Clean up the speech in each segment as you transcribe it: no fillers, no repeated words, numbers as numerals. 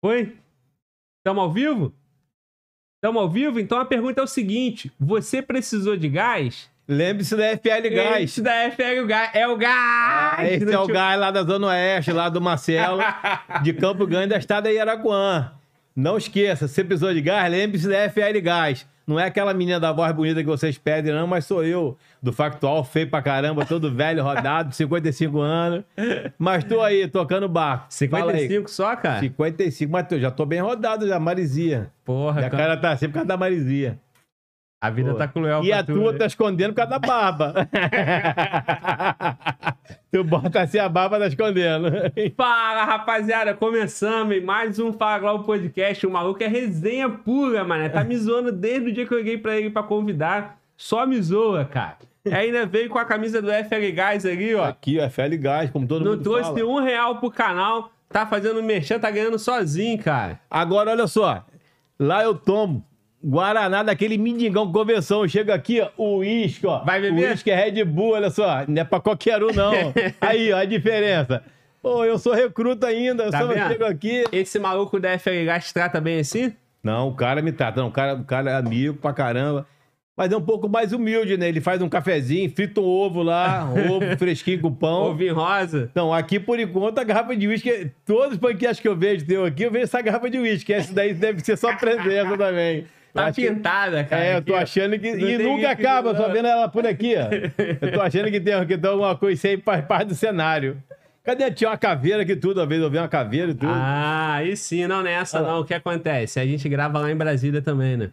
Oi? Estamos ao vivo? Estamos ao vivo? Então a pergunta é o seguinte, você precisou de gás? Lembre-se da FL Gás. Esse da FL Gás. É o gás! Esse é o gás lá da Zona Oeste, lá do Marcelo, de Campo Grande, da Estrada de Araguã. Não esqueça, se você precisou de gás, lembre-se da FL Gás. Não é aquela menina da voz bonita que vocês pedem, não, mas sou eu, do Factual, feio pra caramba, todo velho, rodado, 55 anos. Mas tô aí, tocando barco. 55 só, cara? 55, mas eu já tô bem rodado já, Marizia. Porra, cara. A cara tá sempre por causa da Marizia. A vida tá cruel. E a tua tá escondendo por causa da barba. Tu bota assim a barba, tá escondendo. Fala, rapaziada. Começamos mais um Fala Glauber Podcast. O maluco é resenha pura, mano. Tá me zoando desde o dia que eu liguei pra ele pra convidar. Só me zoa, cara. E ainda veio com a camisa do FL Gás ali, ó. Aqui, o FL Gás, como todo mundo fala. Não trouxe R$1 pro canal. Tá fazendo merchan, tá ganhando sozinho, cara. Agora, olha só. Lá eu tomo guaraná daquele mendigão convenção. Chega aqui, ó, o uísque, ó. Vai beber? O uísque é Red Bull, olha só. Não é pra qualquer um, não. Aí, ó, a diferença. Pô, eu sou recruta ainda, eu só chego aqui. Esse maluco da FL Gás trata bem assim? Não, o cara me trata. Não, o cara é amigo pra caramba. Mas é um pouco mais humilde, né? Ele faz um cafezinho, frita um ovo lá, ovo fresquinho com pão. Ovo em rosa. Então, aqui, por enquanto, a garrafa de uísque, todos os panqueiros que eu vejo teu aqui, eu vejo essa garrafa de uísque. Essa daí deve ser só presença também. Tá pintada, cara. É, eu tô achando que... E nunca acaba, só vendo ela por aqui, ó. Eu tô achando que tem alguma coisa aí pra parte do cenário. Cadê? Tinha uma caveira aqui tudo, uma vez eu vi uma caveira e tudo. Ah, aí sim, não nessa não. O que acontece? A gente grava lá em Brasília também, né?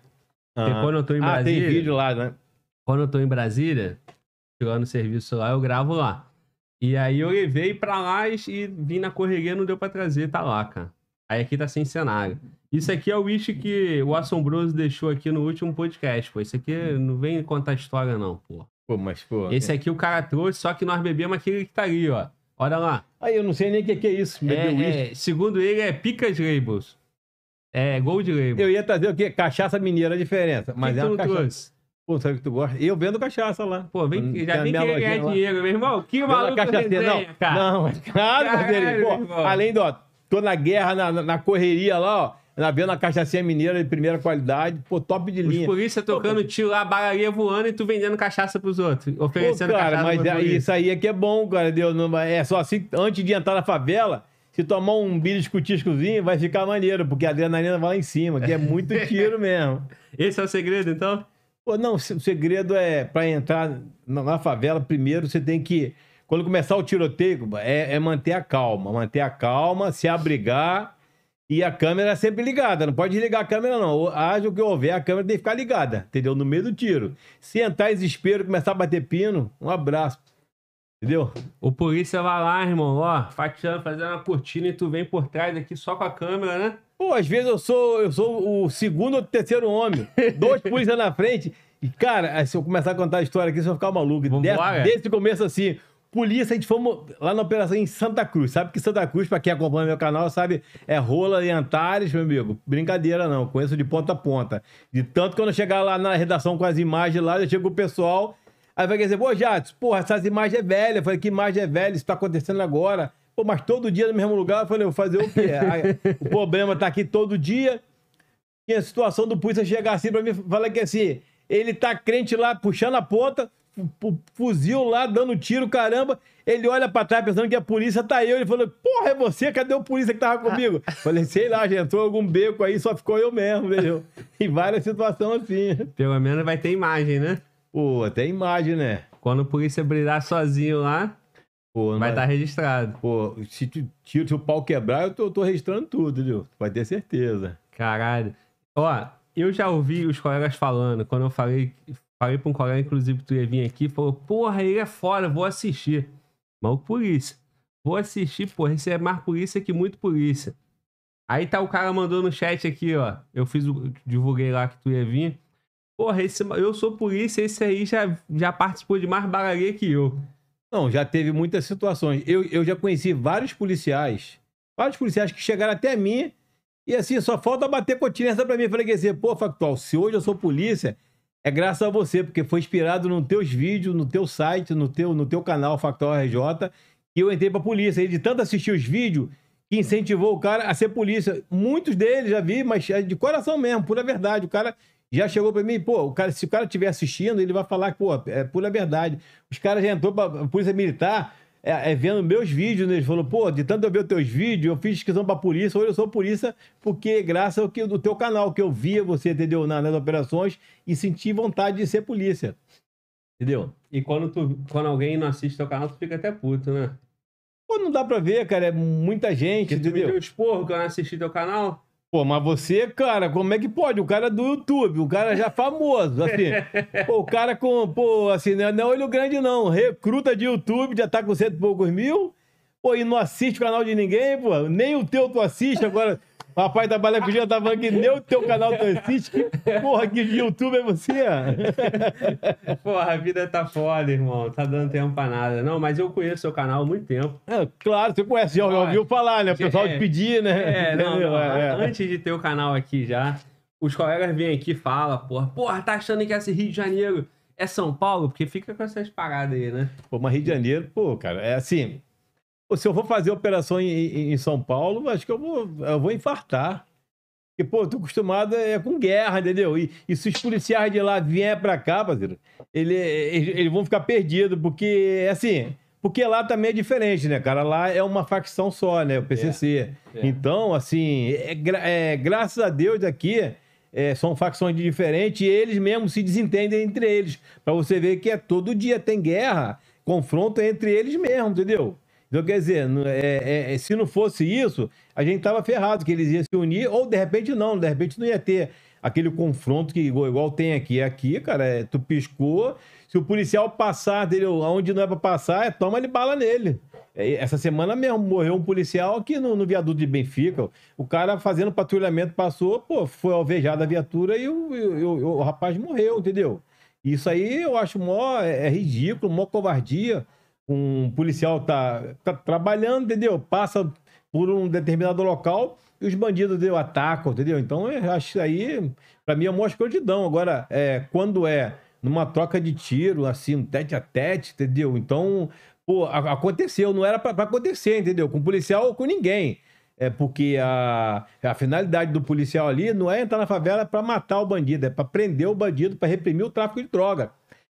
Porque quando eu tô em Brasília... tem vídeo lá, né? Quando eu tô em Brasília, chegando no serviço lá, eu gravo lá. E aí eu levei pra lá e vim na correria, não deu pra trazer, tá lá, cara. Aí aqui tá sem cenário. Isso aqui é o uísque que o Assombroso deixou aqui no último podcast, pô. Isso aqui não vem contar história, não, pô. Pô, mas, pô... Esse aqui o cara trouxe, só que nós bebemos aquele que tá ali, ó. Olha lá. Aí eu não sei nem o que é isso, beber uísque. Segundo ele, é Picas Labels. É, Gold Label. Eu ia trazer o quê? Cachaça mineira, a diferença. Mas que é uma cachaça. Trouxe? Pô, sabe o que tu gosta? Eu vendo cachaça lá. Pô, vem, já vem querer ganhar lá. Dinheiro, meu irmão. Que maluco resenha, não, cara. Não, claro, caralho, pô, além do, ó, tô na guerra, na correria lá, ó, vendo a cachaça mineira de primeira qualidade, pô, top de linha. Os polícia tocando tiro lá, a balaria voando e tu vendendo cachaça pros outros, oferecendo pô, cara, cachaça. Mas isso aí é que é bom, cara, Deus, não, é só assim, antes de entrar na favela... Se tomar um bilisco-tiscozinho, vai ficar maneiro, porque a adrenalina vai lá em cima, que é muito tiro mesmo. Esse é o segredo, então? Pô, não, o segredo é, para entrar na favela, primeiro você tem que, quando começar o tiroteio, é manter a calma, se abrigar, e a câmera é sempre ligada, não pode desligar a câmera não, haja o que houver, a câmera tem que ficar ligada, entendeu? No meio do tiro. Se entrar em desespero, começar a bater pino, um abraço. Entendeu? O polícia vai lá, irmão, ó, fatiando, fazendo uma cortina e tu vem por trás aqui só com a câmera, né? Pô, às vezes eu sou o segundo ou terceiro homem. 2 polícias na frente. E, cara, se eu começar a contar a história aqui, você vai ficar maluco. Desde o começo, assim, polícia, a gente fomos lá na operação em Santa Cruz. Sabe que Santa Cruz, pra quem acompanha meu canal, sabe, é rola e Antares, meu amigo. Brincadeira, não. Conheço de ponta a ponta. De tanto que quando eu chegar lá na redação com as imagens lá, já chega o pessoal... Aí vai dizer, pô, Jadson, porra, essas imagens é velha. Eu falei, que imagem é velha? Isso tá acontecendo agora. Pô, mas todo dia no mesmo lugar. Eu falei, eu vou fazer o quê? Aí, o problema tá aqui todo dia. E a situação do polícia chegar assim pra mim, falar que assim, ele tá crente lá, puxando a ponta, fuzil lá, dando tiro, caramba. Ele olha pra trás pensando que a polícia tá eu. Ele falou, porra, é você? Cadê o polícia que tava comigo? Eu falei, sei lá, gente, entrou algum beco aí, só ficou eu mesmo, entendeu? Em várias situações assim. Pelo menos vai ter imagem, né? Pô, até imagem, né? Quando o polícia brilhar sozinho lá, pô, vai estar registrado. Pô, se o pau quebrar, eu tô registrando tudo, viu? Vai ter certeza. Caralho. Ó, eu já ouvi os colegas falando, quando eu falei pra um colega, inclusive, que tu ia vir aqui, falou, porra, ele é fora, vou assistir. Mal polícia. Vou assistir, porra, esse é mais polícia que muito polícia. Aí tá, o cara mandou no chat aqui, ó, divulguei lá que tu ia vir. Porra, eu sou polícia, esse aí já participou de mais balaria que eu. Não, já teve muitas situações. Eu já conheci vários policiais que chegaram até mim e assim, só falta bater continência pra mim. Eu falei que assim, pô, Factual, se hoje eu sou polícia, é graças a você, porque foi inspirado nos teus vídeos, no teu site, no teu canal Factual RJ, e eu entrei pra polícia. E de tanto assistir os vídeos, que incentivou o cara a ser polícia. Muitos deles já vi, mas é de coração mesmo, pura verdade. O cara já chegou pra mim, pô, o cara, se o cara estiver assistindo, ele vai falar que, pô, é pura verdade. Os caras já entrou pra polícia militar, vendo meus vídeos, né? Eles falaram, pô, de tanto eu ver os teus vídeos, eu fiz inscrição pra polícia, hoje eu sou polícia, porque graças ao que, do teu canal, que eu via você, entendeu, nas operações, e senti vontade de ser polícia. Entendeu? E quando alguém não assiste teu canal, tu fica até puto, né? Pô, não dá pra ver, cara, é muita gente, porque entendeu? Tu me deu os porros que eu não assisti teu canal. Pô, mas você, cara, como é que pode? O cara do YouTube, o cara já famoso, assim. Pô, o cara com, pô, assim, não é olho grande não, recruta de YouTube, já tá com 100 e poucos mil, pô, e não assiste o canal de ninguém, pô, nem o teu tu assiste agora. Rapaz da Balacuja tá falando que nem o teu canal tu assiste, que porra que de YouTube é você? Porra, a vida tá foda, irmão, tá dando tempo pra nada. Não, mas eu conheço seu canal há muito tempo. É, claro, você conhece, já ouviu falar, né? O pessoal te pedir, né? É, não, não, antes de ter o canal aqui já, os colegas vêm aqui e falam, porra, tá achando que esse Rio de Janeiro é São Paulo? Porque fica com essas paradas aí, né? Pô, mas Rio de Janeiro, pô, cara, é assim... Se eu for fazer operação em São Paulo, acho que eu vou infartar. Porque, pô, eu tô acostumado com guerra, entendeu? E se os policiais de lá vierem pra cá, parceiro, eles vão ficar perdidos, porque, assim... Porque lá também é diferente, né, cara? Lá é uma facção só, né? O PCC. É. Então, assim, graças a Deus aqui... são facções diferentes e eles mesmos se desentendem entre eles. Pra você ver que todo dia tem guerra, confronto entre eles mesmos, entendeu? Então, quer dizer, se não fosse isso, a gente tava ferrado, que eles iam se unir, ou de repente não ia ter aquele confronto que igual tem aqui. Aqui, cara, tu piscou, se o policial passar dele, onde não é pra passar, toma-lhe bala nele. Essa semana mesmo morreu um policial aqui no viaduto de Benfica, o cara fazendo patrulhamento passou, pô, foi alvejada a viatura e o rapaz morreu, entendeu? Isso aí eu acho mó ridículo, mó covardia. Um policial tá trabalhando, entendeu? Passa por um determinado local e os bandidos atacam, entendeu? Então, eu acho que aí, pra mim, é uma escrotidão. Agora, quando numa troca de tiro, assim, um tete a tete, entendeu? Então, pô, aconteceu, não era pra acontecer, entendeu? Com policial ou com ninguém. Porque a finalidade do policial ali não é entrar na favela pra matar o bandido, é pra prender o bandido, pra reprimir o tráfico de droga.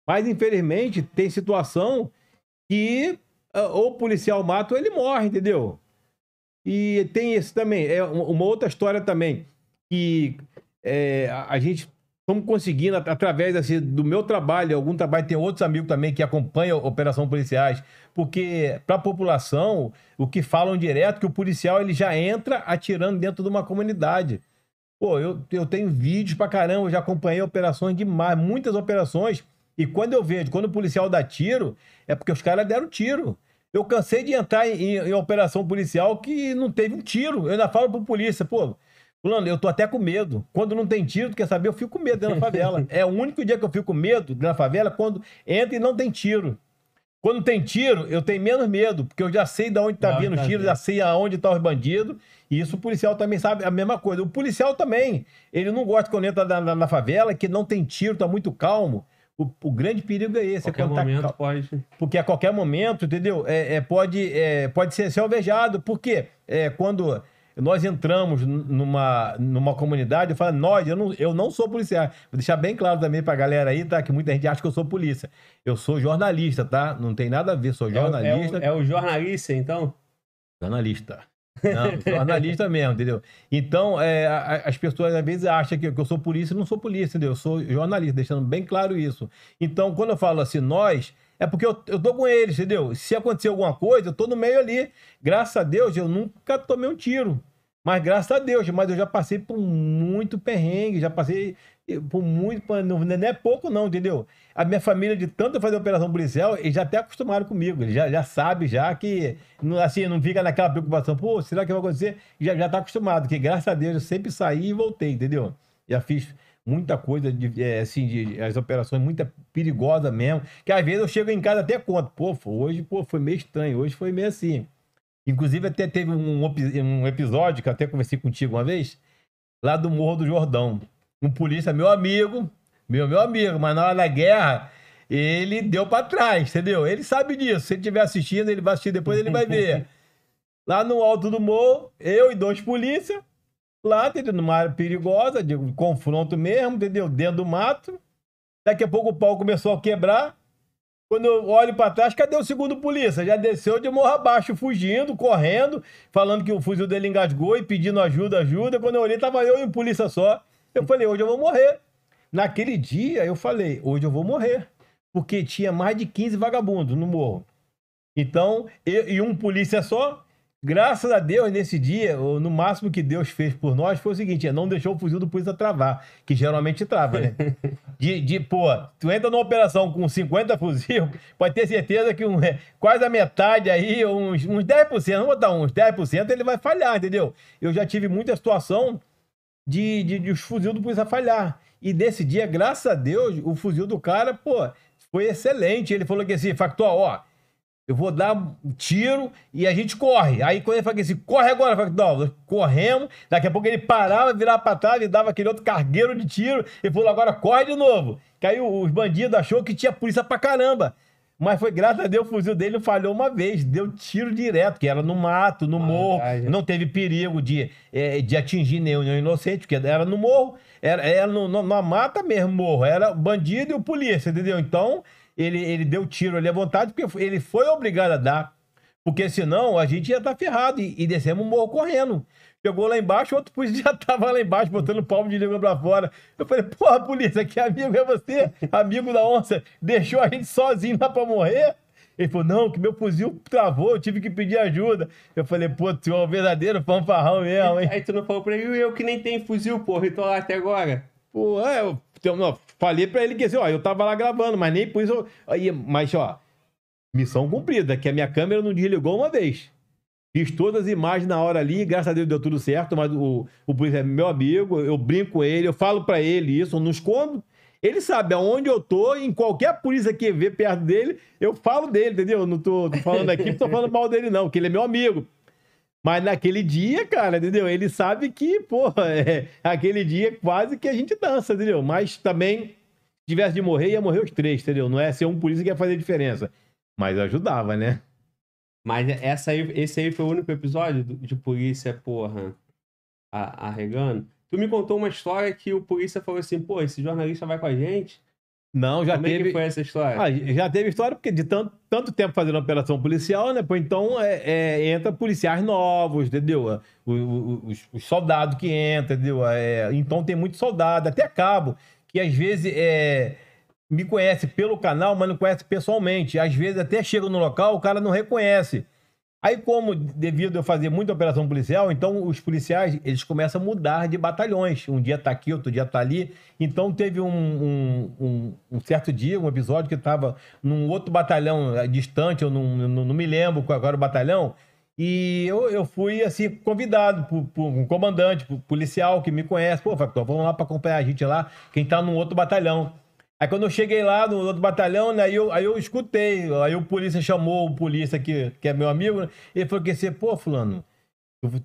Mas, infelizmente, tem situação... que ou o policial mata ou ele morre, entendeu? E tem isso também, uma outra história também, que a gente estamos conseguindo, através assim, do meu trabalho, algum trabalho, tem outros amigos também que acompanham a operação policiais, porque para a população, o que falam direto, que o policial ele já entra atirando dentro de uma comunidade. Pô, eu tenho vídeos pra caramba, eu já acompanhei operações demais, muitas operações. E quando eu vejo, quando o policial dá tiro, é porque os caras deram tiro. Eu cansei de entrar em operação policial que não teve um tiro. Eu ainda falo pro polícia, pô, fulano, eu tô até com medo. Quando não tem tiro, tu quer saber, eu fico com medo dentro da favela. É o único dia que eu fico com medo na favela, quando entra e não tem tiro. Quando tem tiro, eu tenho menos medo, porque eu já sei de onde tá vindo o tiro, já sei aonde tá os bandidos. E isso o policial também sabe a mesma coisa. O policial também, ele não gosta quando entra na favela, que não tem tiro, tá muito calmo. O grande perigo é esse. Qualquer momento pode... Porque a qualquer momento, entendeu? Pode ser alvejado. Por quê? Quando nós entramos numa comunidade, eu falo, nós, eu não sou policial. Vou deixar bem claro também pra galera aí, tá? Que muita gente acha que eu sou polícia. Eu sou jornalista, tá? Não tem nada a ver, sou jornalista. É o jornalista, então? Jornalista. Não, sou analista mesmo, entendeu? Então, as pessoas às vezes acham que eu sou polícia e não sou polícia, entendeu? Eu sou jornalista, deixando bem claro isso. Então, quando eu falo assim, nós, é porque eu tô com eles, entendeu? Se acontecer alguma coisa, eu tô no meio ali. Graças a Deus, eu nunca tomei um tiro. Mas graças a Deus, mas eu já passei por muito perrengue, já passei por muito... Não é pouco não, entendeu? A minha família, de tanto fazer operação policial, eles já até acostumaram comigo, eles já sabem já que, assim, não fica naquela preocupação, pô, será que vai acontecer? Já tá acostumado, que graças a Deus eu sempre saí e voltei, entendeu? Já fiz muita coisa, as operações muito perigosas mesmo, que às vezes eu chego em casa até conto, hoje foi meio estranho, hoje foi meio assim... Inclusive, até teve um episódio, que eu até conversei contigo uma vez, lá do Morro do Jordão. Um polícia, meu amigo, mas na hora da guerra, ele deu pra trás, entendeu? Ele sabe disso. Se ele estiver assistindo, ele vai assistir depois, ele vai ver. Lá no alto do morro, eu e dois polícia, lá, entendeu? Numa área perigosa, de confronto mesmo, entendeu? Dentro do mato. Daqui a pouco o pau começou a quebrar. Quando eu olho para trás, cadê o segundo polícia? Já desceu de morro abaixo, fugindo, correndo, falando que o fuzil dele engasgou e pedindo ajuda, ajuda. Quando eu olhei, tava eu e um polícia só. Eu falei, hoje eu vou morrer. Naquele dia, eu falei, hoje eu vou morrer. Porque tinha mais de 15 vagabundos no morro. Então, e um polícia só. Graças a Deus, nesse dia, no máximo que Deus fez por nós foi o seguinte, não deixou o fuzil do polícia travar, que geralmente trava, né? Pô, tu entra numa operação com 50 fuzil, pode ter certeza que quase a metade aí, uns 10%, vamos botar uns 10%, ele vai falhar, entendeu? Eu já tive muita situação de os fuzil do polícia falhar. E nesse dia, graças a Deus, o fuzil do cara, pô, foi excelente. Ele falou que assim, Factual, ó, eu vou dar um tiro e a gente corre. Aí quando ele fala assim, corre agora, Factual, nós corremos. Daqui a pouco ele parava, virava para trás e dava aquele outro cargueiro de tiro. Ele falou, agora corre de novo. Que aí os bandidos achou que tinha polícia pra caramba. Mas foi graças a Deus, o fuzil dele falhou uma vez. Deu tiro direto, que era no mato, no morro. Não teve perigo de atingir nenhum inocente, porque era no morro. Era na mata mesmo, morro. Era bandido e o polícia, entendeu? Então... Ele deu tiro ali à vontade, porque ele foi obrigado a dar. Porque senão a gente ia estar ferrado. E descemos o morro correndo. Chegou lá embaixo, outro polícia já estava lá embaixo, botando o palmo de negro para fora. Eu falei, porra, polícia, que amigo é você? Amigo da onça. Deixou a gente sozinho lá para morrer? Ele falou, não, que meu fuzil travou, eu tive que pedir ajuda. Eu falei, pô, tu é um verdadeiro fanfarrão mesmo, hein? Aí tu não falou pra ele, eu que nem tenho fuzil, porra, e tô lá até agora. Pô, eu falei pra ele que assim, ó, eu tava lá gravando, mas nem por isso mas, ó, missão cumprida, que a minha câmera não desligou uma vez. Fiz todas as imagens na hora ali, graças a Deus deu tudo certo, mas o polícia é meu amigo, eu brinco com ele, eu falo pra ele isso, eu não escondo. Ele sabe aonde eu tô, em qualquer polícia que vê perto dele, eu falo dele, entendeu? Eu não tô falando aqui, não tô falando mal dele não, porque ele é meu amigo. Mas naquele dia, cara, entendeu? Ele sabe que, porra, aquele dia quase que a gente dança, entendeu? Mas também, se tivesse de morrer, ia morrer os três, entendeu? Não é ser um polícia que ia fazer diferença. Mas ajudava, né? Mas esse aí foi o único episódio de polícia, porra, arregando. Tu me contou uma história que o polícia falou assim, pô, esse jornalista vai com a gente? Não, já teve... Como é que foi essa história? Já teve história, porque de tanto tempo fazendo operação policial, né? Pô, então entra policiais novos, entendeu? Os soldados que entram, entendeu? Então tem muito soldado, até cabo, que às vezes me conhece pelo canal, mas não conhece pessoalmente. Às vezes até chega no local, o cara não reconhece. Aí como, devido eu fazer muita operação policial, então os policiais, eles começam a mudar de batalhões. Um dia tá aqui, outro dia tá ali. Então teve um certo dia, um episódio que tava num outro batalhão distante, eu não me lembro qual era o batalhão, e eu fui, assim, convidado por um comandante, por policial que me conhece. Pô, Factual, vamos lá para acompanhar a gente lá, quem tá num outro batalhão. Aí quando eu cheguei lá no outro batalhão, né, aí eu escutei, aí o polícia chamou o polícia que é meu amigo, né, ele falou que assim, pô, fulano,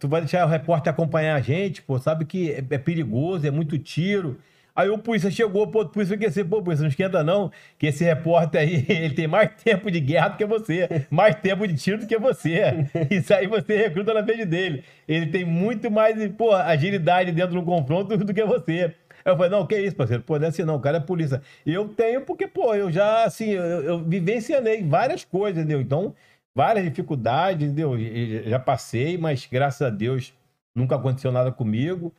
tu vai deixar o repórter acompanhar a gente, pô, sabe que é perigoso, é muito tiro. Aí o polícia chegou, pô, o polícia falou que assim, pô, polícia, não esquenta não, que esse repórter aí, ele tem mais tempo de guerra do que você, mais tempo de tiro do que você, isso aí você recruta na frente dele, ele tem muito mais, pô, agilidade dentro do confronto do que você. Eu falei, não, que isso, parceiro? Pô, não é assim não, o cara é polícia. Eu tenho porque, pô, eu já, assim, eu vivenciei várias coisas, entendeu? Então, várias dificuldades, entendeu? Eu já passei, mas graças a Deus nunca aconteceu nada comigo.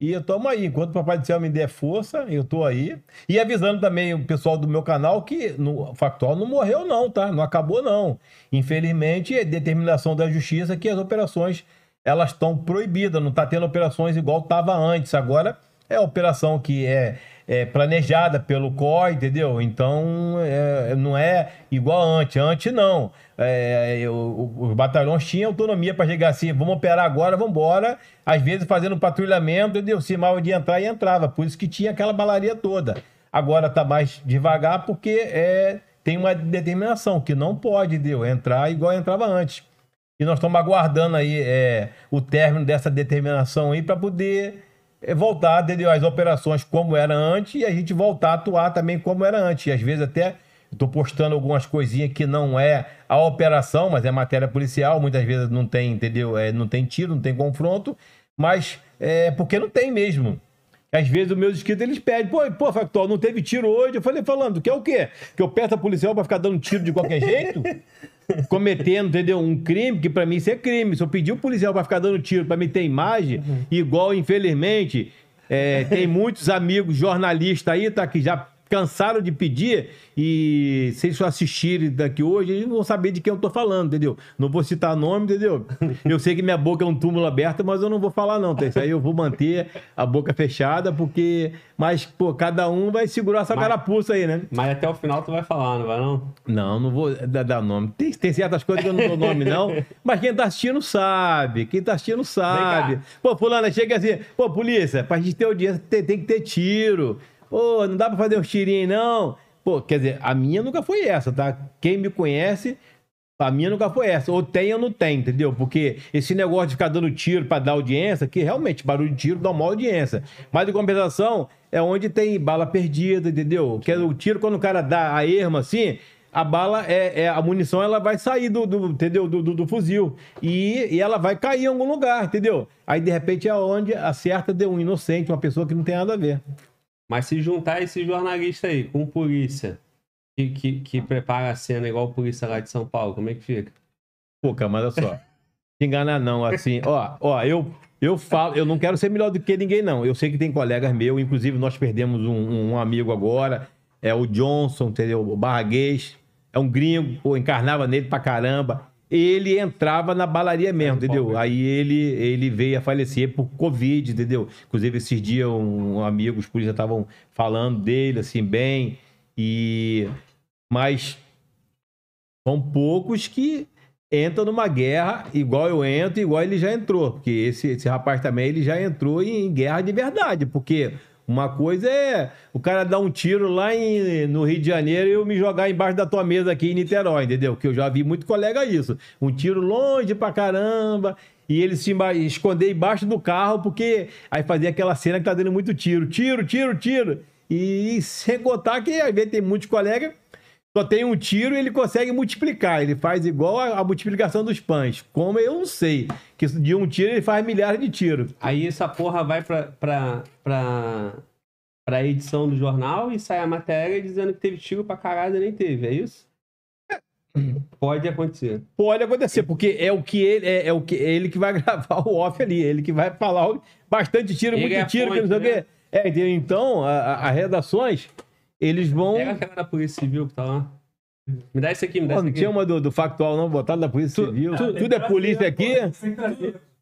E eu tomo aí, enquanto o Papai do Céu me der força, eu tô aí. E avisando também o pessoal do meu canal que o Factual não morreu não, tá? Não acabou não. Infelizmente, é determinação da Justiça que as operações, elas estão proibidas, não tá tendo operações igual tava antes, agora... É a operação que é planejada pelo COI, entendeu? Então, não é igual antes. Antes, não. Os batalhões tinham autonomia para chegar assim, vamos operar agora, vamos embora. Às vezes, fazendo patrulhamento, entendeu? Se mal de entrar, e entrava. Por isso que tinha aquela balaria toda. Agora está mais devagar, porque tem uma determinação que não pode, entendeu? Entrar igual entrava antes. E nós estamos aguardando aí o término dessa determinação aí para poder... voltar, entendeu? As operações como era antes e a gente voltar a atuar também como era antes. E às vezes até Estou postando algumas coisinhas que não é a operação, mas é matéria policial. Muitas vezes não tem, entendeu? Não tem tiro, não tem confronto, mas é porque não tem mesmo. Às vezes os meus inscritos, eles pedem, pô, Factual, não teve tiro hoje? Eu falei, falando, que é o quê? Que eu peço a policial para ficar dando tiro de qualquer jeito? Cometendo, entendeu? Um crime, que para mim isso é crime. Se eu pedir o policial para ficar dando tiro, para mim ter imagem, igual, infelizmente, tem muitos amigos jornalistas aí, tá, que já cansaram de pedir, e se eles assistirem daqui hoje, eles não vão saber de quem eu tô falando, entendeu? Não vou citar nome, entendeu? Eu sei que minha boca é um túmulo aberto, mas eu não vou falar não, tá? Isso aí eu vou manter a boca fechada, porque... Mas, pô, cada um vai segurar essa carapuça aí, né? Mas até o final tu vai falar, não vai não? Não, não vou dar nome. Tem certas coisas que eu não dou nome, não. Mas quem tá assistindo sabe. Quem tá assistindo sabe. Pô, fulana, chega assim, pô, polícia, pra gente ter audiência tem que ter tiro. Pô, não dá pra fazer um tirinho, não. Pô, quer dizer, a minha nunca foi essa, tá? Quem me conhece, a minha nunca foi essa. Ou tem ou não tem, entendeu? Porque esse negócio de ficar dando tiro pra dar audiência, que realmente, barulho de tiro dá uma audiência. Mas, de compensação, é onde tem bala perdida, entendeu? Que é o tiro, quando o cara dá a erma assim, a bala, a munição, ela vai sair entendeu? Do fuzil. E ela vai cair em algum lugar, entendeu? Aí, de repente, é onde acerta de um inocente, uma pessoa que não tem nada a ver. Mas se juntar esse jornalista aí com polícia que prepara a cena igual a polícia lá de São Paulo, como é que fica? Pô, cara, mas olha só. Se enganar não, assim, ó, eu falo, eu não quero ser melhor do que ninguém, não. Eu sei que tem colegas meus, inclusive nós perdemos um amigo agora, é o Johnson, entendeu? O Barraguês, é um gringo, pô, encarnava nele pra caramba. Ele entrava na balaria mesmo, entendeu? Aí ele veio a falecer por Covid, entendeu? Inclusive, esses dias, amigos polícia estavam falando dele, assim, bem. Mas são poucos que entram numa guerra igual eu entro, igual ele já entrou. Porque esse rapaz também, ele já entrou em guerra de verdade, porque... Uma coisa é o cara dar um tiro lá no Rio de Janeiro e eu me jogar embaixo da tua mesa aqui em Niterói, entendeu? Que eu já vi muito colega isso. Um tiro longe pra caramba e ele se esconder embaixo do carro porque aí fazia aquela cena que tá dando muito tiro. Tiro, tiro, tiro. E sem contar que às vezes tem muitos colegas, só tem um tiro e ele consegue multiplicar. Ele faz igual a multiplicação dos pães. Como eu não sei. Que de um tiro ele faz milhares de tiros. Aí essa porra vai pra edição do jornal e sai a matéria dizendo que teve tiro pra caralho e nem teve. É isso? Pode acontecer. Pode acontecer, porque é o que ele é ele que vai gravar o off ali. Ele que vai falar bastante tiro, ele muito é tiro, fonte, que não sei o quê. Então, as redações... Eles vão... Pega aquela da Polícia Civil que tá lá. Me dá isso aqui, me dá isso aqui. Não tinha uma do Factual não botada da Polícia Civil. Tudo é polícia aqui.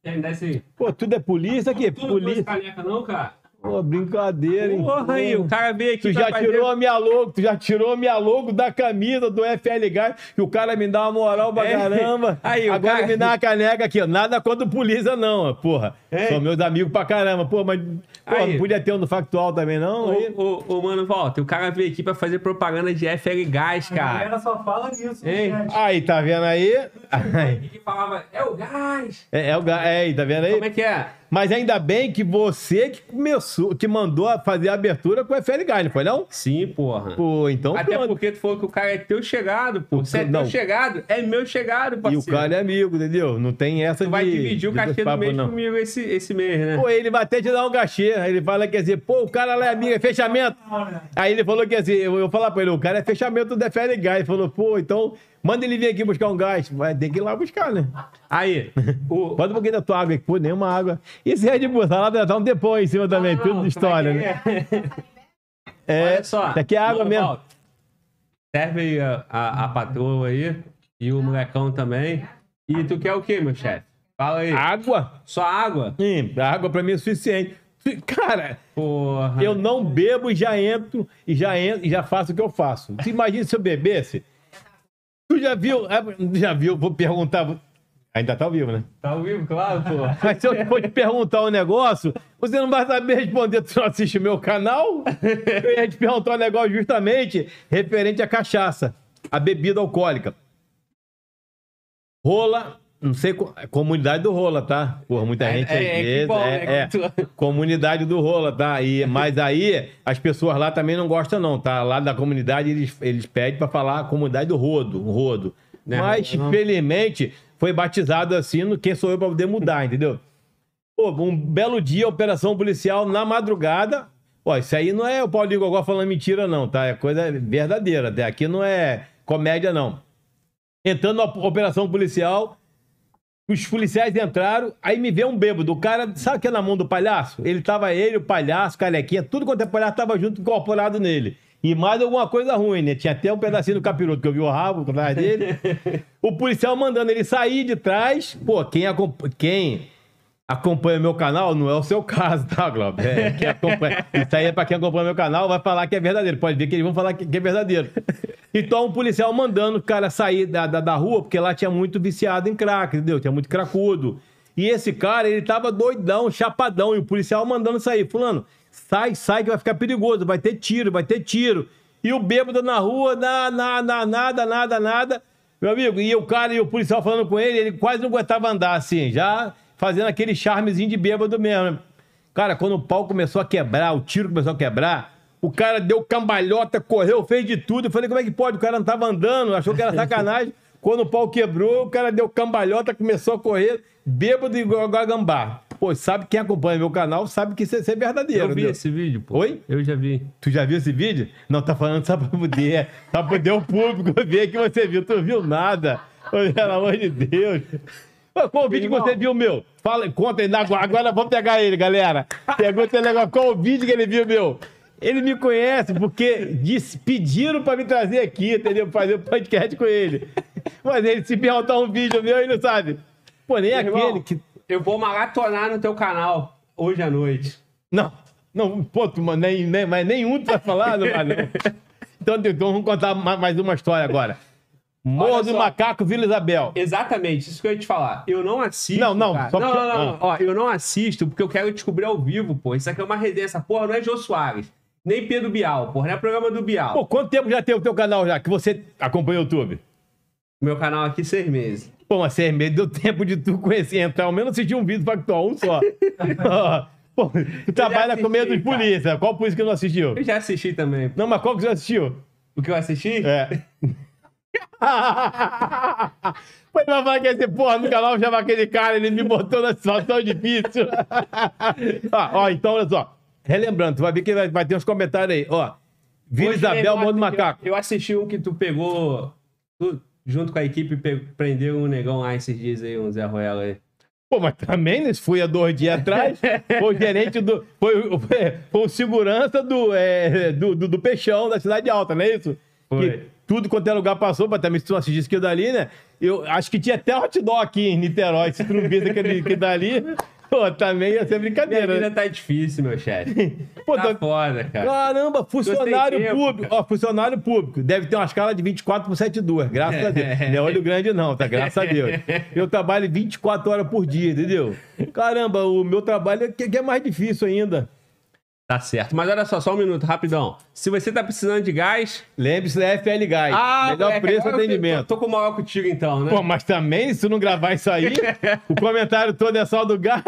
Me dá isso aí. Pô, tudo é polícia aqui. Polícia. Caneca não, cara? Pô, brincadeira, hein? Porra aí, o cara veio aqui... Tu já tirou a minha logo da camisa do FL Gás e o cara me dá uma moral pra caramba. Aí, agora cara... me dá uma caneca aqui, ó. Nada contra polícia, não, porra. São meus amigos pra caramba. Pô, mas... Pô, não podia ter um do Factual também, não? Ô, mano, volta. O cara veio aqui pra fazer propaganda de FL Gás, cara. A galera só fala disso. Aí, tá vendo aí? Que falava, é o gás. É o gás. Aí, tá vendo aí? Como é que é? Mas ainda bem que você que começou, que mandou fazer a abertura com o FL Gás, não foi não? Sim, porra. Pô, então... Até porque tu falou que o cara é teu chegado, pô. Você é teu chegado, é meu chegado, parceiro. E o cara é amigo, entendeu? Não tem essa de... Tu vai dividir o cachê do mês comigo esse mês, né? Pô, ele vai até te dar um cachê. Aí ele fala, quer dizer, pô, o cara lá é amigo, é fechamento. Aí ele falou, quer dizer, eu vou falar pra ele, o cara é fechamento do FL Gás. Ele falou, pô, então... Manda ele vir aqui buscar um gás. Vai ter que ir lá buscar, né? Aí. Bota um pouquinho da tua água aqui. Pô, nenhuma água. Isso é de botar lá, dá um depô em cima também. Tudo de história, né? Olha só. Daqui é água mesmo. Volta. Serve aí a patroa aí. E o molecão também. E tu quer o quê, meu chefe? Fala aí. Água? Só água? Sim, água pra mim é suficiente. Cara, porra. Eu não bebo e já entro e já faço o que eu faço. Você imagina se eu bebesse... Tu já viu? Vou perguntar. Ainda tá ao vivo, né? Tá ao vivo, claro, pô. Mas se eu for te perguntar um negócio, você não vai saber responder, tu não assiste o meu canal? Eu ia te perguntar um negócio justamente referente à cachaça, à bebida alcoólica. Rola Não sei, comunidade do Rola, tá? Porra, muita gente comunidade do Rola, tá? E, mas aí, as pessoas lá também não gostam não, tá? Lá da comunidade, eles pedem pra falar a comunidade do Rodo, o Rodo. Não, mas, não. Felizmente, foi batizado assim, no quem sou eu pra poder mudar, entendeu? Pô, um belo dia, operação policial na madrugada. Pô, isso aí não é o Paulinho Gogó falando mentira não, tá? É coisa verdadeira, até aqui não é comédia não. Entrando na operação policial... Os policiais entraram, aí me vê um bêbado. O cara, sabe o que é na mão do palhaço? Ele, o palhaço, carequinha, tudo quanto é palhaço, tava junto, incorporado nele. E mais alguma coisa ruim, né? Tinha até um pedacinho do capiroto, que eu vi o rabo atrás dele. O policial mandando ele sair de trás. Pô, quem acompanha meu canal, não é o seu caso, tá, Glauber? Isso aí é pra quem acompanha meu canal, vai falar que é verdadeiro. Pode ver que eles vão falar que é verdadeiro. Então, um policial mandando o cara sair da rua, porque lá tinha muito viciado em crack, entendeu? Tinha muito cracudo. E esse cara, ele tava doidão, chapadão, e o policial mandando sair. Fulano, sai que vai ficar perigoso, vai ter tiro, vai ter tiro. E o bêbado na rua, nada. Meu amigo, e o cara e o policial falando com ele, ele quase não aguentava andar assim, já fazendo aquele charmezinho de bêbado mesmo. Cara, quando o pau começou a quebrar, o tiro começou a quebrar... O cara deu cambalhota, correu, fez de tudo. Eu falei, como é que pode? O cara não tava andando, achou que era sacanagem. Quando o pau quebrou, o cara deu cambalhota, começou a correr, bêbado e gambá. Pô, sabe, quem acompanha meu canal sabe que isso é verdadeiro. Eu vi esse vídeo, pô. Oi? Eu já vi. Tu já viu esse vídeo? Não, tá falando só pra poder. Só pra poder o público ver que você viu. Tu viu nada. Pelo amor de Deus. Qual o vídeo que você viu, meu? Fala, conta aí. Agora vamos pegar ele, galera. Pergunta o negócio. Qual o vídeo que ele viu, meu? Ele me conhece porque pediram pra me trazer aqui, entendeu? Fazer um podcast com ele. Mas ele, se perguntar um vídeo meu, ele não sabe. Pô, nem irmão, aquele que... Eu vou maratonar no teu canal hoje à noite. Não, pô, tu, mas nenhum tu vai falar, não vai, não. Então vamos contar mais uma história agora. Morro do Macaco, Vila Isabel. Exatamente, isso que eu ia te falar. Eu não assisto. Não. Ó, eu não assisto porque eu quero descobrir ao vivo, pô. Isso aqui é uma resenha, essa porra não é Jô Soares. Nem Pedro Bial, porra, não é programa do Bial. Pô, quanto tempo já tem o teu canal já, que você acompanha o YouTube? Meu canal aqui, 6 meses. Pô, mas 6 meses deu tempo de tu conhecer, entrar, ao menos assistir um vídeo Factual, um só. Pô, tu trabalha com medo de polícia, qual polícia que não assistiu? Eu já assisti também. Pô. Não, mas qual que você assistiu? O que eu assisti? É. Mas vai falar que esse porra no canal chama aquele cara, ele me botou na situação difícil. Ó, então olha só. Relembrando, tu vai ver que vai ter uns comentários aí, ó. Vila Isabel, Morro do Macaco. Eu assisti um que tu pegou, tu, junto com a equipe, prendeu um negão lá esses dias aí, um Zé Ruela aí. Pô, mas também, né? Fui há 2 dias atrás, foi o gerente do... Foi o segurança do Peixão, da Cidade Alta, não é isso? Foi. Que tudo quanto é lugar passou, mas também se tu assistisse aquilo dali, né? Eu acho que tinha até hot dog aqui em Niterói, se tu não visse aquilo dali... Pô, também ia ser brincadeira. Minha vida tá difícil, meu chefe. Pô, tá foda, cara. Caramba, funcionário público. Ó, funcionário público. Deve ter uma escala de 24/72, graças a Deus. Não é olho grande não, tá? Graças a Deus. Eu trabalho 24 horas por dia, entendeu? Caramba, o meu trabalho é mais difícil ainda. Tá certo. Mas olha só um minuto, rapidão. Se você tá precisando de gás... Lembre-se da FL Gás. Melhor preço e atendimento. Tô com moral contigo então, né? Pô, mas também, se tu não gravar isso aí, o comentário todo é só do gás,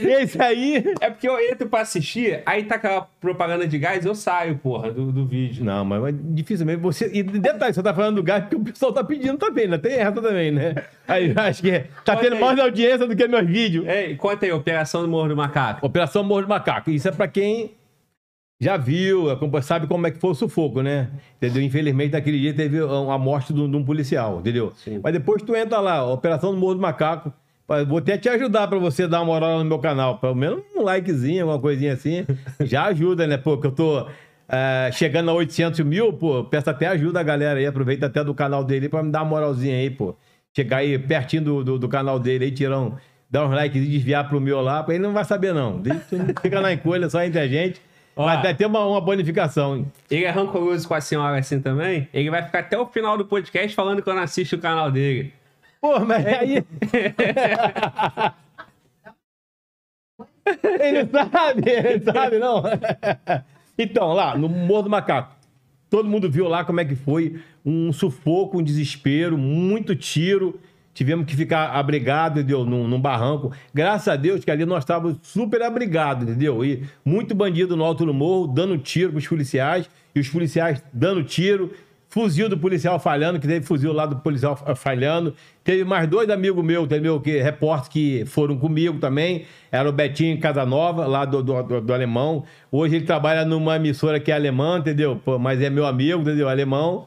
esse aí... É porque eu entro pra assistir, aí tá aquela propaganda de gás, eu saio, porra, do vídeo. Não, mas dificilmente você... E detalhe, você tá falando do gás porque o pessoal tá pedindo também, né? Tem essa também, né? Aí acho que tá tendo mais audiência do que meus vídeos. Ei, conta aí, Operação do Morro do Macaco. Operação Morro do Macaco, isso é pra quem já viu, sabe como é que foi o sufoco, né? Entendeu? Infelizmente, naquele dia teve a morte de um policial, entendeu? Sim. Mas depois tu entra lá, Operação do Morro do Macaco. Vou até te ajudar pra você dar uma moral no meu canal. Pelo menos um likezinho, alguma coisinha assim. Já ajuda, né? Pô, que eu tô chegando a 800 mil, pô. Peço até ajuda a galera aí. Aproveita até do canal dele pra me dar uma moralzinha aí, pô. Chegar aí pertinho do canal dele aí, tirão. Dar uns likes e desviar pro meu lá, ele não vai saber não. Fica na encolha, só entre a gente. Vai até ter uma bonificação, hein? Ele é rancoroso com a senhora assim também? Ele vai ficar até o final do podcast falando que eu não assisto o canal dele. Pô, mas aí... ele sabe não. Então, lá, no Morro do Macaco, todo mundo viu lá como é que foi um sufoco, um desespero, muito tiro... Tivemos que ficar abrigado, entendeu? Num barranco. Graças a Deus que ali nós estávamos super abrigados, entendeu? E muito bandido no alto do morro, dando tiro para os policiais, e os policiais dando tiro, fuzil do policial falhando, que teve fuzil lá do policial falhando. Teve mais dois amigos meus, entendeu? Que repórter que foram comigo também. Era o Betinho Casanova, lá do alemão. Hoje ele trabalha numa emissora que é alemã, entendeu? Pô, mas é meu amigo, entendeu? Alemão.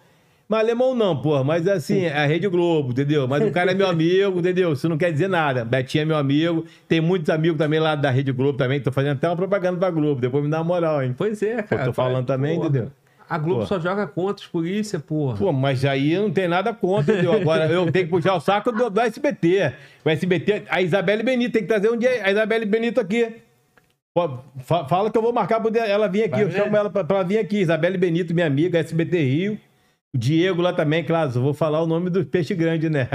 Mas alemão não, porra, mas assim, é a Rede Globo, entendeu? Mas o cara é meu amigo, entendeu? Isso não quer dizer nada. Betinho é meu amigo, tem muitos amigos também lá da Rede Globo também, tô fazendo até uma propaganda pra Globo, depois me dá uma moral, hein? Pois é, cara. Eu tô falando também, porra, entendeu? A Globo, porra, só joga contra os polícia, porra. Pô, mas aí não tem nada contra, entendeu? Agora eu tenho que puxar o saco do SBT. O SBT, a Isabele Benito, tem que trazer um dia a Isabele Benito aqui. Fala que eu vou marcar pra ela vir aqui, eu chamo ela pra ela vir aqui. Isabele Benito, minha amiga, SBT Rio. O Diego lá também, claro, vou falar o nome do peixe grande, né?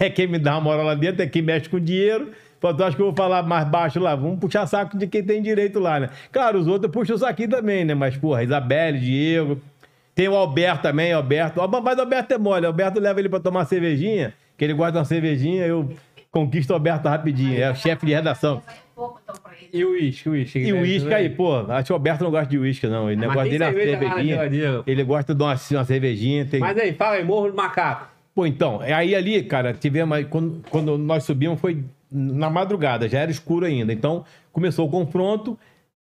É quem me dá uma moral lá dentro, é quem mexe com dinheiro. Pô, tu acha que eu vou falar mais baixo lá? Vamos puxar saco de quem tem direito lá, né? Claro, os outros puxam isso aqui também, né? Mas, porra, Isabelle, Diego. Tem o Alberto também, Alberto. Mas o Alberto é mole. O Alberto leva ele pra tomar uma cervejinha, que ele gosta de uma cervejinha, eu conquisto o Alberto rapidinho. É o chefe de redação. E o uísque, E o uísque aí, pô. Acho que o Alberto não gosta de uísque, não. O negócio dele é uma cervejinha. Ele gosta de uma cervejinha. Tem... Mas aí, fala aí, Morro do Macaco. Pô, então, aí ali, cara, tivemos... Quando nós subimos foi na madrugada, já era escuro ainda. Então, começou o confronto.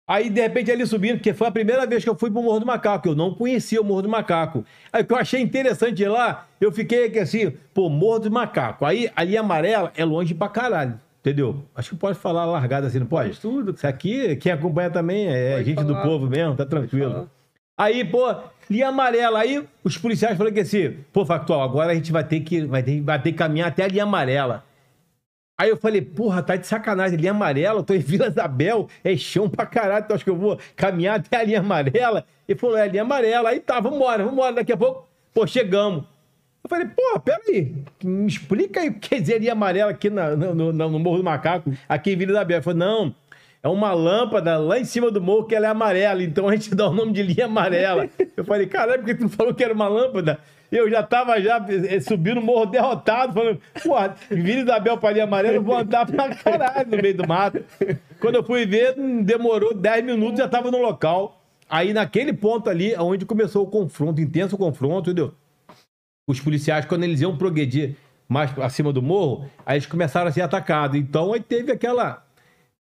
Aí, de repente, ali subindo, porque foi a primeira vez que eu fui pro Morro do Macaco. Eu não conhecia o Morro do Macaco. Aí, o que eu achei interessante ir lá, eu fiquei aqui assim, pô, Morro do Macaco. Aí, ali amarela é longe pra caralho. Entendeu? Acho que pode falar largada assim, não pode? Faz tudo. Isso aqui, quem acompanha também é gente do povo mesmo, tá tranquilo. Aí, pô, linha amarela. Aí os policiais falaram que assim, pô, Factual, agora a gente vai ter que caminhar até a linha amarela. Aí eu falei, porra, tá de sacanagem, linha amarela, eu tô em Vila Isabel, é chão pra caralho, então acho que eu vou caminhar até a linha amarela. Ele falou, é linha amarela. Aí tá, vambora, daqui a pouco, pô, chegamos. Eu falei, porra, peraí, me explica aí o que é linha amarela aqui no Morro do Macaco, aqui em Vila Isabel. Ele falou, não, é uma lâmpada lá em cima do morro que ela é amarela, então a gente dá o nome de linha amarela. Eu falei, caralho, por que tu não falou que era uma lâmpada? Eu já tava subindo o morro derrotado, falando, porra, Vila Isabel pra linha amarela, eu vou andar pra caralho no meio do mato. Quando eu fui ver, demorou 10 minutos, já tava no local. Aí naquele ponto ali, onde começou o confronto, intenso confronto, entendeu? Os policiais, quando eles iam progredir mais acima do morro, aí eles começaram a ser atacados. Então, aí teve aquela...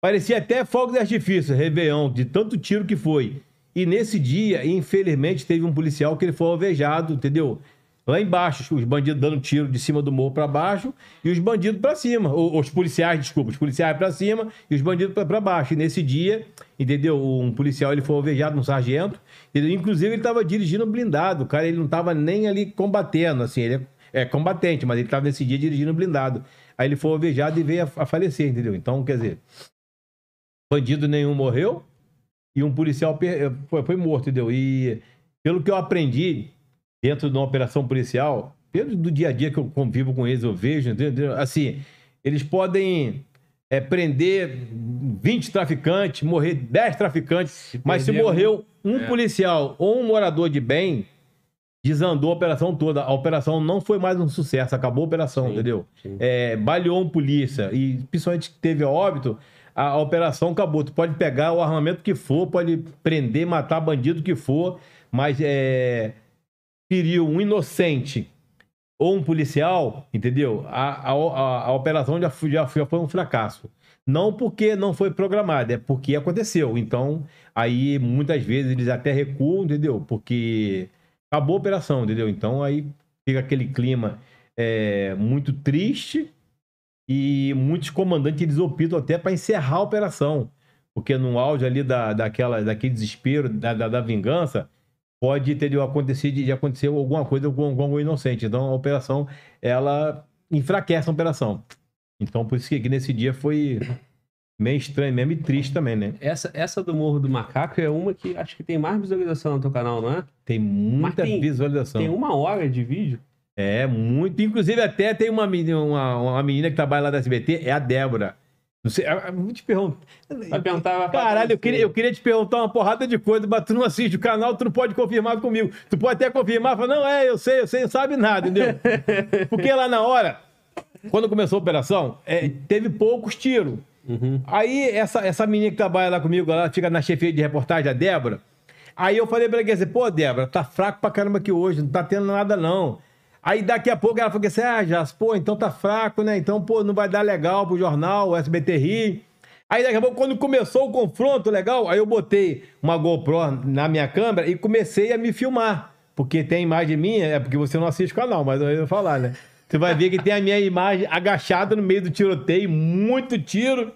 Parecia até fogo de artifício, Réveillon, de tanto tiro que foi. E nesse dia, infelizmente, teve um policial que ele foi alvejado, entendeu? Lá embaixo, os bandidos dando tiro de cima do morro para baixo e os bandidos para cima. Os policiais, desculpa, os policiais para cima e os bandidos para baixo. E nesse dia, entendeu? Um policial, ele foi alvejado, um sargento. Inclusive, ele estava dirigindo blindado. O cara, ele não estava nem ali combatendo, assim. Ele é combatente, mas ele estava nesse dia dirigindo blindado. Aí ele foi alvejado e veio a falecer, entendeu? Então, quer dizer, bandido nenhum morreu e um policial foi morto, entendeu? E pelo que eu aprendi dentro de uma operação policial, pelo do dia a dia que eu convivo com eles, eu vejo, entendeu? Assim, eles podem... prender 20 traficantes, morrer 10 traficantes, se morreu um policial ou um morador de bem, desandou a operação toda. A operação não foi mais um sucesso, acabou a operação, sim, entendeu? Sim. Baleou um polícia e, principalmente, teve óbito, a operação acabou. Tu pode pegar o armamento que for, pode prender, matar bandido que for, mas feriu um inocente ou um policial, entendeu? A operação já foi um fracasso. Não porque não foi programada, é porque aconteceu. Então, aí, muitas vezes, eles até recuam, entendeu? Porque acabou a operação, entendeu? Então, aí fica aquele clima muito triste e muitos comandantes, eles optam até para encerrar a operação. Porque no auge ali daquele desespero, da vingança... Pode, entendeu, acontecer de acontecer alguma coisa com algum inocente. Então, a operação, ela enfraquece a operação. Então, por isso que nesse dia foi meio estranho, meio triste também, né? Essa do Morro do Macaco é uma que acho que tem mais visualização no teu canal, não é? Tem muita visualização. Tem 1 hora de vídeo. É, muito. Inclusive, até tem uma menina que trabalha lá da SBT, é a Débora. Não sei, eu te pergunto. Caralho, eu queria te perguntar uma porrada de coisa, mas tu não assiste o canal, tu não pode confirmar comigo. Tu pode até confirmar, falar, não, eu sei, não sabe nada, entendeu? Porque lá na hora, quando começou a operação, teve poucos tiros. Uhum. Aí essa menina que trabalha lá comigo, ela fica na chefia de reportagem, a Débora. Aí eu falei pra ela assim, pô, Débora, tá fraco pra caramba aqui hoje, não tá tendo nada não. Aí daqui a pouco ela falou assim, Jackson, pô, então tá fraco, né? Então, pô, não vai dar legal pro jornal, o SBT Rio. Aí daqui a pouco, quando começou o confronto legal, aí eu botei uma GoPro na minha câmera e comecei a me filmar. Porque tem imagem minha, porque você não assiste o canal, mas eu vou falar, né? Você vai ver que tem a minha imagem agachada no meio do tiroteio, muito tiro.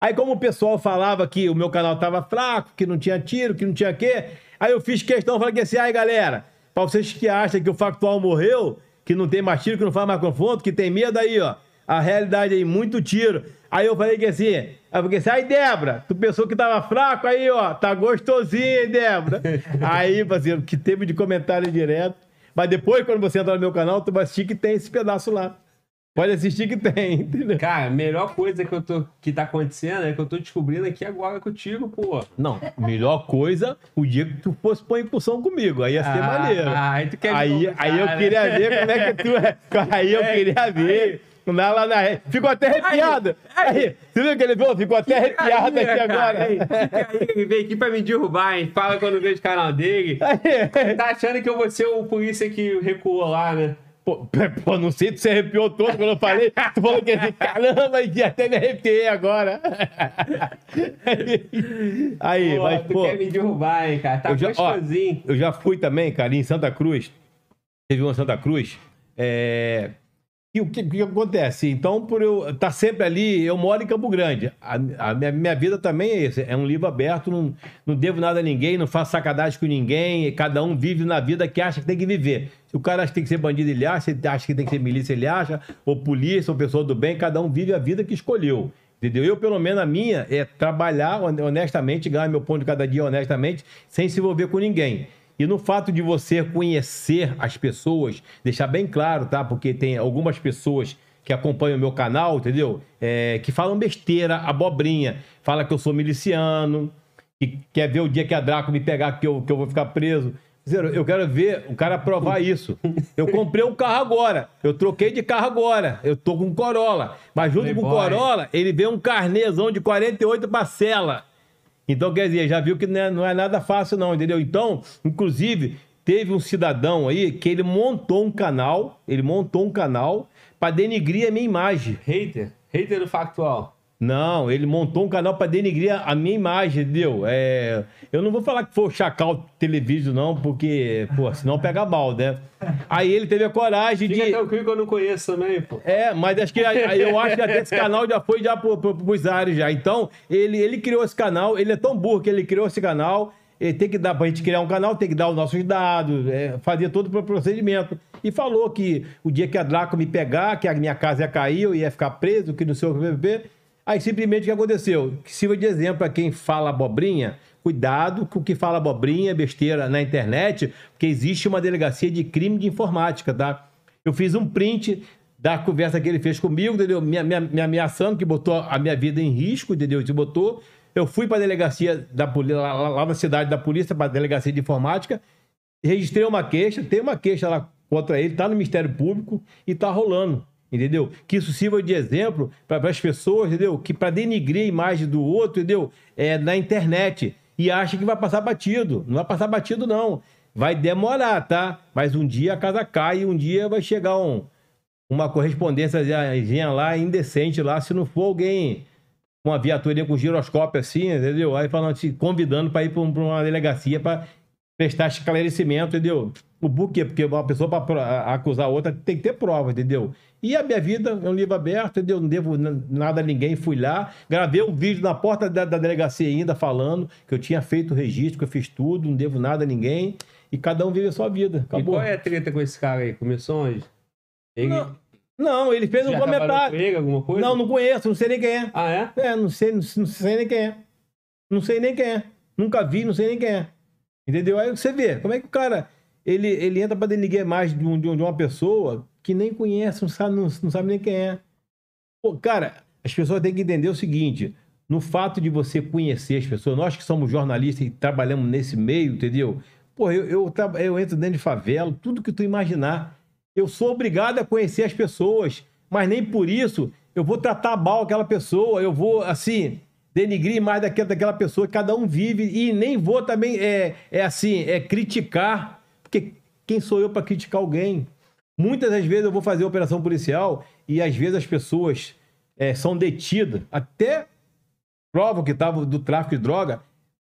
Aí como o pessoal falava que o meu canal tava fraco, que não tinha tiro, que não tinha quê, aí eu fiz questão, falei assim, aí galera, pra vocês que acham que o Factual morreu, que não tem mais tiro, que não faz mais confronto, que tem medo aí, ó, a realidade aí, muito tiro. Aí eu falei que assim, aí Débora, tu pensou que tava fraco, aí ó, tá gostosinho, hein, Débora? Aí, parceiro, que teve de comentário direto. Mas depois, quando você entrar no meu canal, tu vai assistir que tem esse pedaço lá. Pode assistir que tem, entendeu? Cara, a melhor coisa que tá acontecendo é que eu tô descobrindo aqui agora contigo, pô. Não, melhor coisa, o dia que tu fosse pôr incursão comigo, aí ia ser maneiro. Aí tu quer ver. Aí eu queria ver como é que tu é. Aí eu queria ver. Lá na rede. Ficou até arrepiado. Aí, você viu que ele falou? Ficou até arrepiado aqui agora. Aí, veio aqui pra me derrubar, hein? Fala quando vejo o canal dele. Aí. Tá achando que eu vou ser o polícia que recuou lá, né? Pô, não sei, tu se arrepiou todo quando eu falei. Tu falou que assim, caramba, até me arrepiei agora. Aí, pô, mas tu quer me derrubar, hein, cara? Tá gostosinho. Eu já fui também, cara, em Santa Cruz. Teve uma Santa Cruz. E o que acontece? Então, por eu estar sempre ali, eu moro em Campo Grande. A minha vida também é isso. É um livro aberto, não devo nada a ninguém, não faço sacanagem com ninguém. Cada um vive na vida que acha que tem que viver. Se o cara acha que tem que ser bandido, ele acha. Se ele acha que tem que ser milícia, ele acha. Ou polícia, ou pessoa do bem. Cada um vive a vida que escolheu. Entendeu? Eu, pelo menos, a minha é trabalhar honestamente, ganhar meu pão de cada dia honestamente, sem se envolver com ninguém. E no fato de você conhecer as pessoas, deixar bem claro, tá? Porque tem algumas pessoas que acompanham o meu canal, entendeu? Que falam besteira, abobrinha. Fala que eu sou miliciano, que quer ver o dia que a Draco me pegar, que eu vou ficar preso. Eu quero ver o cara provar isso. Eu comprei um carro agora, eu troquei de carro agora, eu tô com um Corolla. Mas junto com o Corolla, ele veio um carnezão de 48 parcelas. Então, quer dizer, já viu que não é nada fácil não, entendeu? Então, inclusive, teve um cidadão aí que ele montou um canal para denigrir a minha imagem. Hater? Hater do Factual? Não, ele montou um canal para denigrir a minha imagem, entendeu? Eu não vou falar que foi o Chacal televiso não, porque, pô, senão pega mal, né? Aí ele teve a coragem de... Fica tranquilo que eu não conheço também, pô. Mas acho que, eu acho que até esse canal já foi pros ares já. Então, ele criou esse canal, ele é tão burro que ele criou esse canal, ele tem que dar pra gente criar um canal, tem que dar os nossos dados, fazer todo o procedimento. E falou que o dia que a Draco me pegar, que a minha casa ia cair, eu ia ficar preso, que não sei o que... Aí simplesmente o que aconteceu? Que sirva de exemplo para quem fala abobrinha, cuidado com o que fala abobrinha, besteira na internet, porque existe uma delegacia de crime de informática, tá? Eu fiz um print da conversa que ele fez comigo, entendeu? Me ameaçando, que botou a minha vida em risco, entendeu? Eu fui para a delegacia da polícia, lá na cidade da polícia, para a delegacia de informática, registrei uma queixa, tem uma queixa lá contra ele, tá no Ministério Público e tá rolando. Entendeu? Que isso sirva de exemplo para as pessoas, entendeu? Que para denigrir a imagem do outro, entendeu? Na internet. E acha que vai passar batido. Não vai passar batido, não. Vai demorar, tá? Mas um dia a casa cai e um dia vai chegar uma correspondência lá, indecente lá, se não for alguém, uma viatura com giroscópio assim, entendeu? Aí falando, te convidando para ir para uma delegacia para prestar esclarecimento, entendeu? Por quê? Porque uma pessoa para acusar outra tem que ter prova, entendeu? E a minha vida é um livro aberto, entendeu? Não devo nada a ninguém, fui lá, gravei um vídeo na porta da delegacia ainda falando que eu tinha feito o registro, que eu fiz tudo, não devo nada a ninguém, e cada um vive a sua vida. Acabou. E qual é a treta com esse cara aí? Começou onde? Ele... Não, ele fez um comentário. Ele, alguma coisa? Não, não conheço, não sei nem quem é. Ah, é? Não sei nem quem é. Não sei nem quem é. Nunca vi, não sei nem quem é. Entendeu? Aí você vê, como é que o cara... Ele entra para denigrar mais de uma pessoa que nem conhece, não sabe nem quem é. Pô, cara, as pessoas têm que entender o seguinte, no fato de você conhecer as pessoas, nós que somos jornalistas e trabalhamos nesse meio, entendeu? Pô, eu entro dentro de favela, tudo que tu imaginar. Eu sou obrigado a conhecer as pessoas. mas nem por isso eu vou tratar mal aquela pessoa, eu vou, assim, denigrir mais daquela pessoa. Cada um vive, e nem vou também, criticar, porque quem sou eu para criticar alguém? Muitas das vezes eu vou fazer operação policial e às vezes as pessoas são detidas, até prova que estava do tráfico de droga,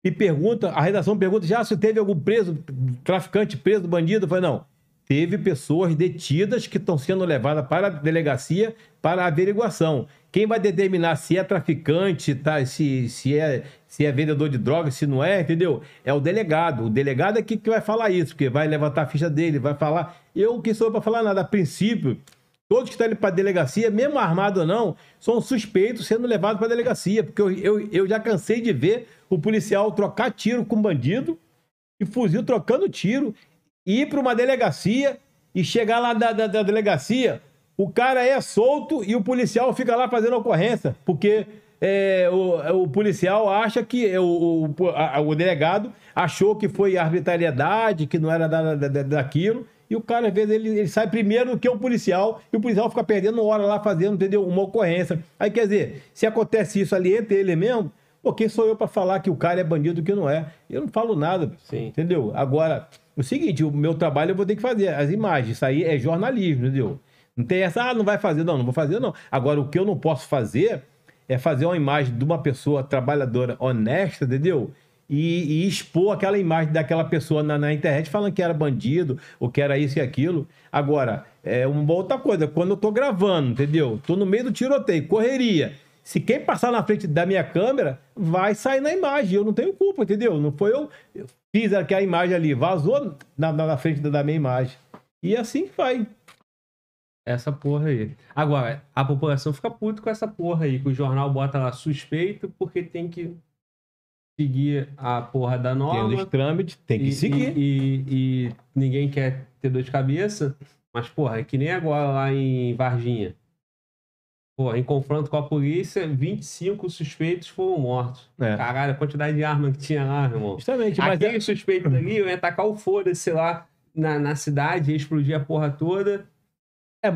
e pergunta, a redação pergunta, já se teve algum preso, traficante preso, bandido? Eu falei, não, teve pessoas detidas que estão sendo levadas para a delegacia para averiguação. Quem vai determinar se é traficante, tá? se é vendedor de drogas, se não é, entendeu? É o delegado. O delegado é que vai falar isso, porque vai levantar a ficha dele, vai falar. Eu que sou para falar nada. A princípio, todos que estão indo para a delegacia, mesmo armado ou não, são suspeitos sendo levados para a delegacia, porque eu já cansei de ver o policial trocar tiro com bandido e fuzil trocando tiro, ir para uma delegacia e chegar lá da delegacia, o cara é solto e o policial fica lá fazendo ocorrência, porque o policial acha que o delegado achou que foi arbitrariedade, que não era daquilo, e o cara, às vezes, ele sai primeiro do que o policial, e o policial fica perdendo hora lá fazendo, entendeu? Uma ocorrência. Aí, quer dizer, se acontece isso ali entre ele mesmo, pô, quem sou eu para falar que o cara é bandido que não é? Eu não falo nada, sim, entendeu? Agora, o seguinte, o meu trabalho eu vou ter que fazer as imagens, isso aí é jornalismo, entendeu? Não tem essa, ah, não vai fazer, não, não vou fazer, não. Agora, o que eu não posso fazer é fazer uma imagem de uma pessoa trabalhadora honesta, entendeu? E expor aquela imagem daquela pessoa na internet falando que era bandido, ou que era isso e aquilo. Agora, é uma outra coisa, quando eu tô gravando, entendeu? Tô no meio do tiroteio, correria. Se quem passar na frente da minha câmera, vai sair na imagem, eu não tenho culpa, entendeu? Não foi eu fiz aquela imagem ali, vazou na frente da minha imagem. E é assim que vai. Essa porra aí. Agora, a população fica puta com essa porra aí, que o jornal bota lá suspeito, porque tem que seguir a porra da norma. Tem os trâmites, tem que seguir. E ninguém quer ter dor de cabeça, mas, porra, é que nem agora lá em Varginha. Porra, em confronto com a polícia, 25 suspeitos foram mortos. É. Caralho, a quantidade de arma que tinha lá, irmão. Justamente, mas aquele suspeito ali ia tacar o foda-se, sei lá, na cidade, ia explodir a porra toda.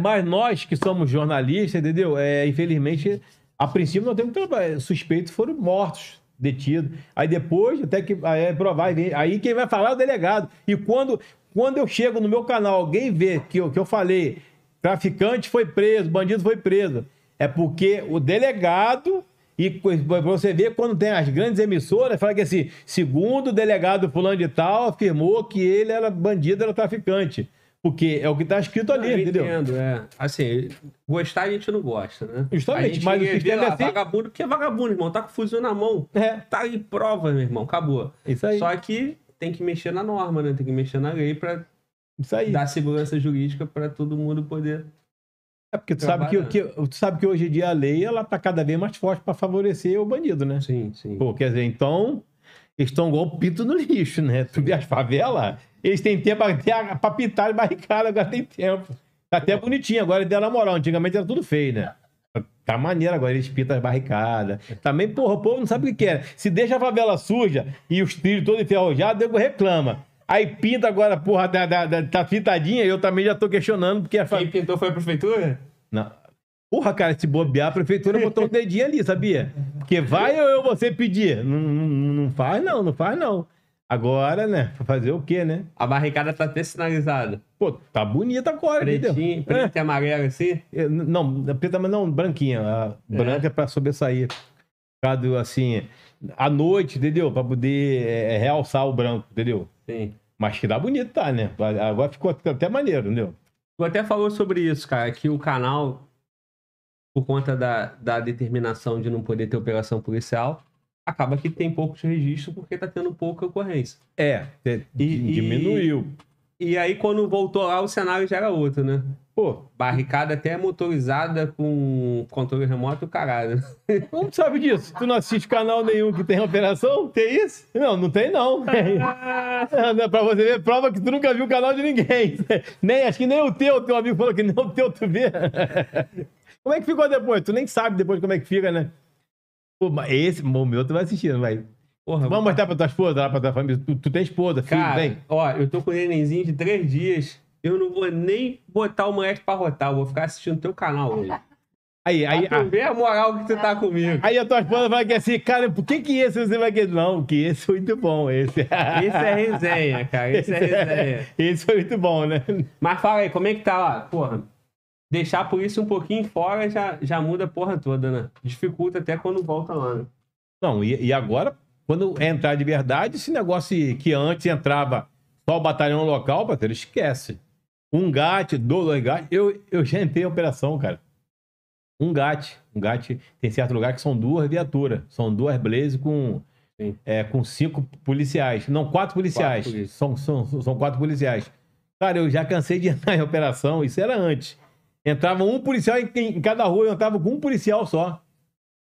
Mas nós que somos jornalistas, entendeu? Infelizmente, a princípio, nós temos que trabalhar. Suspeitos foram mortos, detidos. Aí depois, até que provar. Aí quem vai falar é o delegado. E quando eu chego no meu canal, alguém vê que eu falei traficante foi preso, bandido foi preso, é porque o delegado... E você vê quando tem as grandes emissoras, fala que assim, segundo o delegado fulano de tal, afirmou que ele era bandido, era traficante. Porque é o que está escrito ali, entendeu? Entendo, Assim, gostar a gente não gosta, né? Justamente, mas o sistema é assim... Vagabundo, porque é vagabundo, irmão. Tá com o fuzil na mão. É. Tá em prova, meu irmão. Acabou. Isso aí. Só que tem que mexer na norma, né? Tem que mexer na lei pra dar segurança jurídica pra todo mundo poder... Porque tu sabe que hoje em dia a lei, ela tá cada vez mais forte pra favorecer o bandido, né? Sim, sim. Pô, quer dizer, então... Eles estão igual pito no lixo, né? Tu vê as favelas, eles têm tempo pra pitar e barricada, agora tem tempo. Tá até bonitinho, agora deu na moral. Antigamente era tudo feio, né? Tá maneiro agora, eles pitam as barricadas. Também, porra, o povo não sabe o que é. Se deixa a favela suja e os trilhos todos enferrujados, nego reclama. Aí pinta agora, porra, tá pintadinha, eu também já tô questionando, porque... Quem pintou foi a prefeitura? Não. Porra, cara, se bobear, a prefeitura botou um dedinho ali, sabia? Porque vai ou eu vou você pedir? Não, não, não faz não, não faz não. Agora, né? Fazer o quê, né? A barricada tá até sinalizada. Pô, tá bonita agora, entendeu? Preto e amarelo assim? Não, preta, mas não, branquinha. Branca pra sobressair. Assim, à noite, entendeu? Pra poder realçar o branco, entendeu? Sim. Mas que dá bonito, tá, né? Agora ficou até maneiro, entendeu? Tu até falou sobre isso, cara, que o canal... por conta da determinação de não poder ter operação policial, acaba que tem poucos registros porque tá tendo pouca ocorrência. Diminuiu. E aí quando voltou lá, o cenário já era outro, né? Pô, barricada até motorizada com controle remoto, caralho. Como tu sabe disso? Tu não assiste canal nenhum que tem operação? Tem isso? Não, não tem não. Pra você ver, prova que tu nunca viu o canal de ninguém. Acho que nem o teu amigo falou que nem o teu tu vê. Como é que ficou depois? Tu nem sabe depois como é que fica, né? Pô, mas esse, o meu tu vai assistindo, vai. Porra, vamos mostrar pra tua esposa, lá pra tua família. Tu tem esposa, filho, cara, tem? Ó, eu tô com um nenenzinho de 3 dias. Eu não vou nem botar o moleque pra rotar, eu vou ficar assistindo teu canal hoje. Aí, vê a moral que tu tá comigo. Aí a tua esposa fala que assim, cara, por que que esse você vai querer? Não, que esse foi muito bom, esse. Esse é resenha, cara, esse é resenha. Esse foi muito bom, né? Mas fala aí, como é que tá lá? Porra, deixar a polícia um pouquinho fora já muda a porra toda, né? Dificulta até quando volta lá, né? Não, e agora, quando entrar de verdade, esse negócio que antes entrava só o batalhão local, bateria, esquece. Um GAT, dois GAT, eu já entrei em operação, cara. Um GAT, tem certo lugar que são duas viaturas, são duas blazes com 5 policiais, não, 4 policiais, são 4 policiais. Cara, eu já cansei de entrar em operação, isso era antes. Entrava um policial em cada rua, eu entrava com um policial só.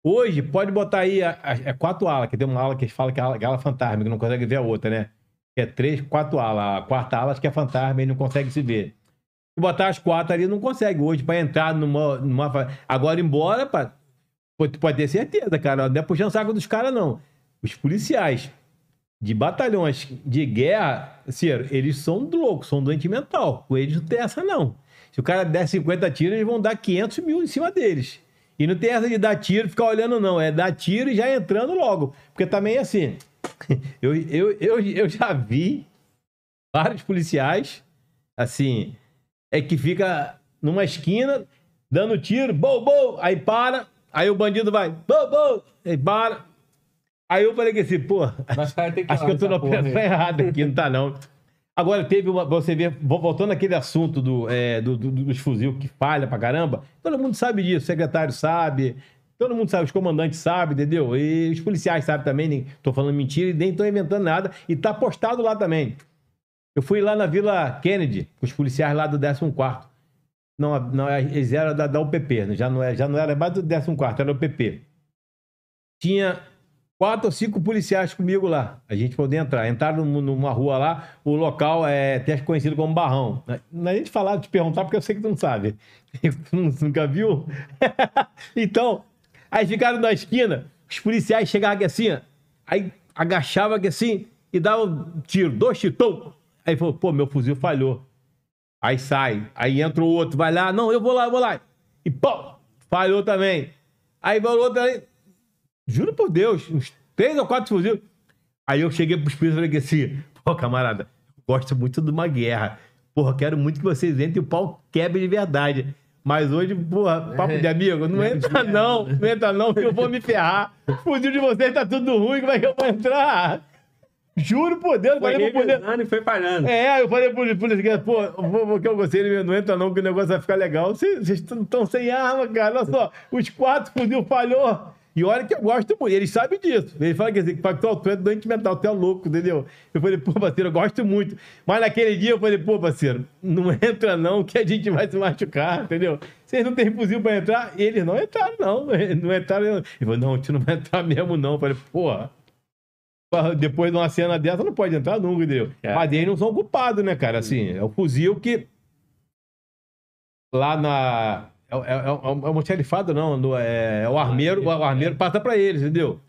Hoje, pode botar aí, 4 alas, que tem uma ala que eles falam que é a ala fantasma, que não consegue ver a outra, né? Que é 3, 4 alas, a quarta ala acho que é fantasma, ele não consegue se ver. E botar as 4 ali não consegue hoje para entrar numa... Agora, embora, pode ter certeza, cara, não é puxando o saco dos caras, não. Os policiais de batalhões de guerra, Ciro, eles são loucos, são doente mental. Com eles não tem essa, não. Se o cara der 50 tiros, eles vão dar 500 mil em cima deles. E não tem essa de dar tiro e ficar olhando, não. É dar tiro e já entrando logo. Porque também é assim, eu já vi vários policiais, assim... É que fica numa esquina, dando tiro, bom, bom, aí para, aí o bandido vai, bom, bom, aí para. Aí eu falei que assim, pô, acho que eu tô na operação errada aqui, não tá não. Agora teve uma, você vê, voltando àquele assunto dos fuzil que falha pra caramba, todo mundo sabe disso, o secretário sabe, todo mundo sabe, os comandantes sabem, entendeu? E os policiais sabem também, nem tô falando mentira e nem tô inventando nada, e tá postado lá também. Eu fui lá na Vila Kennedy, com os policiais lá do 14º. Não, eles eram da UPP, né? já não era mais do 14º, era UPP. Tinha 4 ou 5 policiais comigo lá, a gente podia entrar. Entraram numa rua lá, o local é até conhecido como Barrão. A gente falava, te perguntar, porque eu sei que tu não sabe. Tu nunca viu? Então, aí ficaram na esquina, os policiais chegavam aqui assim, ó, aí agachavam aqui assim e davam um tiro, 2 tiros, aí falou, pô, meu fuzil falhou. Aí sai, aí entra o outro, vai lá, não, eu vou lá. E pô, falhou também. Aí vai o outro aí, juro por Deus, uns 3 ou 4 fuzil. Aí eu cheguei pros policiais e falei assim, pô, camarada, gosto muito de uma guerra. Porra, quero muito que vocês entrem e o pau quebre de verdade. Mas hoje, porra, papo de amigo, não entra não, não entra não, que eu vou me ferrar. O fuzil de vocês tá tudo ruim, como é que eu vou entrar? Juro por Deus, foi parando. É, eu falei pro policial, pô, que eu gostei, não entra não, que o negócio vai ficar legal. Vocês estão sem arma, cara, olha só, os 4 fuzil falhou. E olha que eu gosto muito, eles sabem disso. Eles falam que assim, Factual, tu é doente mental, tu é louco, entendeu? Eu falei, pô, parceiro, eu gosto muito. Mas naquele dia eu falei, pô, parceiro, não entra não, que a gente vai se machucar, entendeu? Vocês não têm fuzil pra entrar? E eles não entraram não, não entraram. Ele falou, não, a gente não vai entrar mesmo não. Eu falei, porra. Depois de uma cena dessa, não pode entrar nunca, entendeu? É. Mas eles não são culpados, né, cara? Assim, é o fuzil que... Lá na... É um xerifado, não. É o armeiro, passa pra eles, entendeu?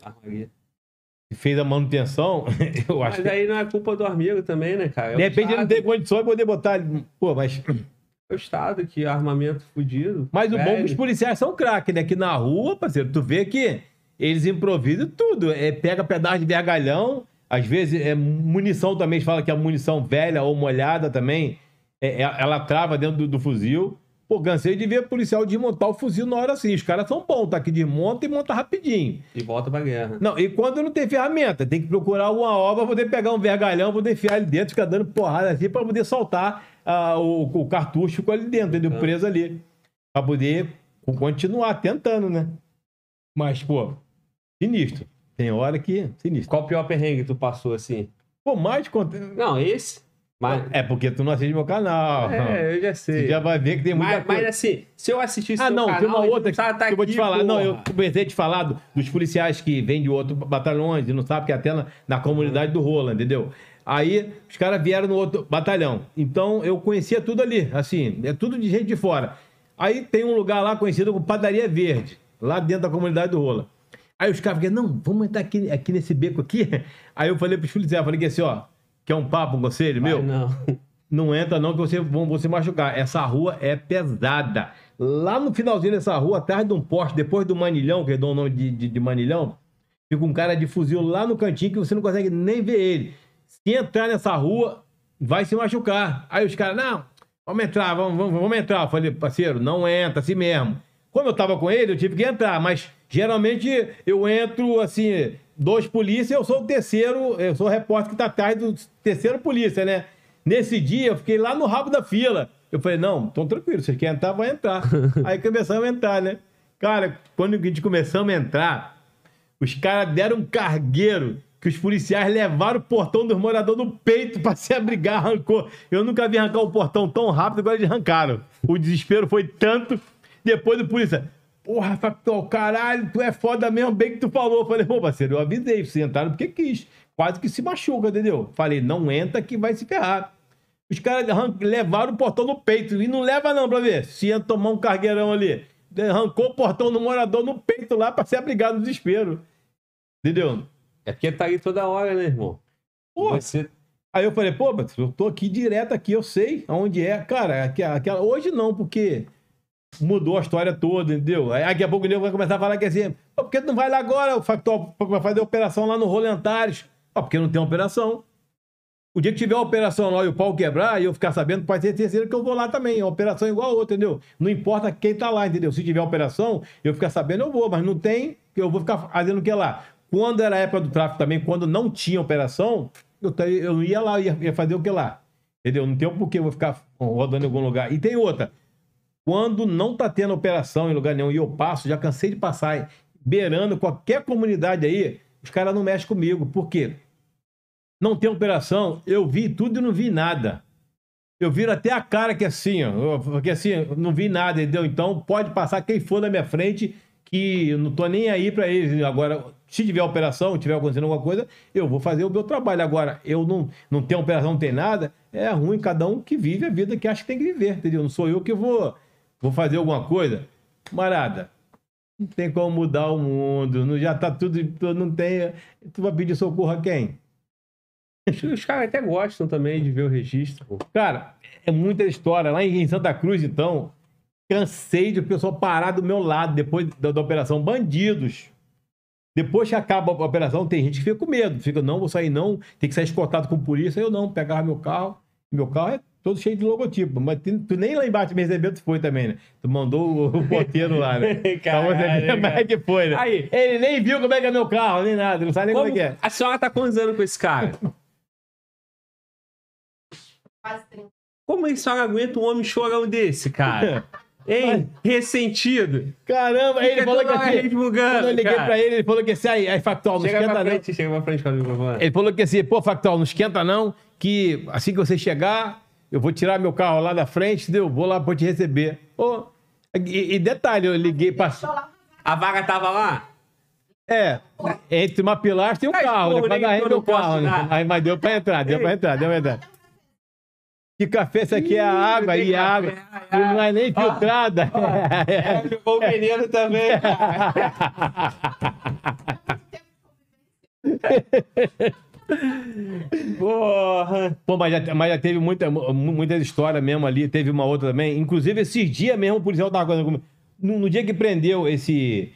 Fez a manutenção, eu acho. Mas aí não é culpa do armeiro também, né, cara? É de repente ele não tem condições de poder botar... Pô, mas... É o Estado que armamento fudido. Mas velho. O bom é que os policiais são craque, né? Que na rua, parceiro, tu vê que... Eles improvisam tudo, pega pedaço de vergalhão, às vezes munição também, eles falam que a munição velha ou molhada também, ela trava dentro do fuzil. Pô, cansei de ver policial desmontar o fuzil na hora assim, os caras são bons, tá aqui, desmonta e monta rapidinho. E volta pra guerra. Não, e quando não tem ferramenta, tem que procurar uma obra, poder pegar um vergalhão, poder enfiar ali dentro, ficar dando porrada assim pra poder soltar o cartucho com ali dentro, entendeu? Preso ali, pra poder continuar tentando, né? Mas, pô... Sinistro. Tem hora que... Sinistro. Qual o pior perrengue que tu passou, assim? Pô, mais de conteúdo. Não, esse... Mas... É porque tu não assiste meu canal. É, eu já sei. Você já vai ver que tem muita coisa. Mas, assim, se eu assistisse o canal... Ah, não, tem uma outra que eu vou te falar. Porra. Não, eu comecei de falar dos policiais que vêm de outro batalhão e não sabe que é até na comunidade do Roland, entendeu? Aí, os caras vieram no outro batalhão. Então, eu conhecia tudo ali, assim. É tudo de gente de fora. Aí, tem um lugar lá conhecido como Padaria Verde, lá dentro da comunidade do Roland. Aí os caras falaram, não, vamos entrar aqui nesse beco aqui. Aí eu falei para os policiais, falei que assim, ó, quer um papo, um conselho meu? Não. Não entra não que vão se machucar. Essa rua é pesada. Lá no finalzinho dessa rua, atrás de um poste, depois do Manilhão, que dá o nome de Manilhão, fica um cara de fuzil lá no cantinho que você não consegue nem ver ele. Se entrar nessa rua, vai se machucar. Aí os caras, não, vamos entrar. Eu falei, parceiro, não entra, assim mesmo. Como eu tava com ele, eu tive que entrar, mas geralmente eu entro, assim, dois polícias, eu sou o terceiro, eu sou o repórter que tá atrás do terceiro polícia, né? Nesse dia, eu fiquei lá no rabo da fila. Eu falei, não, então tranquilo, vocês querem entrar, vai entrar. Aí começamos a entrar, né? Cara, quando a gente começamos a entrar, os caras deram um cargueiro que os policiais levaram o portão dos moradores no peito pra se abrigar, arrancou. Eu nunca vi arrancar um portão tão rápido, agora eles arrancaram. O desespero foi tanto. Depois do polícia, porra, Factual, caralho, tu é foda mesmo, bem que tu falou. Eu falei, pô, parceiro, eu avisei, vocês entraram porque quis. Quase que se machuca, entendeu? Falei, não entra que vai se ferrar. Os caras levaram o portão no peito e não leva não pra ver. Se ia tomar um cargueirão ali. Arrancou o portão do morador no peito lá pra se abrigar no desespero. Entendeu? É porque tá aí toda hora, né, irmão? Porra. Você... Aí eu falei, pô, eu tô aqui direto aqui, eu sei aonde é. Cara, aquela... hoje não, porque mudou a história toda, entendeu? Aí daqui a pouco o nego vai começar a falar que assim, pô, por que tu não vai lá agora, o Factual, pra fazer a operação lá no Rolantares? Ó, porque não tem operação. O dia que tiver a operação lá e o pau quebrar e eu ficar sabendo, pode ser terceiro que eu vou lá também. A operação é igual a outra, entendeu? Não importa quem tá lá, entendeu? Se tiver operação, eu ficar sabendo, eu vou. Mas não tem, eu vou ficar fazendo o que lá. Quando era a época do tráfico também, quando não tinha operação, eu ia lá, ia fazer o que lá? Entendeu? Não tem um porquê eu vou ficar rodando em algum lugar. E tem outra. Quando não tá tendo operação em lugar nenhum e eu passo, já cansei de passar, beirando qualquer comunidade aí, os caras não mexem comigo. Por quê? Não tem operação, eu vi tudo e não vi nada. Eu viro até a cara que assim, ó, que assim, não vi nada, entendeu? Então pode passar quem for na minha frente, que eu não tô nem aí para eles. Agora, se tiver operação, tiver acontecendo alguma coisa, eu vou fazer o meu trabalho. Agora, eu não tenho operação, não tem nada, é ruim, cada um que vive a vida que acha que tem que viver, entendeu? Não sou eu que vou fazer alguma coisa. Marada, não tem como mudar o mundo, não, já tá tudo, não tem, tu vai pedir socorro a quem? Os caras até gostam também de ver o registro. Pô. Cara, é muita história. Lá em Santa Cruz, então, cansei de o pessoal parar do meu lado depois da operação. Bandidos. Depois que acaba a operação, tem gente que fica com medo. Fica, não, vou sair não. Tem que sair escoltado com polícia. Eu não, pegava meu carro. Meu carro é todo cheio de logotipo. Mas tu nem lá embaixo me recebeu, tu foi também, né? Tu mandou o porteiro lá, né? Caralho, cara. Que foi, né? Aí, ele nem viu como é que é meu carro, nem nada. Não sabe nem como é que é. A senhora tá quantos anos com esse cara? Como é que a senhora aguenta um homem chorão desse, cara? Hein? Ressentido. Caramba, aí ele falou que assim... Quando eu liguei pra ele falou que assim... Aí, Factual, não esquenta não. Chega pra frente, cara. Ele falou que assim... Pô, Factual, não esquenta não, que assim que você chegar, eu vou tirar meu carro lá da frente, eu vou lá pra te receber. Oh, e detalhe, eu liguei pra... A vaga tava lá? É, entre uma pilastra e um carro. Pra agarrar meu carro, né? Aí, mas deu pra entrar, deu pra entrar. Que café, isso aqui é a água, e a água não é nem filtrada. Ele levou o veneno também, cara. Porra. Pô, mas já teve muitas histórias mesmo ali, teve uma outra também. Inclusive, esses dias mesmo, o policial tava contando. No dia que prendeu esse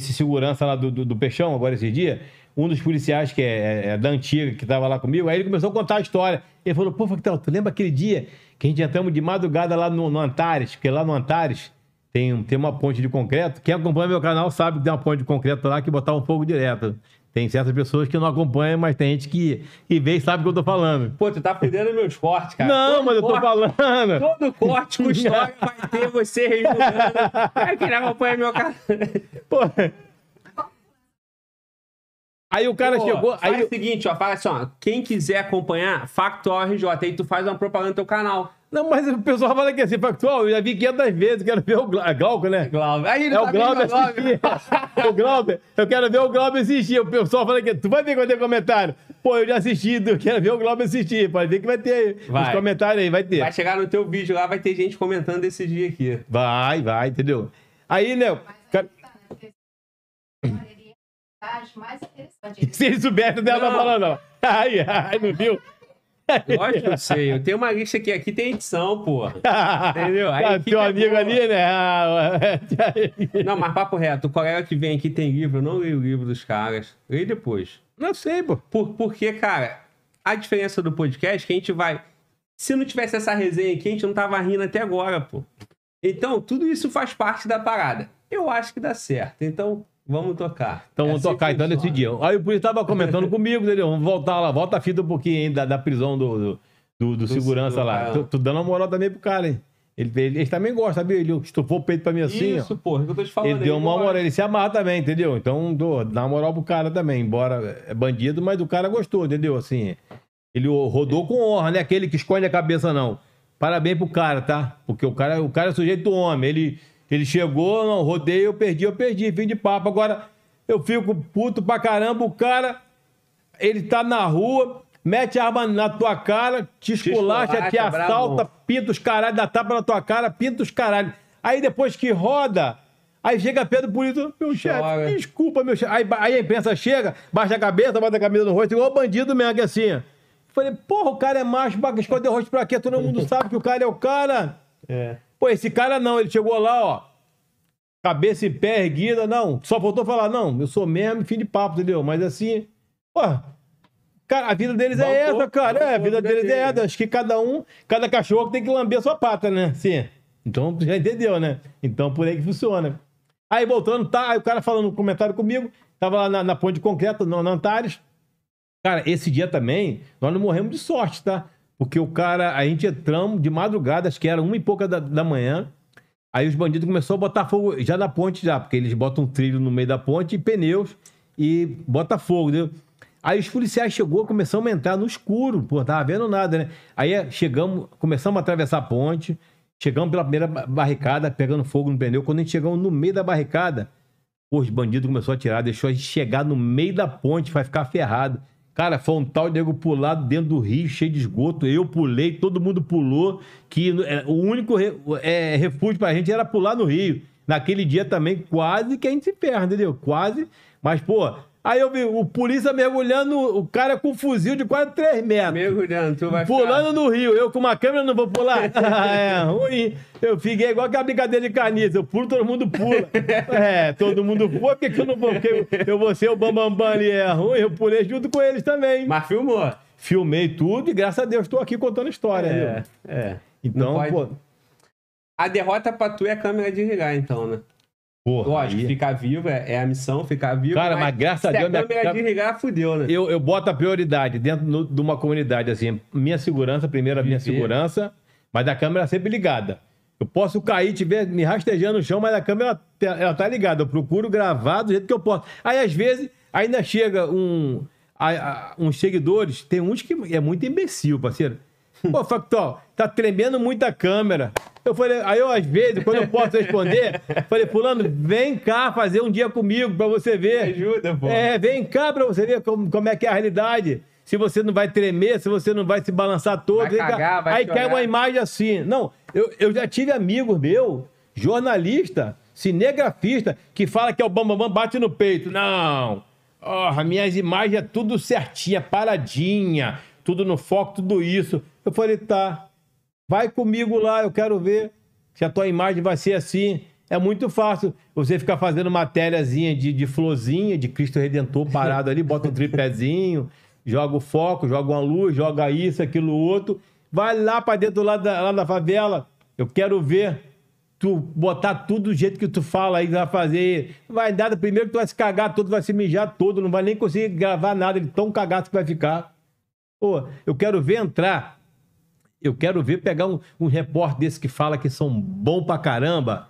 segurança lá do Peixão, agora esses dias, um dos policiais, que é da antiga, que estava lá comigo, aí ele começou a contar a história. Ele falou, pô, Factual, tu lembra aquele dia que a gente entramos de madrugada lá no Antares? Porque lá no Antares tem uma ponte de concreto. Quem acompanha meu canal sabe que tem uma ponte de concreto lá que botar um fogo direto. Tem certas pessoas que não acompanham, mas tem gente que vê e sabe o que eu tô falando. Pô, tu tá perdendo meus cortes, cara. Não, todo mas corte, eu tô falando. Todo corte com história vai ter você resmungando. Cara, quem não acompanha meu canal... Pô... Aí o cara chegou... Faz aí o seguinte, ó, fala assim, ó, quem quiser acompanhar, Factual RJ, aí tu faz uma propaganda no teu canal. Não, mas o pessoal fala que assim, Factual, eu já vi 500 vezes, quero ver o Glauco, né? Glauber. Aí ele é tá o Glauber assistir. O Glauber, eu quero ver o Glauber assistir. O pessoal fala que tu vai ver quando tem comentário. Pô, eu já assisti, eu quero ver o Glauber assistir. Pode ver que vai ter os comentários aí, vai ter. Vai chegar no teu vídeo lá, vai ter gente comentando esse dia aqui. Vai, entendeu? Aí, né... mais interessante. Se ele soubesse, não tava falando, não. Ai, não viu? Lógico que eu sei. Eu tenho uma lista aqui. Aqui tem edição, pô. Entendeu? Aí teu amigo ali, né? Não, mas papo reto. O colega que vem aqui tem livro. Eu não li o livro dos caras. Li depois. Não sei, pô. Porque, cara, a diferença do podcast é que a gente vai... Se não tivesse essa resenha aqui, a gente não tava rindo até agora, pô. Então, tudo isso faz parte da parada. Eu acho que dá certo. Então... Vamos tocar. Então vamos tocar, então, nesse dia. Aí o Puri tava comentando comigo, entendeu? Vamos voltar lá, volta a fita um pouquinho, hein, da prisão do segurança lá. Tô dando uma moral também pro cara, hein? Ele também gosta, sabe? Ele estufou o peito pra mim assim. Isso, ó. Porra, que eu tô te falando. Ele deu uma moral, ele se amarra também, entendeu? Então, dá uma moral pro cara também, embora é bandido, mas o cara gostou, entendeu? Assim, ele rodou com honra, né? Aquele que esconde a cabeça, não. Parabéns pro cara, tá? Porque o cara é sujeito do homem, ele chegou, não, rodei, eu perdi, fim de papo. Agora, eu fico puto pra caramba, o cara, ele tá na rua, mete a arma na tua cara, te esculacha, te assalta, pinta os caralho, dá tapa na tua cara, pinta os caralho. Aí depois que roda, aí chega Pedro Polito, meu chefe, desculpa, meu chefe. Aí a imprensa chega, baixa a cabeça, bota a camisa no rosto, igual o bandido mesmo, que é assim. Eu falei, porra, o cara é macho, esconde o rosto pra quê? Todo mundo sabe que o cara é o cara. É. Pô, esse cara não, ele chegou lá, ó, cabeça e pé erguida, não, só faltou falar, não, eu sou mesmo, fim de papo, entendeu? Mas assim, pô, cara, a vida deles é essa, cara, é, a vida deles é essa, acho que cada cachorro tem que lamber a sua pata, né, assim, então já entendeu, né, então por aí que funciona. Aí voltando, tá, aí o cara falando um comentário comigo, tava lá na ponte de concreto, na Antares, cara, esse dia também, nós não morremos de sorte, tá? Porque o cara, a gente entramos de madrugada, acho que era 1h e pouca da manhã, aí os bandidos começaram a botar fogo já na ponte já, porque eles botam um trilho no meio da ponte e pneus e bota fogo, entendeu? Aí os policiais chegou, começamos a entrar no escuro, pô, não tava vendo nada, né? Aí chegamos, começamos a atravessar a ponte, chegamos pela primeira barricada, pegando fogo no pneu, quando a gente chegamos no meio da barricada, pô, os bandidos começaram a atirar, deixou a gente chegar no meio da ponte, vai ficar ferrado. Cara, foi um tal Diego pulado dentro do rio, cheio de esgoto. Eu pulei, todo mundo pulou. Que o único refúgio pra gente era pular no rio. Naquele dia também, quase que a gente se perde, entendeu? Quase. Mas, pô, aí eu vi o polícia mergulhando, o cara com um fuzil de quase 3 metros. Mergulhando, tu vai pulando ficar... no rio. Eu com uma câmera não vou pular? É ruim. Eu fiquei igual aquela brincadeira de carniça. Eu pulo, todo mundo pula. É, todo mundo pula. Por que eu não vou? Porque eu vou ser o bambambam ali. É ruim, eu pulei junto com eles também. Mas filmou? Filmei tudo e graças a Deus estou aqui contando história. É. Então, pode... pô... A derrota pra tu é a câmera de ligar, então, né? Porra, lógico, aí... ficar vivo é a missão, ficar vivo. Cara, mas graças a Deus... Se a câmera desligar, fudeu, né? Eu boto a prioridade dentro de uma comunidade, assim, minha segurança, primeiro a minha segurança, mas a câmera sempre ligada. Eu posso cair, tiver me rastejando no chão, mas a câmera, ela tá ligada. Eu procuro gravar do jeito que eu posso. Aí, às vezes, ainda chega uns seguidores, tem uns que é muito imbecil, parceiro. Pô, Factual, tá tremendo muito a câmera. Eu falei, aí eu às vezes, quando eu posso responder, falei, fulano, vem cá fazer um dia comigo pra você ver. Me ajuda, pô. É, vem cá pra você ver como é que é a realidade. Se você não vai tremer, se você não vai se balançar todo. Vai cagar, vai aí chorar. Cai uma imagem assim. Não, eu já tive amigos meu, jornalista, cinegrafista, que fala que é o bambambam, bate no peito. Não, oh, minhas imagens é tudo certinha, paradinha, tudo no foco, tudo isso. Eu falei, tá, vai comigo lá, eu quero ver se a tua imagem vai ser assim. É muito fácil você ficar fazendo matériazinha de florzinha, de Cristo Redentor parado ali, bota um tripézinho, joga o foco, joga uma luz, joga isso, aquilo, outro. Vai lá pra dentro lá da favela, eu quero ver tu botar tudo do jeito que tu fala aí, vai fazer. Vai dar, primeiro que tu vai se cagar todo, vai se mijar todo, não vai nem conseguir gravar nada, de tão cagado que vai ficar. Pô, eu quero ver entrar... Eu quero ver pegar um repórter desse que fala que são bom pra caramba,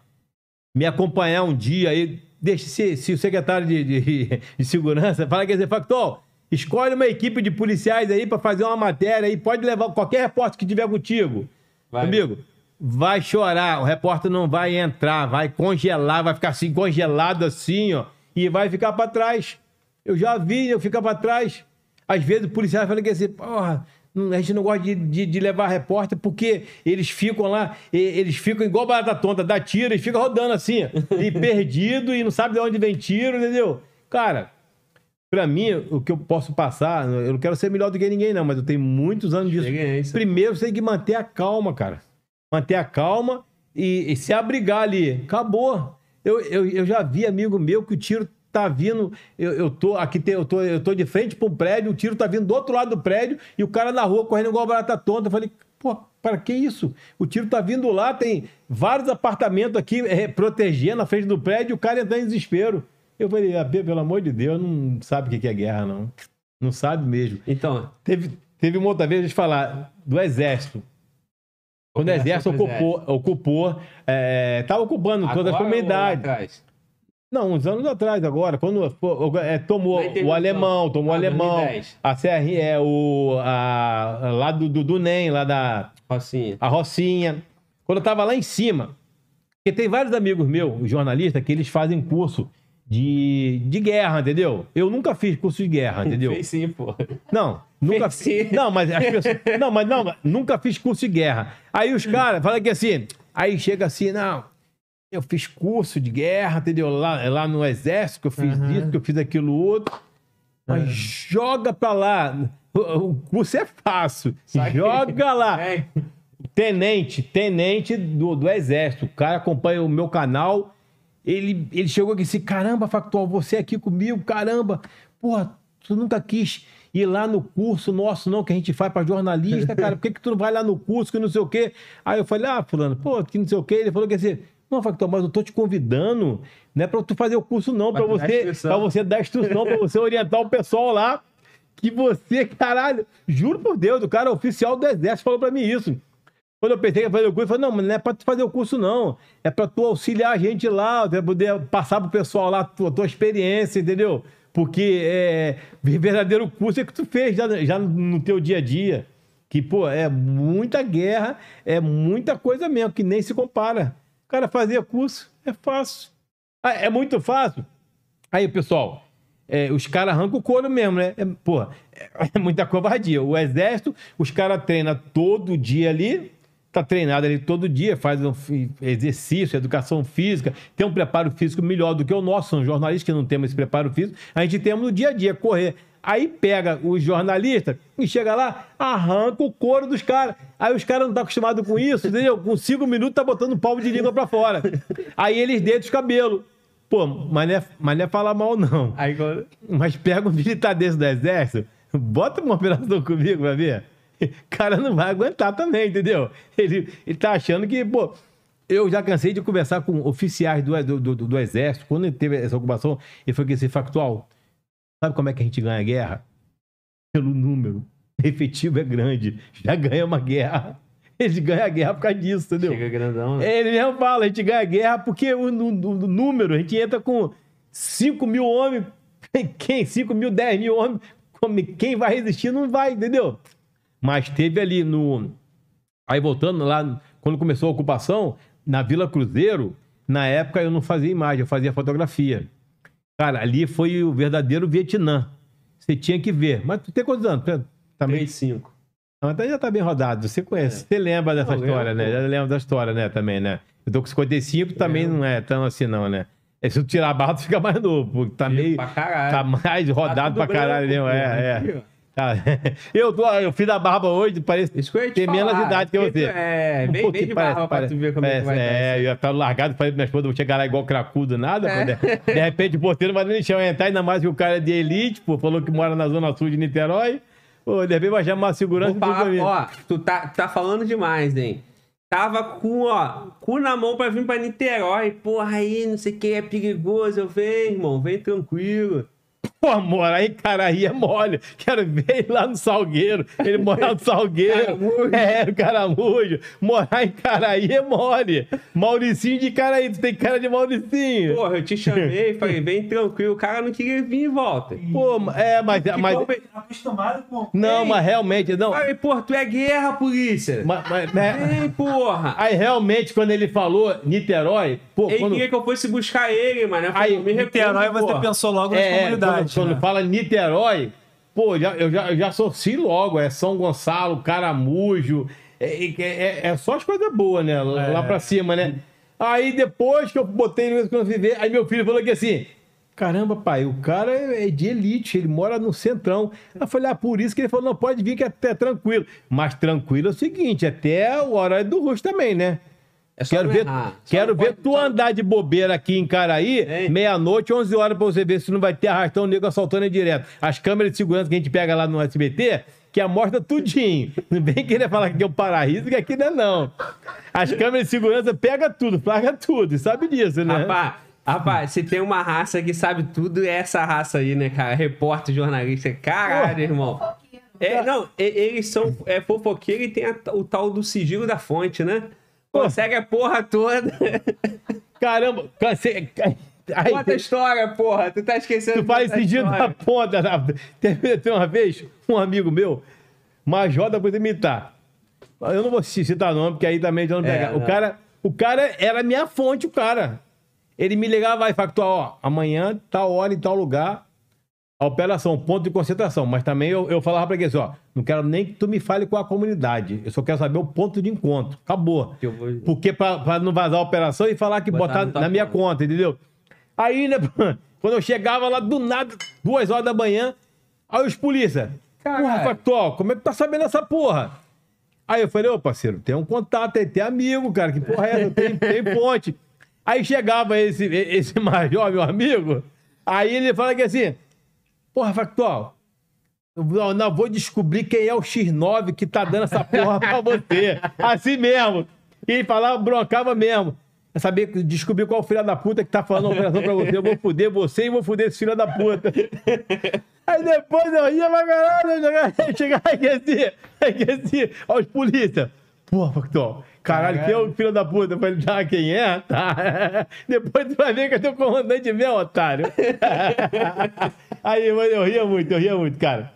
me acompanhar um dia aí, deixa, se o secretário de segurança fala que é Factual, escolhe uma equipe de policiais aí pra fazer uma matéria aí, pode levar qualquer repórter que tiver contigo. Vai. Amigo, vai chorar, o repórter não vai entrar, vai congelar, vai ficar assim, congelado assim, ó, e vai ficar pra trás. Eu já vi, eu ficar pra trás. Às vezes o policial fala que é assim, porra, a gente não gosta de levar repórter porque eles ficam lá, eles ficam igual barata tonta, dá tiro, eles ficam rodando assim, e perdido, e não sabe de onde vem tiro, entendeu? Cara, Pra mim, o que eu posso passar, eu não quero ser melhor do que ninguém, não, mas eu tenho muitos anos disso. Primeiro, você tem que manter a calma, cara. Manter a calma e se abrigar ali. Acabou. Eu já vi, amigo meu, que o tiro tá vindo. Eu tô de frente pro prédio, o tiro tá vindo do outro lado do prédio e o cara na rua correndo igual barata tonta. Eu falei, pô, para que isso? O tiro tá vindo lá, tem vários apartamentos aqui protegendo na frente do prédio, o cara entrando em desespero. Eu falei, Abê, pelo amor de Deus, não sabe o que é guerra, não. Não sabe mesmo. Então, teve uma outra vez a gente falar do Exército. Quando o Exército estava ocupando agora, toda a comunidade. Não, uns anos atrás, agora. Quando tomou o Alemão, tomou o Alemão. 2010. A CRE, lá do NEM, lá da Rocinha. A Rocinha. Quando eu estava lá em cima. Porque tem vários amigos meus, jornalistas, que eles fazem curso de guerra, entendeu? Eu nunca fiz curso de guerra, entendeu? Fez sim, pô. Não, nunca fiz. Não, mas as pessoas... Não, mas não, nunca fiz curso de guerra. Aí os caras falam que assim, aí chega assim, não, eu fiz curso de guerra, entendeu? Lá no Exército, que eu fiz isso, que eu fiz aquilo outro. Mas joga pra lá. O curso é fácil. Joga lá. É. Tenente do Exército. O cara acompanha o meu canal. Ele chegou aqui e disse, caramba, Factual, você aqui comigo, caramba, porra, tu nunca quis ir lá no curso nosso não, que a gente faz pra jornalista, cara, por que tu não vai lá no curso, que não sei o quê? Aí eu falei, ah, fulano, pô, que não sei o quê, ele falou que assim, não, Factual, mas eu tô te convidando, não é pra tu fazer o curso não, pra você dar instrução, pra você orientar o pessoal lá, que você, caralho, juro por Deus, o cara oficial do Exército falou pra mim isso. Quando eu pensei que ia fazer o curso, eu falei, não, mas não é pra tu fazer o curso, não. É pra tu auxiliar a gente lá, poder passar pro pessoal lá a tua experiência, entendeu? Porque verdadeiro curso é que tu fez já no teu dia a dia. Que, pô, é muita guerra, é muita coisa mesmo, que nem se compara. O cara fazer curso é fácil. Ah, é muito fácil. Aí, pessoal... os caras arrancam o couro mesmo, né? É muita covardia. O Exército, os caras treinam todo dia ali, tá treinado ali todo dia, faz um exercício, educação física, tem um preparo físico melhor do que o nosso, são jornalistas que não temos esse preparo físico, a gente temos no dia a dia, correr. Aí pega os jornalistas e chega lá, arranca o couro dos caras. Aí os caras não estão acostumados com isso, entendeu? Com 5 minutos tá botando um palmo de língua pra fora. Aí eles deitam os cabelos. Pô, mas não é falar mal, não. Aí, quando... Mas pega um militar desse do Exército, bota uma operação comigo pra ver. O cara não vai aguentar também, entendeu? Ele tá achando que, pô... Eu já cansei de conversar com oficiais do Exército. Quando ele teve essa ocupação, ele foi que esse Factual. Sabe como é que a gente ganha a guerra? Pelo número. Efetivo é grande. Já ganha uma guerra. Eles ganham a guerra por causa disso, entendeu? Chega grandão, né? Ele mesmo fala, a gente ganha a guerra porque o número, a gente entra com 5 mil homens, 5 mil, 10 mil homens, quem vai resistir não vai, entendeu? Mas teve ali no... Aí voltando lá, quando começou a ocupação, na Vila Cruzeiro, na época eu não fazia imagem, eu fazia fotografia. Cara, ali foi o verdadeiro Vietnã. Você tinha que ver. Mas tu tem quantos anos? 35. Então já tá bem rodado, você conhece, você lembra dessa história, né? Já lembra da história, né, também, né? Eu tô com 55, também não é tão assim não, né? Se eu tirar a barra, tu fica mais novo, porque tá meio... Tá mais rodado pra caralho mesmo, Eu fiz a barba hoje, parece ter menos idade que você. É, bem de barba pra tu ver como é que vai. Eu ia estar largado, falei pra minha esposa, vou chegar lá igual cracudo, nada, pô. De repente o porteiro vai no lixão entrar, ainda mais que o cara é de elite, pô, falou que mora na Zona Sul de Niterói. Pô, ele vai chamar a segurança. Opa, ó, tu tá falando demais, hein? Tava com, ó, cu na mão pra vir pra Niterói. Porra, aí, não sei o que, é perigoso. Eu venho, irmão, vem tranquilo. Pô, mora aí, cara, aí é mole. Quero ver lá no Salgueiro. Ele morar no Salgueiro. Caramujo. Morar em Caraí é mole. Mauricinho de Caraí, tu tem cara de Mauricinho. Porra, eu te chamei, falei, bem tranquilo. O cara não queria vir e volta. Pô, mas... acostumado com... Não, mas realmente, não... Falei, porra, tu é guerra, polícia. Vem, porra. Aí, realmente, quando ele falou Niterói... Pô, ele queria que eu fosse buscar ele, mano. Eu falei, aí, me Niterói, você pensou logo nas comunidades. Quando fala Niterói, pô, eu já associo logo. É São Gonçalo, Caramujo. É só as coisas boas, né? Lá pra cima, né? Aí depois que eu botei no mesmo quando eu viver, aí meu filho falou que assim: Caramba, pai, o cara é de elite, ele mora no centrão. Eu falei, ah, por isso que ele falou, não, pode vir que é até tranquilo. Mas tranquilo é o seguinte, até o horário do rush também, né? É só quero ver tu andar de bobeira aqui em Caraí, meia-noite, 11 horas, pra você ver se não vai ter arrastão, nego assaltando direto. As câmeras de segurança que a gente pega lá no SBT, que amostra tudinho. Não vem querer falar que é um paraíso, que aqui não é não. As câmeras de segurança pegam tudo, plaga tudo, sabe disso, né? Rapaz, se tem uma raça que sabe tudo, é essa raça aí, né, cara? Repórter, jornalista, caralho, irmão. É, não, eles são fofoqueiros e tem o tal do sigilo da fonte, né? Consegue a porra toda. Caramba, você... Conta a história, porra. Tu tá esquecendo. Tu faz sigilo da ponta. Tem uma vez, um amigo meu, major da Polícia Militar. Eu não vou citar nome, porque aí também já não pega. O cara era minha fonte, o cara. Ele me ligava e Factual, ó, amanhã, tal hora, em tal lugar, a operação, ponto de concentração. Mas também eu falava pra ele assim, ó, não quero nem que tu me fale com a comunidade, eu só quero saber o ponto de encontro. Acabou. Porque pra não vazar a operação e falar que botar na minha conta, entendeu? Aí, né, quando eu chegava lá do nada, 2 horas da manhã, aí os polícia, porra, Factual, como é que tu tá sabendo essa porra? Aí eu falei, ô parceiro, tem um contato, tem amigo, cara, que porra é essa? Tem ponte. Aí chegava esse major, meu amigo, aí ele fala que assim, porra, Factual, eu não vou descobrir quem é o X9 que tá dando essa porra pra você. Assim mesmo. E ele falava, broncava mesmo. Eu sabia, descobri qual filho da puta que tá falando uma operação pra você. Eu vou foder você e vou foder esse filho da puta. Aí depois eu ia pra caralho, eu chegava e aqueci, olha os polícia. Porra, Factual. Caralho, que é o filho da puta? Eu falei, ah, quem é? Tá. Depois tu vai ver que é teu comandante mesmo, otário. Aí, eu ria muito, cara.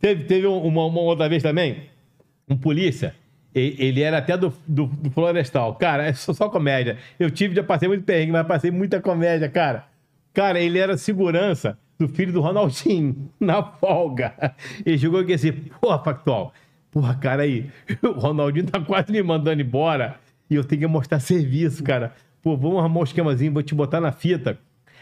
Teve uma outra vez também, um polícia, ele era até do Florestal. Cara, é só comédia. Já passei muito perrengue, mas passei muita comédia, cara. Cara, ele era segurança do filho do Ronaldinho, na folga. Ele chegou aqui assim, porra, Factual. Porra, cara, aí, o Ronaldinho tá quase me mandando embora e eu tenho que mostrar serviço, cara. Pô, vamos arrumar um esquemazinho, vou te botar na fita,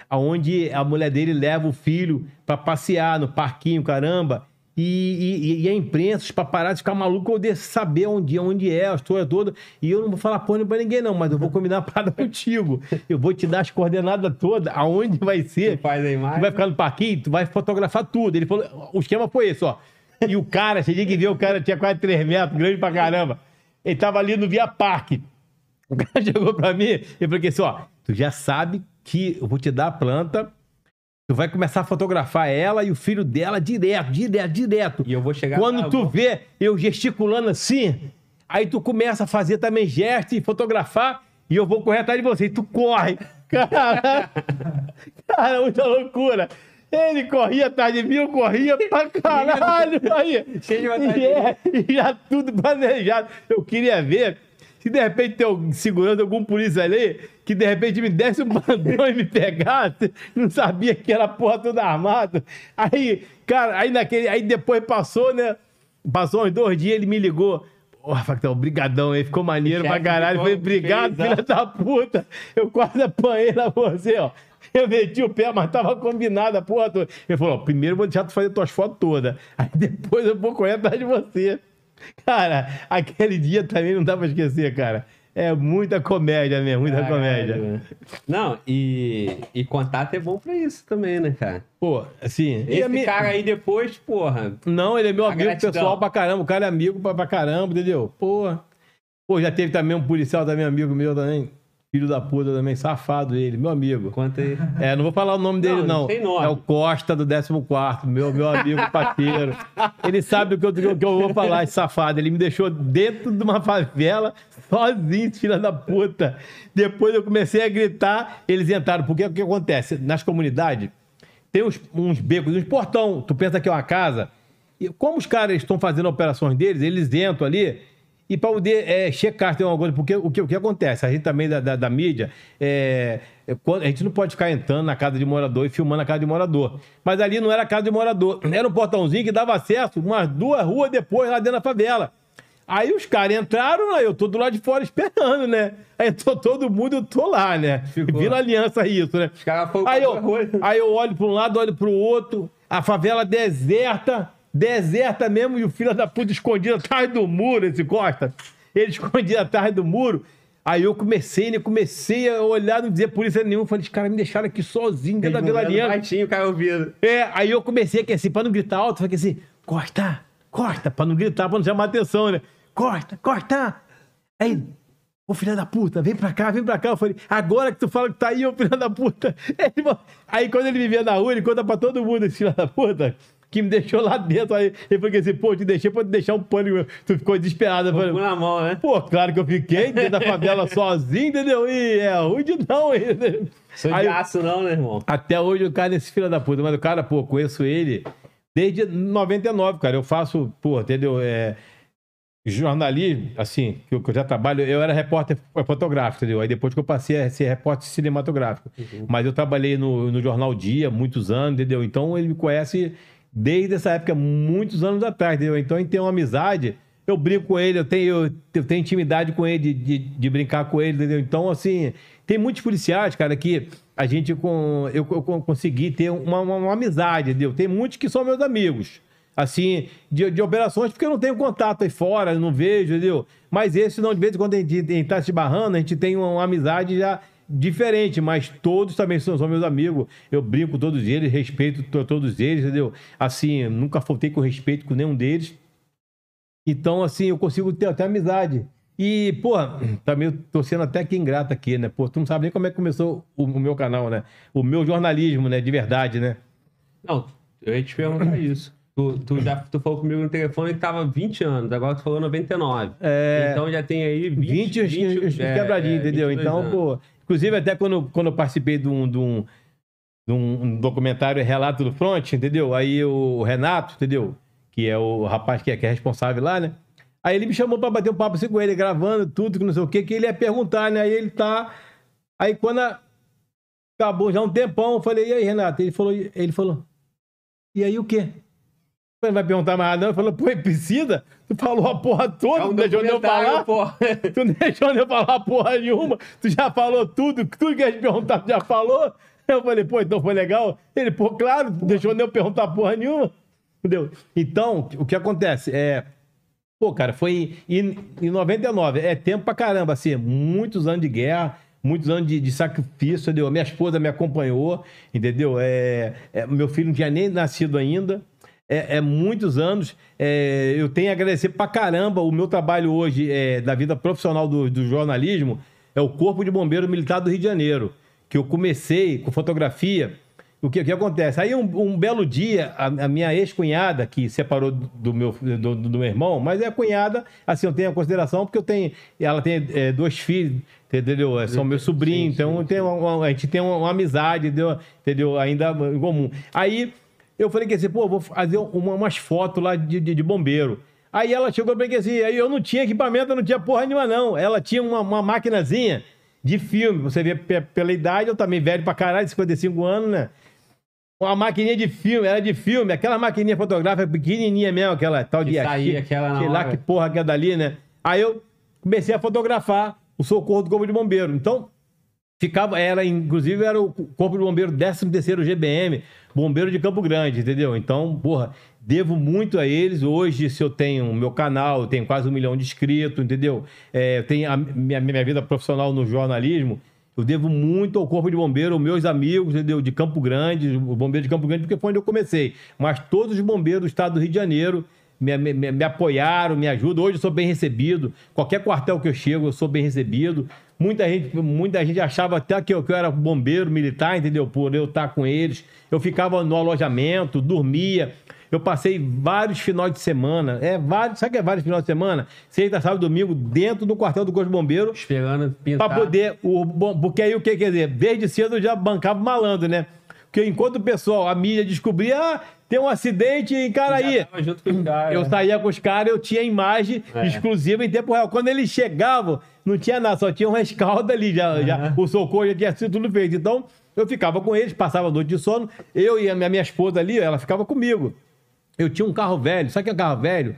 aonde a mulher dele leva o filho pra passear no parquinho, caramba, e a imprensa, os paparazzi ficam malucos, eu devo saber onde é, a história toda, e eu não vou falar porra pra ninguém não, mas eu vou combinar a parada contigo, eu vou te dar as coordenadas todas, aonde vai ser, tu faz a imagem, tu vai ficar no parquinho, tu vai fotografar tudo. Ele falou, o esquema foi esse, ó. E o cara, você tinha que ver, o cara tinha quase 3 metros, grande pra caramba. Ele tava ali no Via Parque. O cara chegou pra mim e falou assim, ó, tu já sabe que eu vou te dar a planta, tu vai começar a fotografar ela e o filho dela direto. E eu vou chegar... Quando tu vê eu gesticulando assim, aí tu começa a fazer também gesto e fotografar e eu vou correr atrás de você. E tu corre. Cara, muita loucura. Ele corria atrás de mim, eu corria pra caralho. Aí. E já tudo planejado. Eu queria ver se de repente tem algum segurança, algum polícia ali, que de repente me desse um bandão e me pegasse, não sabia que era porra toda armada. Aí, cara, aí depois passou, né? Passou uns 2 dias, ele me ligou. Ó, Factual, brigadão aí, ficou maneiro pra caralho. Falei, obrigado, filha da puta. Eu quase apanhei na você, ó. Eu meti o pé, mas tava combinada a porra toda. Ele falou, ó, primeiro eu vou deixar tu fazer tuas fotos todas. Aí depois eu vou correr atrás de você. Cara, aquele dia também não dá pra esquecer, cara. É muita comédia mesmo, muita comédia. Mano. Não, e contato é bom pra isso também, né, cara? Pô, assim... Esse cara aí depois, porra... Não, ele é meu amigo pessoal pra caramba. O cara é amigo pra caramba, entendeu? Porra. Pô, já teve também um policial também, amigo meu também... Filho da puta também, safado ele, meu amigo. Conta aí. É, não vou falar o nome dele, não. Tem nome. É o Costa do 14, meu amigo parceiro. Ele sabe o que eu vou falar, esse safado. Ele me deixou dentro de uma favela, sozinho, filha da puta. Depois eu comecei a gritar, eles entraram. Porque o que acontece? Nas comunidades, tem uns becos, uns portão. Tu pensa que é uma casa. E como os caras estão fazendo operações deles, eles entram ali... E para poder checar se tem alguma coisa, porque o que acontece? A gente também da mídia, a gente não pode ficar entrando na casa de morador e filmando a casa de morador. Mas ali não era a casa de morador, era um portãozinho que dava acesso umas 2 ruas depois lá dentro da favela. Aí os caras entraram, eu tô do lado de fora esperando, né? Aí entrou todo mundo, eu tô lá, né? Ficou. Vila Aliança isso, né? Os caras foram aí eu olho pra um lado, olho pro outro, a favela deserta, deserta mesmo, e o filho da puta escondido atrás do muro, esse Costa. Ele escondido atrás do muro. Aí eu comecei, né? Comecei a olhar, não dizia polícia nenhuma. Falei, os caras me deixaram aqui sozinho, dentro da Vila Aliança. Baitinho, cara ouvindo. É, aí eu comecei aqui assim, pra não gritar alto, falei assim, Costa, Costa, pra não gritar, pra não chamar atenção, né? Costa, Costa. Aí, ô filho da puta, vem pra cá, vem pra cá. Eu falei, agora que tu fala que tá aí, ô filho da puta. Aí quando ele me vê na rua, ele conta pra todo mundo, esse filho da puta, que me deixou lá dentro. Aí ele falou assim, pô, te deixei pra te deixar um pânico meu. Tu ficou desesperado. Eu falei, na mão, né? Pô, claro que eu fiquei dentro da favela sozinho, entendeu? E é ruim de não, entendeu? Sou de aço não, né, irmão? Até hoje o cara é esse filho da puta. Mas o cara, pô, conheço ele desde 99, cara. Eu faço, pô, entendeu? É, jornalismo, assim, que eu já trabalho. Eu era repórter fotográfico, entendeu? Aí depois que eu passei a ser repórter cinematográfico. Uhum. Mas eu trabalhei no Jornal Dia muitos anos, entendeu? Então ele me conhece desde essa época, muitos anos atrás, entendeu? Então a gente tem uma amizade, eu brinco com ele, eu tenho intimidade com ele, de brincar com ele, entendeu? Então, assim, tem muitos policiais, cara, que a gente, eu consegui ter uma amizade, entendeu? Tem muitos que são meus amigos, assim, de operações, porque eu não tenho contato aí fora, eu não vejo, entendeu? Mas esse não, de vez em quando a gente tá se esbarrando, a gente tem uma amizade já diferente, mas todos também são meus amigos. Eu brinco com todos eles, respeito todos eles, entendeu? Assim, nunca faltei com respeito com nenhum deles. Então, assim, eu consigo ter até amizade. E, pô, também eu tô sendo até que ingrato aqui, né? Pô, tu não sabe nem como é que começou o meu canal, né? O meu jornalismo, né? De verdade, né? Não, eu ia te perguntar isso. Tu falou comigo no telefone que tava 20 anos, agora tu falou 99. É, então já tem aí 20 quebradinhos, entendeu? Então, pô... Inclusive, até quando eu participei de um documentário Relato do Front, entendeu? Aí o Renato, entendeu? Que é o rapaz que é responsável lá, né? Aí ele me chamou pra bater um papo assim com ele, gravando tudo, que não sei o que ele ia perguntar, né? Aí ele tá... Aí quando acabou já um tempão, eu falei, e aí, Renato? Ele falou, e aí o quê? Ele vai perguntar mais nada, não. Ele falou, pô, precisa? Tu falou a porra toda, não deixou nem eu falar. Porra. Tu não deixou nem eu falar porra nenhuma. Tu já falou tudo que a gente perguntar, tu já falou. Eu falei, pô, então foi legal. Ele, pô, claro, não deixou nem eu perguntar porra nenhuma. Entendeu? Então, o que acontece é... Pô, cara, foi em 99. É tempo pra caramba, assim, muitos anos de guerra, muitos anos de sacrifício, entendeu? Minha esposa me acompanhou, entendeu? Meu filho não tinha nem nascido ainda. Muitos anos, eu tenho a agradecer pra caramba. O meu trabalho hoje, da vida profissional do jornalismo, é o Corpo de Bombeiro Militar do Rio de Janeiro, que eu comecei com fotografia. O que acontece? Aí um belo dia, a minha ex-cunhada, que separou do meu irmão, mas é a cunhada, assim, eu tenho a consideração, porque ela tem dois filhos, entendeu? São meus sobrinhos, então sim. A gente tem uma amizade, entendeu? Ainda em comum. Aí... Eu falei que assim, pô, vou fazer umas fotos lá de bombeiro. Aí ela chegou e falei que assim, aí eu não tinha equipamento, eu não tinha porra nenhuma, não. Ela tinha uma maquinazinha de filme. Você vê pela idade, eu também velho pra caralho, 55 anos, né? Uma maquininha de filme, era de filme. Aquela maquininha fotográfica pequenininha mesmo, aquela tal de... Saía, aquela sei lá que porra que é dali, né? Aí eu comecei a fotografar o socorro do Corpo de Bombeiro. Então... Ficava, inclusive, era o Corpo de Bombeiro 13º GBM, Bombeiro de Campo Grande, entendeu? Então, porra, devo muito a eles. Hoje, se eu tenho o meu canal, eu tenho quase 1 milhão de inscritos, entendeu? Eu tenho a minha vida profissional no jornalismo, eu devo muito ao Corpo de Bombeiro, aos meus amigos, entendeu? De Campo Grande, o Bombeiro de Campo Grande, porque foi onde eu comecei. Mas todos os bombeiros do estado do Rio de Janeiro me apoiaram, me ajudam. Hoje eu sou bem recebido. Qualquer quartel que eu chego, eu sou bem recebido. Muita gente achava até que eu era bombeiro militar, entendeu? Por eu estar com eles. Eu ficava no alojamento, dormia. Eu passei vários finais de semana. Sabe que é vários finais de semana? Sexta, sábado, domingo, dentro do quartel do Corpo de Bombeiro. Esperando pintar. Pra poder... Porque aí o que quer dizer? Desde cedo eu já bancava malandro, né? Porque enquanto o pessoal, a mídia descobria... Tem um acidente em Caraí. Eu saía com os caras, eu tinha imagem exclusiva em tempo real. Quando eles chegavam, não tinha nada, só tinha um rescaldo ali. Já, o socorro já tinha sido tudo feito. Então, eu ficava com eles, passava a noite de sono. Eu e a minha esposa ali, ela ficava comigo. Eu tinha um carro velho. Sabe o que é um carro velho?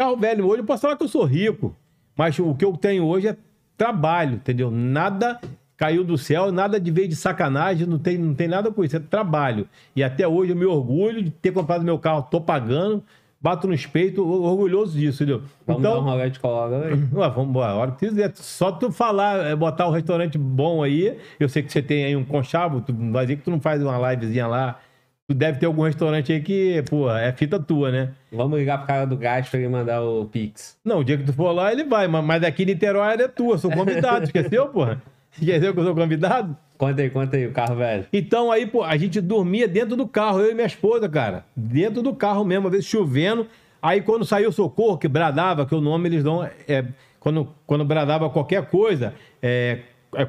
Carro velho hoje, eu posso falar que eu sou rico, mas o que eu tenho hoje é trabalho, entendeu? Nada caiu do céu, nada de veio de sacanagem, não tem nada por isso, é trabalho. E até hoje eu me orgulho de ter comprado meu carro, tô pagando, bato nos peitos, orgulhoso disso, entendeu? Vamos então, dar um rolê de cola aí. Vamos embora, a hora que quiser. Só tu falar, botar um restaurante bom aí, eu sei que você tem aí um conchavo, vai dizer que tu não faz uma livezinha lá, tu deve ter algum restaurante aí que, pô, é fita tua, né? Vamos ligar pro cara do gás pra ele mandar o Pix. Não, o dia que tu for lá, ele vai, mas daqui de Niterói é tua, sou convidado, esqueceu, porra? Esqueceu que eu sou convidado? Conta aí, o carro velho. Então aí, pô, a gente dormia dentro do carro, eu e minha esposa, cara. Dentro do carro mesmo, às vezes chovendo. Aí quando saiu o socorro, que bradava, que o nome eles dão... É, quando bradava qualquer coisa, é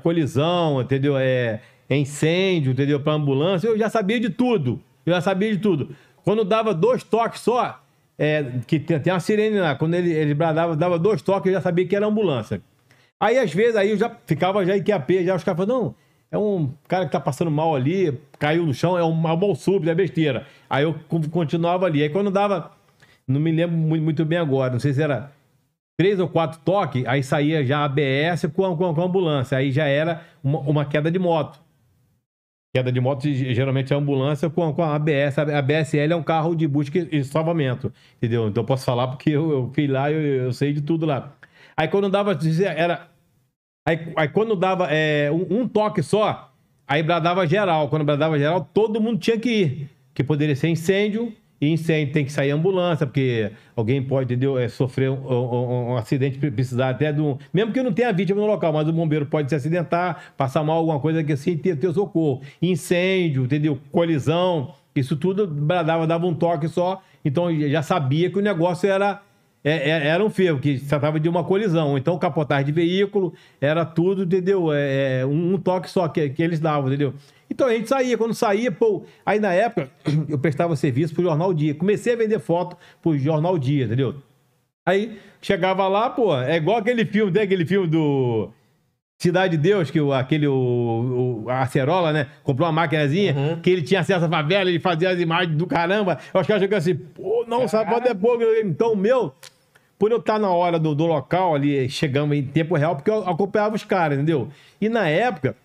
colisão, entendeu? É incêndio, entendeu? Pra ambulância, eu já sabia de tudo. Eu já sabia de tudo. Quando dava 2 toques só, que tem uma sirene lá, quando ele bradava, dava 2 toques, eu já sabia que era ambulância. Aí às vezes, aí eu já ficava já em QAP, já os caras falavam, não... É um cara que tá passando mal ali, caiu no chão, é um mal súbito, é besteira. Aí eu continuava ali. Aí quando dava, não me lembro muito bem agora, não sei se era 3 ou 4 toques, aí saía já a ABS com a ambulância. Aí já era uma queda de moto. Queda de moto geralmente é ambulância com a ABS. A ABSL é um carro de busca e salvamento, entendeu? Então eu posso falar porque eu fui lá, eu sei de tudo lá. Aí quando dava, era... Aí quando dava um toque só, aí bradava geral. Quando bradava geral, todo mundo tinha que ir. Que poderia ser incêndio, e incêndio tem que sair ambulância, porque alguém pode sofrer um acidente, precisar até de um... Mesmo que não tenha vítima no local, mas o bombeiro pode se acidentar, passar mal, alguma coisa que assim, ter socorro. Incêndio, entendeu? Colisão, isso tudo bradava, dava um toque só. Então já sabia que o negócio era... era um ferro, que se tratava de uma colisão. Então, capotagem de veículo, era tudo, entendeu? Um toque só que eles davam, entendeu? Então, a gente saía. Quando saía, pô... Aí, na época, eu prestava serviço pro Jornal Dia. Comecei a vender foto pro Jornal Dia, entendeu? Aí, chegava lá, pô... É igual aquele filme, tem aquele filme do... Cidade de Deus, que a Acerola, né? Comprou uma maquinazinha, que ele tinha acesso à favela, ele fazia as imagens do caramba. Eu acho que achou que assim, pô, não, sabe, pode é pouco. Então, por eu estar na hora do local ali, chegamos em tempo real, porque eu acompanhava os caras, entendeu? E na época,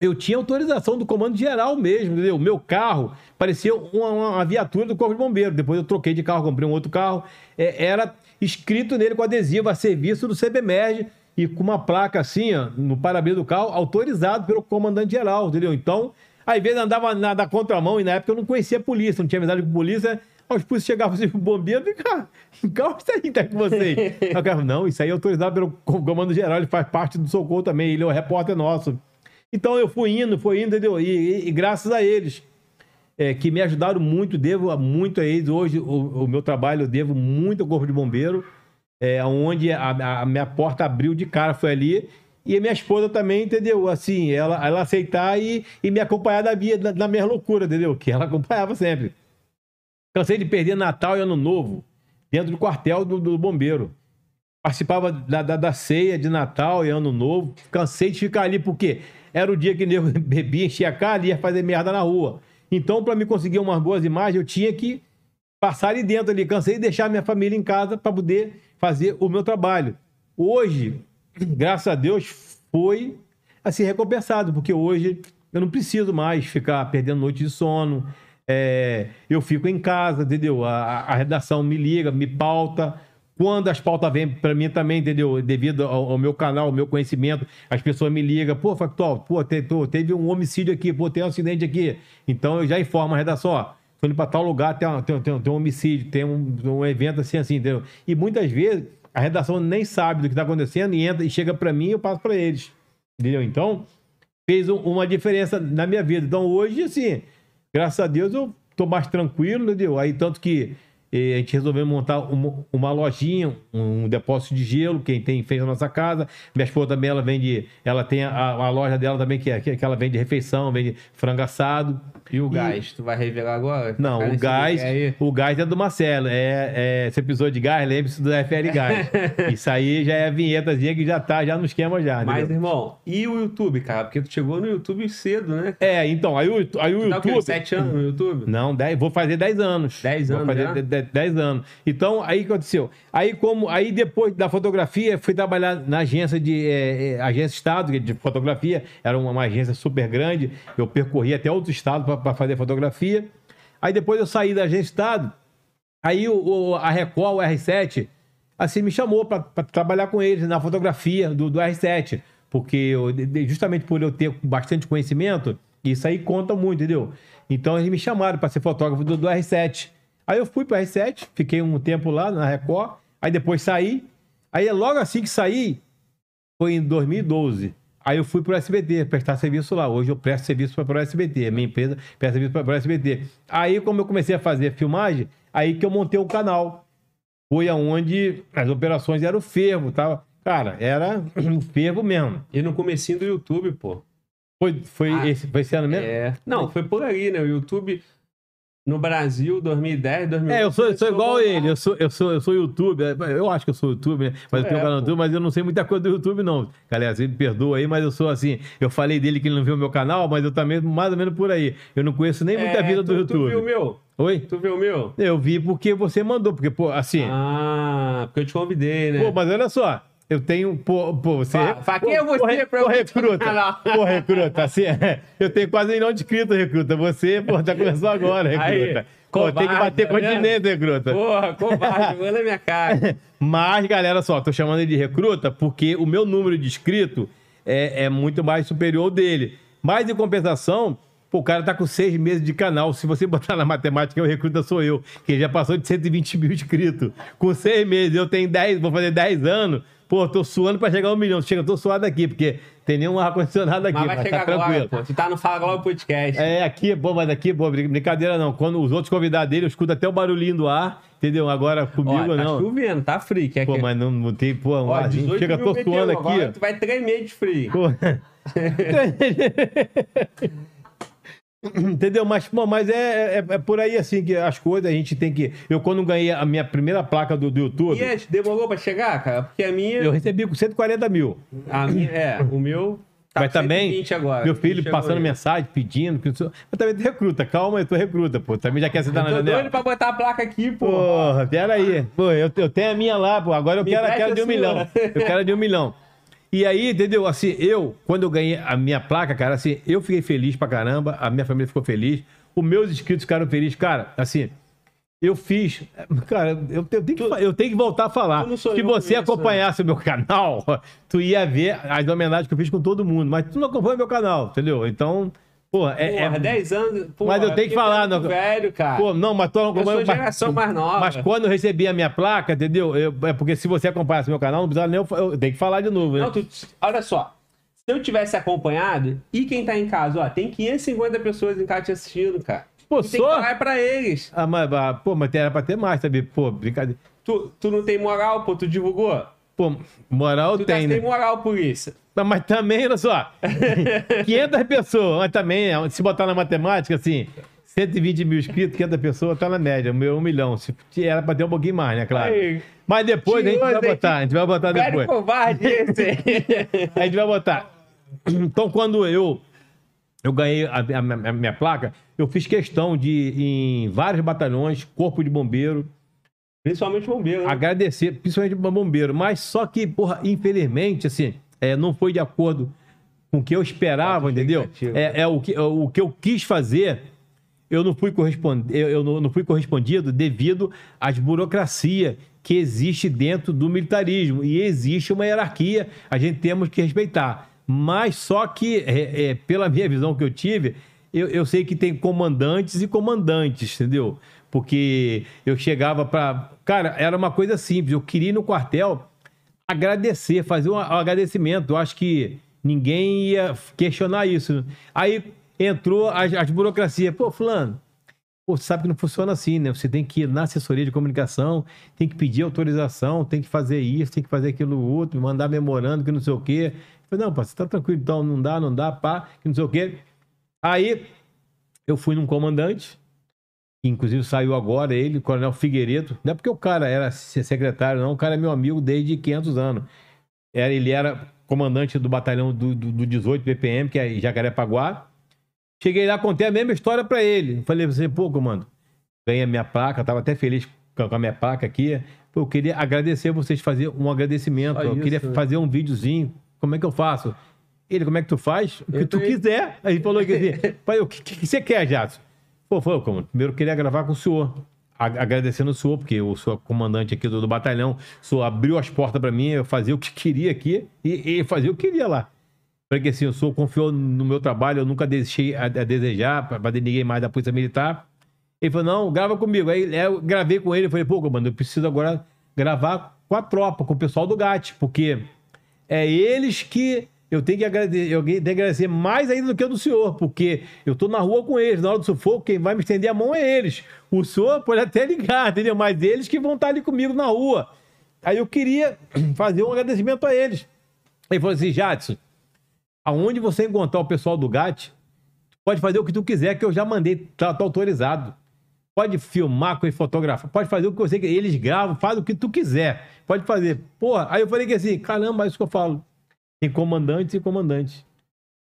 eu tinha autorização do comando geral mesmo, entendeu? Meu carro parecia uma viatura do Corpo de Bombeiro. Depois eu troquei de carro, comprei um outro carro. Era escrito nele com adesivo a serviço do CBMERG, e com uma placa assim, ó, no para-brisa do carro, autorizado pelo comandante-geral, entendeu? Então, às vezes andava na contramão, e na época eu não conhecia a polícia, não tinha amizade com a polícia, os polícias chegavam assim pro bombeiro e cara, calma isso aí, tá com vocês. Eu falava, não, isso aí é autorizado pelo comando-geral, ele faz parte do socorro também, ele é um repórter nosso. Então eu fui indo, entendeu? E graças a eles, que me ajudaram muito, devo muito a eles. Hoje, o meu trabalho, eu devo muito ao Corpo de Bombeiro, onde a minha porta abriu de cara, foi ali, e a minha esposa também, entendeu? Assim, ela aceitar e me acompanhar da minha loucura, entendeu? Que ela acompanhava sempre. Cansei de perder Natal e Ano Novo, dentro do quartel do bombeiro. Participava da ceia de Natal e Ano Novo, cansei de ficar ali, porque era o dia que eu bebia, enchia a cara e ia fazer merda na rua. Então, para me conseguir umas boas imagens, eu tinha que passar ali dentro, ali. Cansei de deixar minha família em casa para poder fazer o meu trabalho. Hoje, graças a Deus, foi assim recompensado, porque hoje eu não preciso mais ficar perdendo noite de sono, eu fico em casa, entendeu? A redação me liga, me pauta, quando as pautas vêm para mim também, entendeu? Devido ao meu canal, ao meu conhecimento, as pessoas me ligam, pô, Factual, pô, teve um homicídio aqui, pô, tem um acidente aqui, então eu já informo a redação, ó, para tal lugar tem um homicídio, tem um evento assim, entendeu? E muitas vezes a redação nem sabe do que está acontecendo e entra e chega para mim e eu passo para eles, entendeu? Então fez uma diferença na minha vida. Então hoje, assim, graças a Deus eu tô mais tranquilo, entendeu? Aí tanto que a gente resolveu montar uma lojinha, um depósito de gelo, quem tem fez a nossa casa. Minha esposa também, ela tem a loja dela também, que ela vende refeição, vende frango assado. E o gás, tu vai revelar agora? Não, o gás é do Marcelo. Esse episódio de gás, lembre-se do FL Gás. Isso aí já é a vinhetazinha que já tá já no esquema já. Mas, entendeu? Irmão, e o YouTube, cara? Porque tu chegou no YouTube cedo, né? Então, aí o YouTube... Tá o quê? 7 anos no YouTube? Não, 10, vou fazer 10 anos. 10 anos, 10 anos. Então, aí o que aconteceu? Aí depois da fotografia, fui trabalhar na agência de agência Estado, de fotografia, era uma agência super grande, eu percorri até outro estado para fazer fotografia. Aí depois eu saí da agência Estado, aí a Record, o R7, assim, me chamou para trabalhar com eles na fotografia do R7, porque justamente por eu ter bastante conhecimento, isso aí conta muito, entendeu? Então eles me chamaram para ser fotógrafo do R7. Aí eu fui para R7, fiquei um tempo lá na Record, aí depois saí. Aí logo assim que saí, foi em 2012. Aí eu fui para o SBT, prestar serviço lá. Hoje eu presto serviço para o SBT, minha empresa presta serviço para o SBT. Aí como eu comecei a fazer filmagem, aí que eu montei o canal. Foi aonde as operações eram fervo, tá? Cara, era um fervo mesmo. E no comecinho do YouTube, pô. Foi esse ano mesmo? É. Não, foi por aí, né? O YouTube no Brasil, 2010, 2011... É, eu sou igual ele, eu sou youtuber, eu acho que eu sou youtuber, né? Mas eu tenho um canal no YouTube, mas eu não sei muita coisa do YouTube, não. Galera, você me perdoa aí, mas eu sou assim, eu falei dele que ele não viu o meu canal, mas eu também, mais ou menos por aí, eu não conheço nem muita vida do YouTube. Tu viu o meu? Oi? Tu viu o meu? Eu vi porque você mandou, porque, pô, assim... Ah, porque eu te convidei, né? Pô, mas olha só... Eu tenho, você... Faquinha é você pra eu... Recruta, assim, eu tenho quase 1 milhão de inscritos, recruta. Você, pô, já começou agora, recruta. Aí, covarde, tem que bater continente, recruta. Porra, covarde, manda minha cara. Mas, galera, só, tô chamando ele de recruta porque o meu número de inscrito é muito mais superior ao dele. Mas, em compensação... O cara tá com 6 meses de canal. Se você botar na matemática, o recruta sou eu, que já passou de 120 mil inscritos. Com 6 meses, eu tenho 10, vou fazer 10 anos. Pô, tô suando pra chegar a 1 milhão. Chega, tô suado aqui, porque tem nenhum ar-condicionado aqui. Mas vai chegar tá agora, pô. Tu tá no Fala Globo Podcast. É, aqui, pô, mas aqui, pô, brincadeira não. Quando os outros convidados dele, eu escuto até o barulhinho do ar, entendeu? Agora comigo ó, tá não. Tá chovendo, tá frio. Pô, que... mas não tem, pô, ó, a gente chega, tô suando aqui. Agora tu vai 3 meses de frio. Pô. Entendeu? Mas é por aí assim que as coisas a gente tem que... Eu quando ganhei a minha primeira placa do YouTube... E demorou pra chegar, cara? Porque a minha... Eu recebi com 140 mil. A minha, o meu... Tá mas também, agora, meu filho passando mensagem, pedindo... Eu também tô recruta, calma, eu tô recruta, pô. Também já quer sentar na janela. Eu tô doido pra botar a placa aqui, pô. Porra, peraí. Pô, eu tenho a minha lá, pô. Agora eu quero de 1 milhão. Eu quero de 1 milhão. E aí, entendeu? Assim, quando eu ganhei a minha placa, cara, assim, eu fiquei feliz pra caramba, a minha família ficou feliz, os meus inscritos ficaram felizes. Cara, assim, eu fiz... Cara, eu tenho que voltar a falar. Se você acompanhasse o meu canal, tu ia ver as homenagens que eu fiz com todo mundo, mas tu não acompanha o meu canal, entendeu? Então... Porra, 10 anos... Porra, mas eu tenho que falar... Não, velho, cara. Pô, não, mas... Eu sou geração mais nova. Mas quando eu recebi a minha placa, entendeu? É porque se você acompanhasse meu canal, não precisava nem... Eu tenho que falar de novo, né? Não, olha só. Se eu tivesse acompanhado... E quem tá em casa, ó... Tem 550 pessoas em casa te assistindo, cara. Pô, só? Tem que falar pra eles. Ah, mas... Pô, mas era pra ter mais, sabe? Pô, brincadeira. Tu não tem moral, pô? Tu divulgou? Pô, moral tu tem, né? Tu tem moral por isso. Mas também, olha só, 500 pessoas, mas também, se botar na matemática, assim, 120 mil inscritos, 500 pessoas, tá na média, meu 1 milhão. Se era pra ter um pouquinho mais, né, claro. Aí, mas depois a gente vai botar depois. Covarde esse. A gente vai botar. Então, quando eu ganhei a minha placa, eu fiz questão de ir em vários batalhões, corpo de bombeiro. Principalmente bombeiro. Né? Agradecer, principalmente bombeiro. Mas só que, porra, infelizmente, assim... não foi de acordo com o que eu esperava, entendeu? O que eu quis fazer, eu não fui correspondido devido às burocracias que existe dentro do militarismo. E existe uma hierarquia, a gente temos que respeitar. Mas só que, pela minha visão que eu tive, eu sei que tem comandantes e comandantes, entendeu? Porque eu chegava para... Cara, era uma coisa simples, eu queria ir no quartel... agradecer, fazer um agradecimento. Eu acho que ninguém ia questionar isso. Aí entrou as burocracias. Pô, fulano, pô, sabe que não funciona assim, né? Você tem que ir na assessoria de comunicação, tem que pedir autorização, tem que fazer isso, tem que fazer aquilo outro, mandar memorando, que não sei o quê. Eu falei, não, pô, você tá tranquilo, então não dá, pá, que não sei o quê. Aí eu fui num comandante, inclusive saiu agora ele, Coronel Figueiredo. Não é porque o cara era secretário, não. O cara é meu amigo desde 500 anos. Ele era comandante do batalhão do 18 BPM, que é Jacarepaguá. Cheguei lá, contei a mesma história pra ele. Falei pra você, pô, comando, ganhei a minha placa, tava até feliz com a minha placa aqui. Eu queria agradecer a vocês, fazer um agradecimento. Eu queria fazer um videozinho. Como é que eu faço? Ele, como é que tu faz? O que tu quiser. Aí ele falou que... Pai, o que você quer, Jadson? Pô, foi como? Primeiro eu queria gravar com o senhor. Agradecendo o senhor, porque o senhor comandante aqui do batalhão, o senhor abriu as portas para mim, eu fazia o que queria aqui e fazia o que queria lá. Porque assim, o senhor confiou no meu trabalho, eu nunca deixei a desejar para ninguém mais da Polícia Militar. Ele falou, não, grava comigo. Aí eu gravei com ele, eu falei, pô, mano, eu preciso agora gravar com a tropa, com o pessoal do GAT, porque é eles que... Eu tenho que agradecer mais ainda do que o do senhor, porque eu tô na rua com eles. Na hora do sufoco, quem vai me estender a mão é eles. O senhor pode até ligar, entendeu? Mas eles que vão estar ali comigo na rua. Aí eu queria fazer um agradecimento a eles. Ele falou assim, Jadson, aonde você encontrar o pessoal do GAT, pode fazer o que tu quiser, que eu já mandei, tá autorizado. Pode filmar com ele, fotografar, pode fazer o que você quer. Eles gravam, faz o que tu quiser. Pode fazer. Porra, aí eu falei que assim, caramba, é isso que eu falo. Tem comandantes e comandantes. O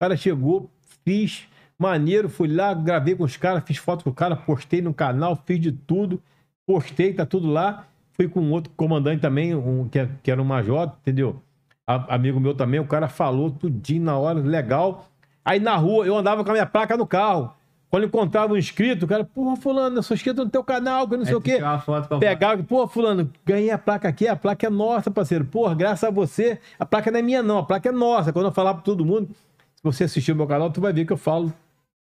cara chegou, fiz, maneiro, fui lá, gravei com os caras, fiz foto com o cara, postei no canal, fiz de tudo, postei, tá tudo lá. Fui com outro comandante também, que era um major, entendeu? Amigo meu também, o cara falou tudinho na hora, legal. Aí na rua, eu andava com a minha placa no carro. Quando encontrava um inscrito, o cara, porra, fulano, eu sou inscrito no teu canal, que eu não sei o quê. Pegava, porra, fulano, ganhei a placa aqui, a placa é nossa, parceiro. Porra, graças a você, a placa não é minha não, a placa é nossa. Quando eu falar pra todo mundo, se você assistir o meu canal, tu vai ver que eu falo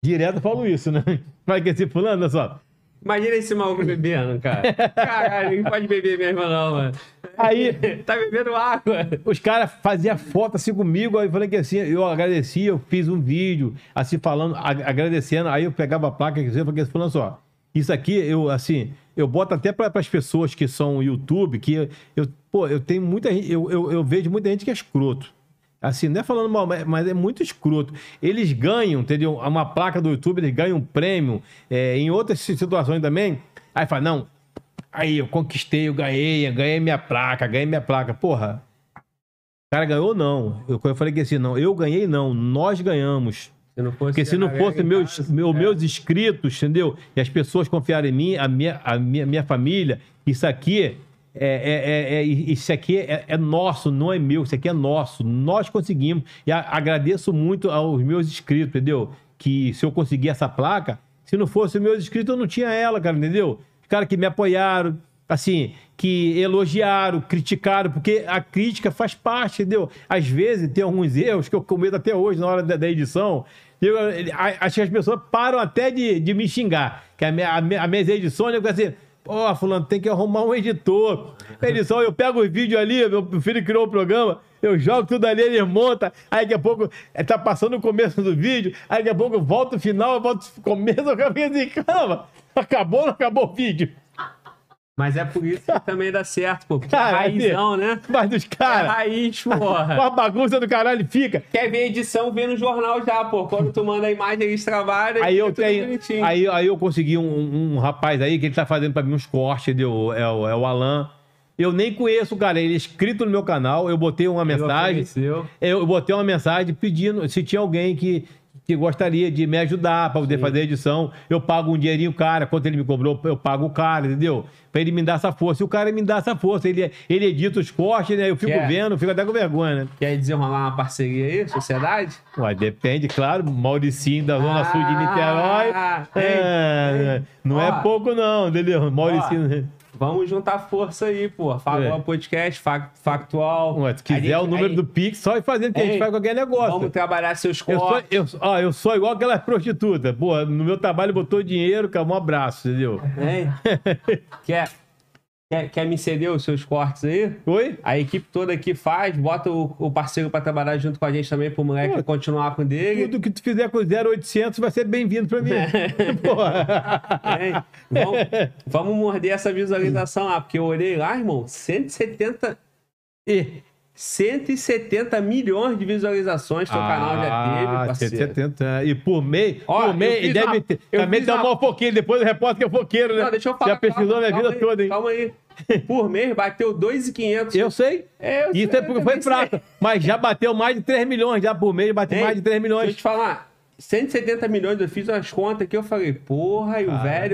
direto, eu falo isso, né? Vai que esse fulano, olha só. Imagina esse maluco bebendo, cara. Caralho, não pode beber mesmo não, mano. Aí, tá bebendo água. Os caras faziam foto assim comigo, aí falando que assim, eu agradeci, eu fiz um vídeo, assim, falando, agradecendo, aí eu pegava a placa e falando só, isso aqui, eu, assim, eu boto até para as pessoas que são YouTube, que eu tenho muita gente, eu vejo muita gente que é escroto. Assim, não é falando mal, mas é muito escroto. Eles ganham, entendeu? Uma placa do YouTube, eles ganham um prêmio. É, em outras situações também. Aí fala, não, aí eu conquistei, eu ganhei minha placa, Porra, o cara ganhou não. Eu falei que assim, não, eu ganhei não, nós ganhamos. Se não fosse, porque se não fosse meus inscritos, entendeu? E as pessoas confiarem em mim, a minha família, isso aqui... Isso aqui é nosso, não é meu, isso aqui é nosso, nós conseguimos. E agradeço muito aos meus inscritos, entendeu? Que se eu conseguir essa placa, se não fosse meus inscritos, eu não tinha ela, cara, entendeu? Os caras que me apoiaram, assim, que elogiaram, criticaram, porque a crítica faz parte, entendeu? Às vezes tem alguns erros que eu cometo até hoje na hora da edição. Eu acho que as pessoas param até de me xingar. Que as minhas edições, eu fico assim... Ó, fulano, tem que arrumar um editor. Edição, eu pego os vídeos ali, meu filho criou o programa, eu jogo tudo ali, ele monta, aí daqui a pouco tá passando o começo do vídeo, aí daqui a pouco eu volto o final, eu volto o começo, eu fico assim, calma, acabou ou não acabou o vídeo? Mas é por isso que também dá certo, pô. Porque cara, é raizão, né? Mas dos caras... É raiz, porra. Uma bagunça do caralho fica. Quer ver edição, vê no jornal já, pô. Quando tu manda a imagem, eles trabalham... Aí eu consegui um rapaz aí que ele tá fazendo pra mim uns cortes, entendeu? É o Alan. Eu nem conheço o cara. Ele é inscrito no meu canal. Eu botei uma mensagem... Eu botei uma mensagem pedindo se tinha alguém que gostaria de me ajudar para poder fazer a edição, eu pago um dinheirinho, cara, quanto ele me cobrou, eu pago o cara, entendeu? Para ele me dar essa força, e o cara me dá essa força, ele edita os cortes, né? Eu fico vendo, fico até com vergonha, né? Quer desenrolar uma parceria aí, sociedade? Ué, depende, claro, Mauricinho da Zona Sul de Niterói, não é pouco não, entendeu? Mauricinho... Vamos juntar força aí, pô. Fala podcast, factual. Se quiser gente, o número do Pix, só ir fazendo que a gente faz qualquer negócio. Vamos trabalhar seus cortes. Eu sou igual aquela prostituta. Pô, no meu trabalho botou dinheiro, calma, um abraço, entendeu? Quer me ceder os seus cortes aí? Oi? A equipe toda aqui faz, bota o parceiro pra trabalhar junto com a gente também, pro moleque continuar com dele. Tudo que tu fizer com 0800 vai ser bem-vindo pra mim. Porra. Vamos morder essa visualização lá, porque eu olhei lá, irmão, 170 milhões de visualizações teu canal já teve, parceiro. 170. E por mês, deve ter. Também dá um pouquinho, depois do repórter que é foqueiro, né? Não, deixa eu falar. Já pesquisou minha vida toda, hein? Calma aí. Por mês bateu 2.500. Eu sei. Isso é porque foi fraco. Mas já bateu mais de 3 milhões, já por mês bateu mais de 3 milhões. Deixa eu te falar. 170 milhões, eu fiz umas contas aqui, eu falei, porra, e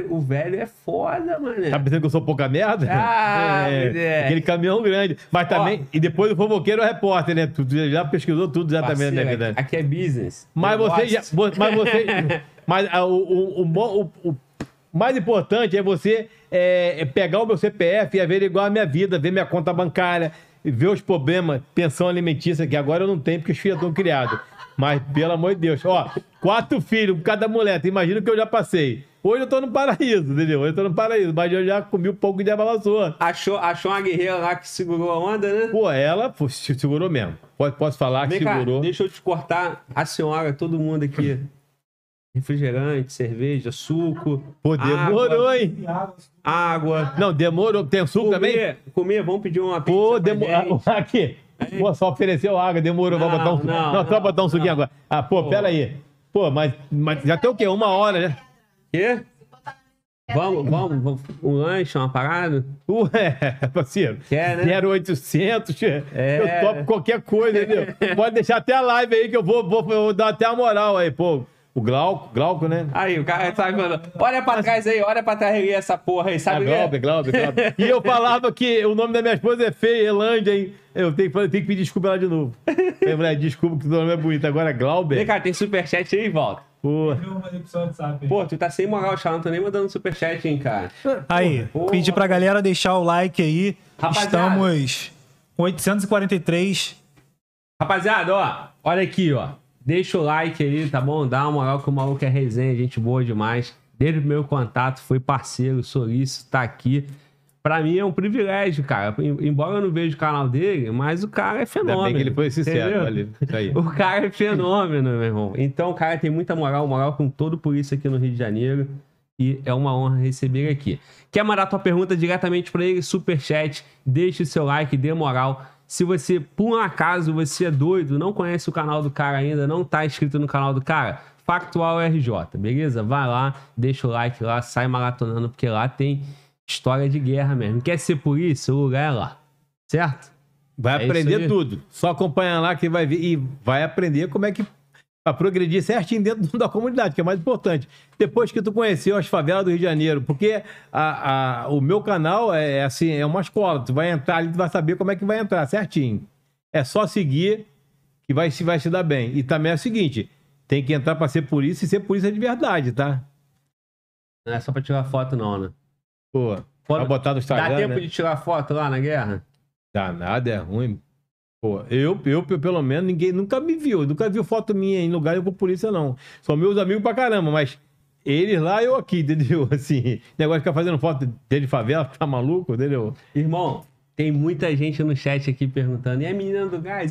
o velho é foda, mano. Tá pensando que eu sou pouca merda? Ah, é. Aquele caminhão grande. Mas também, e depois o fofoqueiro é o repórter, né? Tu já pesquisou tudo, já também, né, verdade? Aqui é business. Mas você já, o mais importante é você pegar o meu CPF e averiguar a minha vida, ver minha conta bancária, ver os problemas, pensão alimentícia, que agora eu não tenho porque os filhos estão criados. Mas, pelo amor de Deus, ó, 4 filhos, cada mulher, imagina o que eu já passei. Hoje eu tô no paraíso, entendeu? Hoje eu tô no paraíso, mas eu já comi um pouco de abalaçoa. Achou uma guerreira lá que segurou a onda, né? Pô, ela segurou mesmo. Posso falar que segurou. Cá, deixa eu te cortar, a senhora, todo mundo aqui. Refrigerante, cerveja, suco. Pô, demorou, água, hein? Água. Não, demorou. Tem suco também? Comer, vamos pedir uma pizza. Pô, demorou. Aqui. Pô, só ofereceu água, demorou. Não, botar um... não, botar um suquinho agora. Ah, pô, pera aí. Pô, mas já tem o quê? 1 hora, né? Quê? Vamos, um lanche, uma parada? Ué, parceiro. Quer, né? 0800, eu topo qualquer coisa, entendeu? Pode deixar até a live aí que eu vou dar até a moral aí, pô. O Glauco, né? Aí, o cara tá falando, olha pra trás aí, olha pra trás aí essa porra aí, sabe? Glauber. E eu falava que o nome da minha esposa é feio, Elândia, hein? Eu tenho que pedir desculpa ela de novo. Lembra, desculpa que o nome é bonito, agora Glauber. Vem cá, tem superchat aí, volta. Pô, tu tá sem moral, Chacal, não tô nem mandando superchat, hein, cara. Aí, pedi pra galera deixar o like aí. Rapaziada, estamos com 843. Rapaziada, ó, olha aqui, ó. Deixa o like aí, tá bom? Dá uma moral que o maluco é resenha, gente boa demais. Desde o meu contato, foi parceiro, solícito, tá aqui. Pra mim é um privilégio, cara. Embora eu não veja o canal dele, mas o cara é fenômeno. Ainda bem que ele foi sincero, valeu. Aí. O cara é fenômeno, meu irmão. Então o cara tem muita moral com todo polícia aqui no Rio de Janeiro. E é uma honra receber ele aqui. Quer mandar tua pergunta diretamente pra ele? Superchat, deixa o seu like, dê moral. Se você, por um acaso, você é doido, não conhece o canal do cara ainda, não tá inscrito no canal do cara, Factual RJ, beleza? Vai lá, deixa o like lá, sai maratonando, porque lá tem história de guerra mesmo. Quer ser polícia? O lugar é lá, certo? Vai aprender tudo. Só acompanha lá que vai ver e vai aprender como é que pra progredir certinho dentro da comunidade, que é mais importante. Depois que tu conheceu as favelas do Rio de Janeiro, porque o meu canal é assim, é uma escola, tu vai entrar ali, tu vai saber como é que vai entrar, certinho. É só seguir que vai se dar bem. E também é o seguinte, tem que entrar pra ser polícia e ser polícia de verdade, tá? Não é só pra tirar foto não, né? Pô, vai botar no Instagram, dá tempo, né, de tirar foto lá na guerra? Dá nada, é ruim. Pô, eu pelo menos, ninguém nunca viu foto minha em lugar com polícia, não. São meus amigos pra caramba, mas eles lá, eu aqui, entendeu? Assim, negócio de ficar fazendo foto dele de favela, tá maluco, entendeu? Irmão, tem muita gente no chat aqui perguntando, e a menina do gás,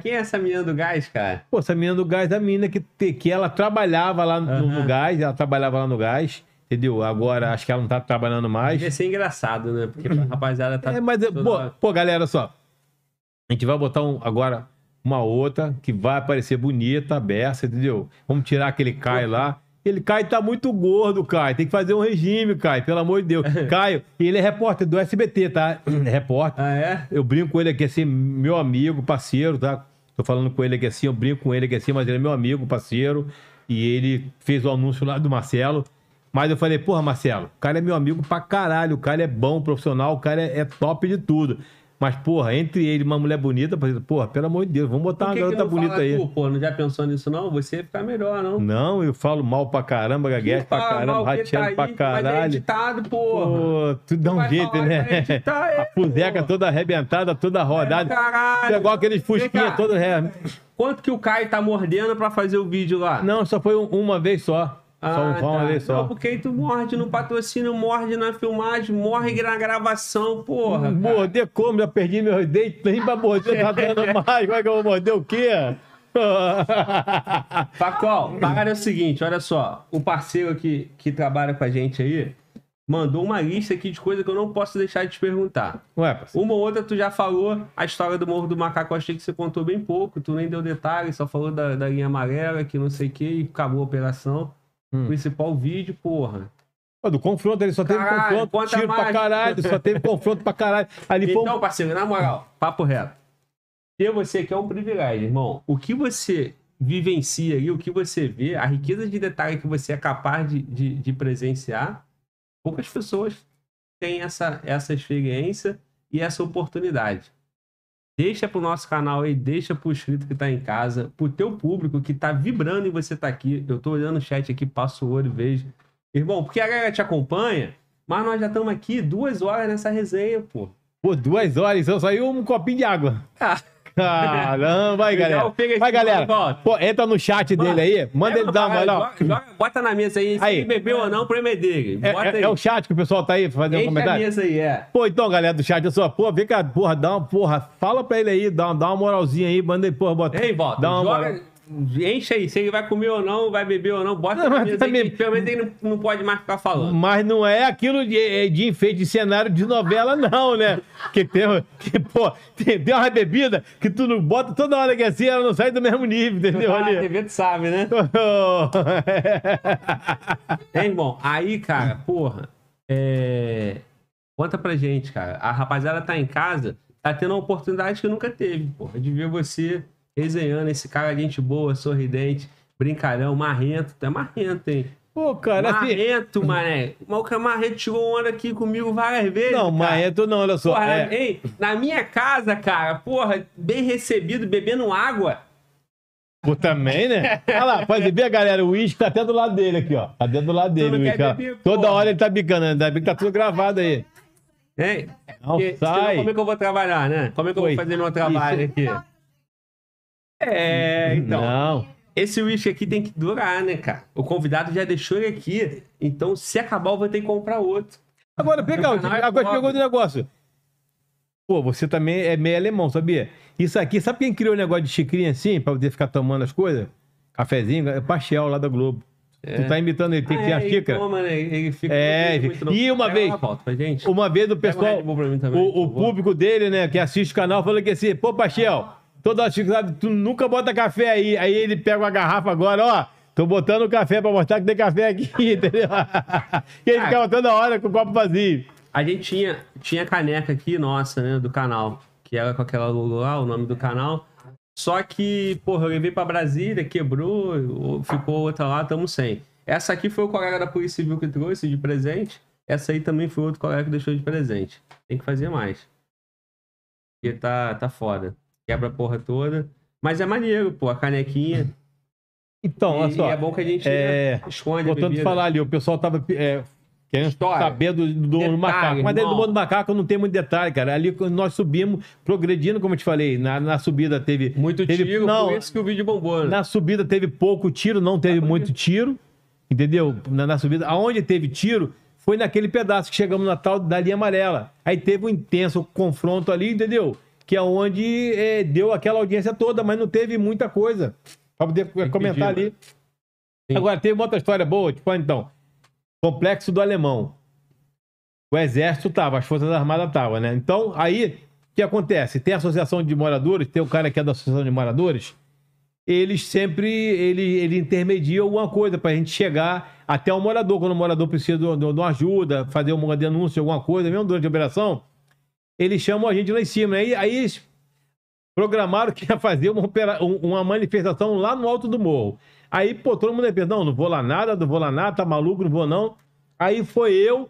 Quem é essa menina do gás, cara? Pô, essa menina do gás é a menina que ela trabalhava lá no gás, entendeu? Agora, acho que ela não tá trabalhando mais. Devia ser engraçado, né? Porque a rapaziada tá... É, mas, pô, galera, só... A gente vai botar agora uma outra que vai aparecer bonita, aberta, entendeu? Vamos tirar aquele Caio lá. Ele, Caio, tá muito gordo, Caio. Tem que fazer um regime, Caio, pelo amor de Deus. Caio, ele é repórter do SBT, tá? É repórter. Ah, é? Eu brinco com ele aqui assim, meu amigo, parceiro, tá? Tô falando com ele aqui assim, eu brinco com ele aqui assim, mas ele é meu amigo, parceiro. E ele fez o anúncio lá do Marcelo. Mas eu falei, porra, Marcelo, o cara é meu amigo pra caralho. O cara é bom, profissional, o cara é top de tudo. Mas, porra, entre ele e uma mulher bonita, porra, pelo amor de Deus, vamos botar uma garota bonita aí. Pô, não já pensou nisso, não? Você ia ficar melhor, não? Não, eu falo mal pra caramba, gaguete pra caramba, rateando pra caralho. Mas é editado, porra. Pô, tudo dá um jeito, né? A fuzeca toda arrebentada, toda rodada. Caralho. É igual aqueles fusquinha todo ré. Quanto que o Caio tá mordendo pra fazer o vídeo lá? Não, só foi uma vez só. Só uma vez só. Não, porque aí tu morde no patrocínio, morde na filmagem, morde na gravação, porra. Morder como? Já perdi meus dentes, nem pra morder, tá dando mais. Como é que eu vou morder o quê? Facol, parada é o seguinte, olha só. O parceiro que trabalha com a gente aí mandou uma lista aqui de coisa que eu não posso deixar de te perguntar. Ué, parceiro. Uma ou outra tu já falou, a história do Morro do Macaco, achei que você contou bem pouco, tu nem deu detalhes, só falou da linha amarela, que não sei o que, e acabou a operação. Principal vídeo, porra. Do confronto, ele só teve confronto, tiro pra caralho, só teve confronto pra caralho. Ali então, parceiro, na moral, papo reto. Ter você aqui é um privilégio, irmão. O que você vivencia ali, o que você vê, a riqueza de detalhe que você é capaz de presenciar, poucas pessoas têm essa experiência e essa oportunidade. Deixa para o nosso canal aí, deixa para o inscrito que está em casa, para o teu público que está vibrando e você está aqui. Eu estou olhando o chat aqui, passo o olho, vejo. Irmão, porque a galera te acompanha, mas nós já estamos aqui 2 horas nessa resenha, pô. Pô, 2 horas, só saiu um copinho de água. Ah. Caramba, aí, galera. Vai, galera. Pô, entra no chat dele aí. Manda ele dar uma olhada. Bota na mesa aí. Se ele bebeu ou não, o prêmio é dele. É o chat que o pessoal tá aí fazendo comentário? É a mesa aí, é. Pô, então, galera do chat, eu sou. Pô, vem cá, porra, dá uma porra. Fala pra ele aí, dá uma moralzinha aí. Manda ele, porra, bota. Ei, bota. Dá uma moral. Enche aí, se ele vai comer ou não, vai beber ou não, bota na mesa aí, que pelo menos ele não pode mais ficar falando. Mas não é aquilo de enfeite de cenário de novela, não, né? Pô, tem uma bebida que tu não bota toda hora que é assim, ela não sai do mesmo nível, entendeu? Ah, a TV tu sabe, né? É, irmão, aí, cara, porra, conta pra gente, cara. A rapaziada tá em casa, tá tendo uma oportunidade que nunca teve, porra, de ver você resenhando, esse cara, gente boa, sorridente, brincalhão, marrento. Tu é marrento, hein? Pô, cara... Marrento, mané. O marrento tirou onda aqui comigo várias vezes. Não, marrento não, olha só. Porra, ei, na minha casa, cara, porra, bem recebido, bebendo água. Pô, também, né? Olha lá, pode ver, galera, o uísque tá até do lado dele aqui, ó. Tá dentro do lado dele, o uísque. Toda hora ele tá bicando, né? Ainda bem que tá tudo gravado aí. Ei, não porque, sai. Senão, como é que eu vou trabalhar, né? Como é que eu vou fazer meu trabalho aqui? É, então, não. Esse uísque aqui tem que durar, né, cara? O convidado já deixou ele aqui, então se acabar eu vou ter que comprar outro. Agora, pega, agora pegou o negócio. Pô, você também é meio alemão, sabia? Isso aqui, sabe quem criou o negócio de xicrinha assim, pra poder ficar tomando as coisas? Cafezinho, é Paixão lá da Globo. Tu tá imitando ele, tem que ter a xícara. Toma, né? Ele fica muito e uma vez o pessoal, também, o público dele, né, que assiste o canal, falou que assim, pô, Paixão, toda hora, sabe, tu nunca bota café aí. Aí ele pega uma garrafa agora, ó. Tô botando café pra mostrar que tem café aqui, entendeu? E ele ficava toda hora com o copo vazio. A gente tinha caneca aqui, nossa, né, do canal. Que era com aquela logo lá, o nome do canal. Só que, porra, eu levei pra Brasília, quebrou, ficou outra lá, tamo sem. Essa aqui foi o colega da Polícia Civil que trouxe de presente. Essa aí também foi outro colega que deixou de presente. Tem que fazer mais. Porque tá foda. Quebra a porra toda. Mas é maneiro, pô, a canequinha. Então, olha só. E é bom que a gente esconde a bebida. Voltando a falar ali, o pessoal tava querendo saber do macaco. Mas dentro do mundo macaco não tem muito detalhe, cara. Ali nós subimos, progredindo, como eu te falei. Na subida teve... Muito tiro, não, por isso que o vídeo bombou, né? Na subida teve pouco tiro, não teve muito tiro. Entendeu? Na subida. Aonde teve tiro... Foi naquele pedaço que chegamos na tal da linha amarela. Aí teve um intenso confronto ali, entendeu? Que é onde deu aquela audiência toda, mas não teve muita coisa pra poder comentar ali. Sim. Agora, teve uma outra história boa, tipo, então, complexo do alemão. O exército tava, as forças armadas estavam, né? Então, aí, o que acontece? Tem a associação de moradores, tem o cara que é da associação de moradores, eles sempre, ele intermedia alguma coisa pra gente chegar até o morador, quando o morador precisa de uma ajuda, fazer uma denúncia, alguma coisa, mesmo durante a operação, eles chamam a gente lá em cima, né? Aí eles programaram que ia fazer uma manifestação lá no alto do morro. Aí, pô, todo mundo pensa, não vou lá nada, não vou lá nada, tá maluco, não vou não. Aí foi eu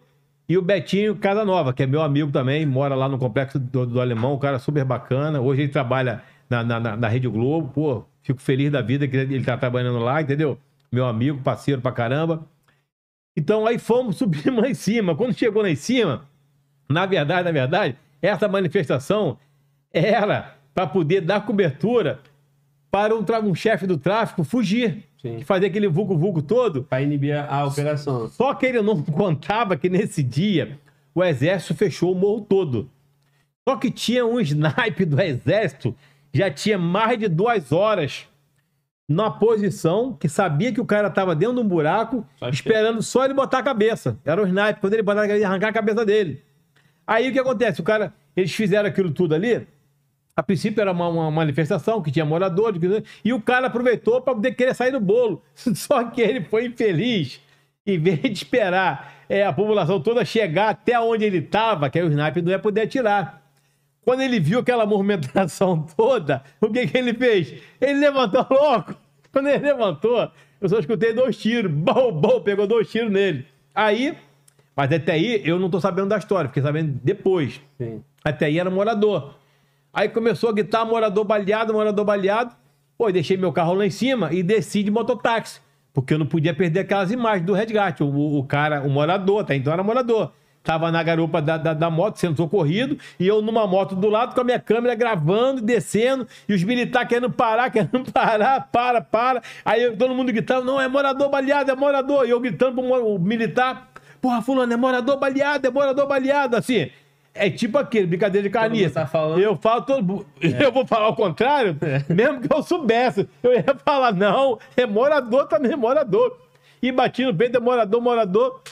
e o Betinho Casanova, que é meu amigo também, mora lá no Complexo do Alemão, um cara super bacana. Hoje ele trabalha na Rede Globo, pô, fico feliz da vida que ele tá trabalhando lá, entendeu? Meu amigo, parceiro pra caramba. Então, aí fomos, subimos lá em cima. Quando chegou lá em cima, na verdade... Essa manifestação era para poder dar cobertura para um chefe do tráfico fugir, fazer aquele vulco-vulco todo. Para inibir a operação. Só que ele não contava que nesse dia o exército fechou o morro todo. Só que tinha um sniper do exército, já tinha mais de 2 horas na posição, que sabia que o cara estava dentro de um buraco, esperando só ele botar a cabeça. Era o sniper, quando ele botar a cabeça, ia arrancar a cabeça dele. Aí o que acontece? Eles fizeram aquilo tudo ali. A princípio era uma manifestação que tinha moradores. E o cara aproveitou para poder querer sair do bolo. Só que ele foi infeliz. Em vez de esperar a população toda chegar até onde ele estava, que aí o sniper não ia poder atirar. Quando ele viu aquela movimentação toda, o que ele fez? Ele levantou louco. Quando ele levantou, eu só escutei 2 tiros. Bom, bom, pegou 2 tiros nele. Aí, mas até aí eu não tô sabendo da história, fiquei sabendo depois. Sim. Até aí era morador. Aí começou a gritar morador baleado, morador baleado. Pô, deixei meu carro lá em cima e desci de mototáxi, porque eu não podia perder aquelas imagens do Red Gart. O cara, o morador, tá? Então era morador. Tava na garupa da moto, sendo socorrido, e eu numa moto do lado com a minha câmera gravando, descendo, e os militares querendo parar, para. Aí todo mundo gritando, não, é morador baleado, é morador. E eu gritando pro militar, porra, fulano, é morador baleado, assim. É tipo aquele, brincadeira de carniça. Tá, eu falo todo... É. Eu vou falar o contrário? É. Mesmo que eu soubesse, eu ia falar, não, é morador, também é morador. E bati no peito, é morador, morador...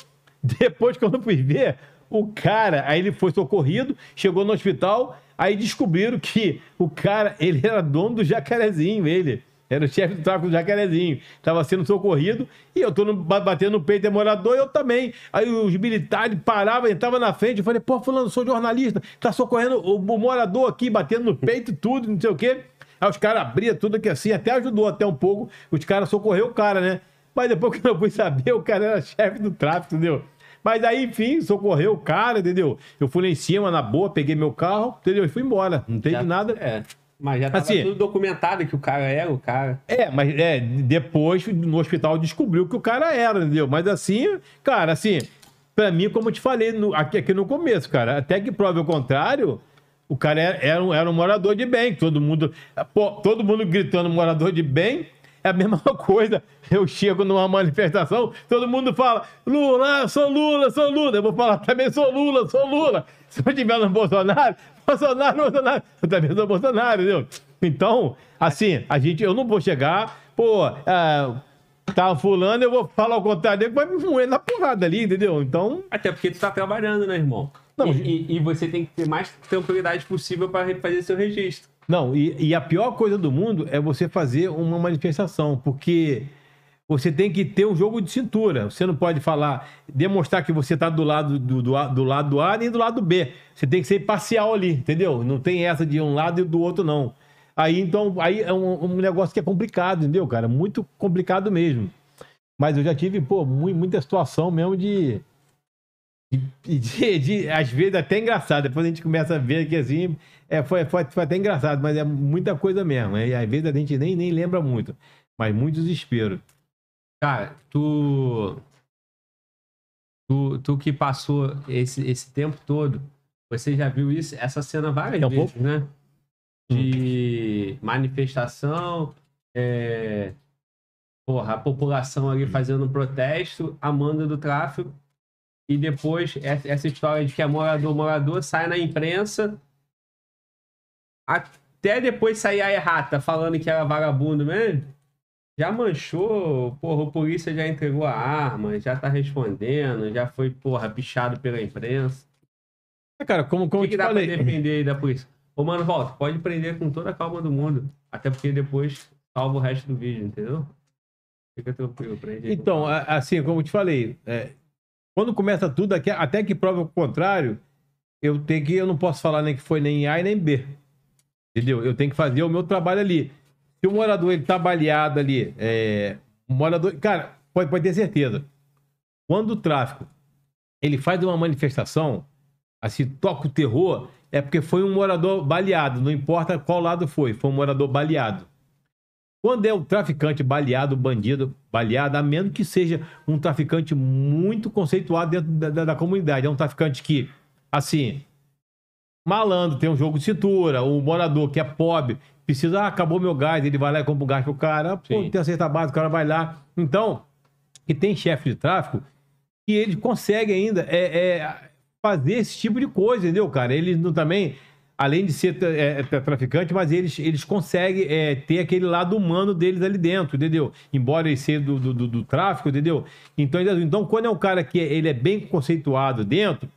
Depois, quando eu fui ver, o cara, aí ele foi socorrido, chegou no hospital, aí descobriram que o cara, ele era dono do Jacarezinho, ele era o chefe do tráfico do Jacarezinho, estava sendo socorrido, e eu tô batendo no peito, é morador, eu também. Aí os militares paravam, entravam na frente, eu falei, pô, fulano, sou jornalista, tá socorrendo o morador aqui, batendo no peito, tudo, não sei o quê. Aí os caras abriam tudo aqui assim, até ajudou até um pouco, os caras socorreram o cara, né? Mas depois que eu fui saber, o cara era chefe do tráfico, entendeu? Mas aí, enfim, socorreu o cara, entendeu? Eu fui lá em cima, na boa, peguei meu carro, entendeu? E fui embora. Não teve nada. É. Mas já tava assim, tudo documentado que o cara era o cara. É, mas é, depois no hospital descobriu que o cara era, entendeu? Mas assim, cara, assim, pra mim, como eu te falei aqui no começo, cara, até que prove o contrário... O cara era um morador de bem, todo mundo gritando morador de bem. É a mesma coisa, eu chego numa manifestação, todo mundo fala, Lula, sou Lula, sou Lula. Eu vou falar, também sou Lula, sou Lula. Se eu estiver no Bolsonaro, Bolsonaro, Bolsonaro, eu também sou Bolsonaro, entendeu? Então, assim, eu não vou chegar, pô, tá fulano, eu vou falar o contrário dele, vai me moer na porrada ali, entendeu? Então... Até porque tu tá trabalhando, né, irmão? Não, e você tem que ter mais tranquilidade possível para fazer seu registro. Não, e a pior coisa do mundo é você fazer uma manifestação, porque você tem que ter um jogo de cintura. Você não pode falar, demonstrar que você está do lado A nem do lado B. Você tem que ser parcial ali, entendeu? Não tem essa de um lado e do outro, não. Aí, então, aí é um negócio que é complicado, entendeu, cara? Muito complicado mesmo. Mas eu já tive, pô, muita situação mesmo de às vezes até engraçado. Depois a gente começa a ver que assim foi até engraçado, mas é muita coisa mesmo, e às vezes a gente nem lembra muito, mas muito desespero. Cara, tu que passou esse tempo todo, você já viu isso, essa cena várias vezes, né? De manifestação, porra, a população ali fazendo um protesto, a manda do tráfico. E depois, essa história de que é morador, sai na imprensa. Até depois sair a errata falando que era vagabundo mesmo. Já manchou, porra, a polícia já entregou a arma, já tá respondendo, já foi, porra, pichado pela imprensa. É, cara, como eu te falei... O que dá pra defender aí da polícia? Ô, mano, volta, pode prender com toda a calma do mundo. Até porque depois salva o resto do vídeo, entendeu? Fica tranquilo, prende. Então, assim, como eu te falei... Quando começa tudo, até que prova o contrário, eu não posso falar nem que foi nem A e nem B. Entendeu? Eu tenho que fazer o meu trabalho ali. Se o morador ele tá baleado ali, o morador... Cara, pode ter certeza. Quando o tráfico ele faz uma manifestação, assim, toca o terror, é porque foi um morador baleado. Não importa qual lado foi um morador baleado. Quando é o traficante baleado, bandido baleado, a menos que seja um traficante muito conceituado dentro da comunidade. É um traficante que, assim, malandro, tem um jogo de cintura, o morador que é pobre, precisa, acabou meu gás, ele vai lá e compra um gás pro cara, pô, tem a cesta básica, o cara vai lá. Então, que tem chefe de tráfico, que ele consegue ainda fazer esse tipo de coisa, entendeu, cara? Ele não também... Além de ser traficante, mas eles conseguem ter aquele lado humano deles ali dentro, entendeu? Embora ele seja do tráfico, entendeu? Então, quando é um cara que ele é bem conceituado dentro,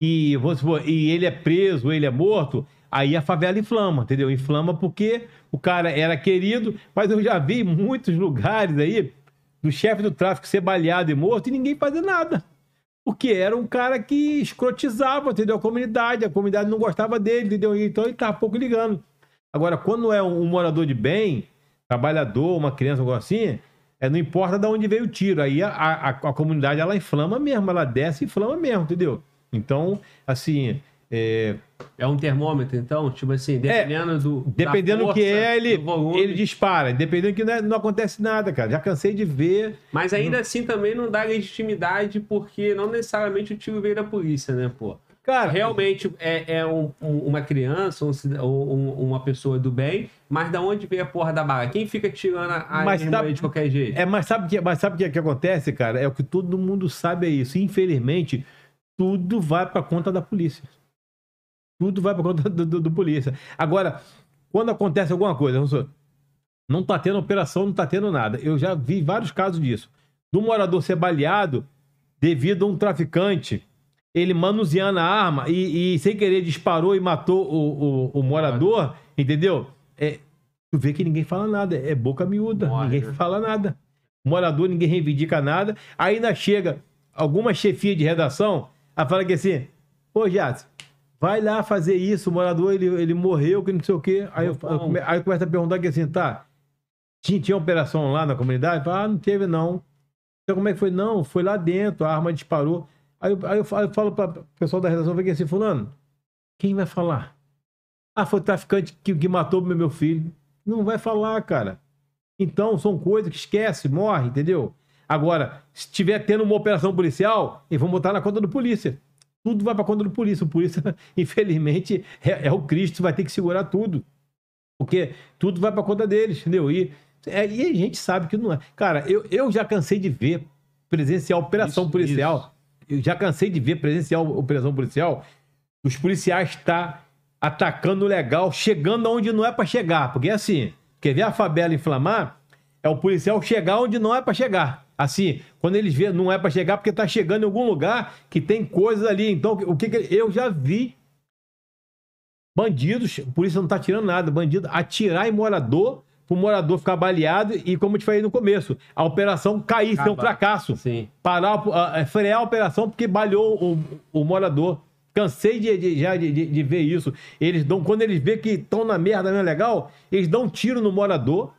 e, vamos supor, e ele é preso, ele é morto, aí a favela inflama, entendeu? Inflama porque o cara era querido, mas eu já vi muitos lugares aí do chefe do tráfico ser baleado e morto e ninguém fazer nada. Porque era um cara que escrotizava, entendeu? A comunidade não gostava dele, entendeu? Então ele tava pouco ligando. Agora, quando é um morador de bem, trabalhador, uma criança, alguma coisa assim, não importa de onde veio o tiro. Aí a comunidade, ela inflama mesmo, ela desce e inflama mesmo, entendeu? Então, assim... É um termômetro, então? Tipo assim, dependendo do... Dependendo do que é, ele dispara. Dependendo que não acontece nada, cara. Já cansei de ver. Mas ainda assim também não dá legitimidade, porque não necessariamente o tiro veio da polícia, né, pô? Cara, realmente uma criança ou uma pessoa do bem, mas da onde veio a porra da bala? Quem fica tirando a irmã aí de qualquer jeito? Mas sabe o que acontece, cara? É o que todo mundo sabe, é isso. Infelizmente, tudo vai pra conta da polícia. Tudo vai para conta do polícia. Agora, quando acontece alguma coisa, não tá tendo operação, não tá tendo nada. Eu já vi vários casos disso. Do morador ser baleado devido a um traficante, ele manuseando a arma e sem querer disparou e matou o morador, entendeu? Tu vê que ninguém fala nada, é boca miúda, ninguém fala nada. Morador, ninguém reivindica nada. Ainda chega alguma chefia de redação, a fala que assim, ô Jadson, vai lá fazer isso, o morador, ele morreu, que não sei o quê. Aí eu começo a perguntar aqui assim, tá, tinha operação lá na comunidade? Ah, não teve não. Então como é que foi? Não, foi lá dentro, a arma disparou. Aí eu falo para o pessoal da redação, eu assim, fulano, quem vai falar? Ah, foi o traficante que matou meu filho. Não vai falar, cara. Então, são coisas que esquece, morre, entendeu? Agora, se tiver tendo uma operação policial, eles vão botar na conta do polícia. Tudo vai para conta do polícia. O polícia, infelizmente, é o Cristo, vai ter que segurar tudo. Porque tudo vai para conta deles, entendeu? E a gente sabe que não é. Cara, eu já cansei de ver presenciar operação policial. Isso. Eu já cansei de ver presenciar operação policial. Os policiais tá atacando legal, chegando onde não é para chegar. Porque é assim, quer ver a favela inflamar? É o policial chegar onde não é para chegar. Assim, quando eles vêem, não é para chegar, porque tá chegando em algum lugar que tem coisas ali. Então, eu já vi bandidos, a polícia não tá atirando nada, bandido atirar em morador, pro morador ficar baleado e, como eu te falei no começo, a operação cair, ser um fracasso. Sim. Frear a operação porque baleou o morador. Cansei de ver isso. Eles dão, quando eles vêem que estão na merda, não é legal, eles dão um tiro no morador.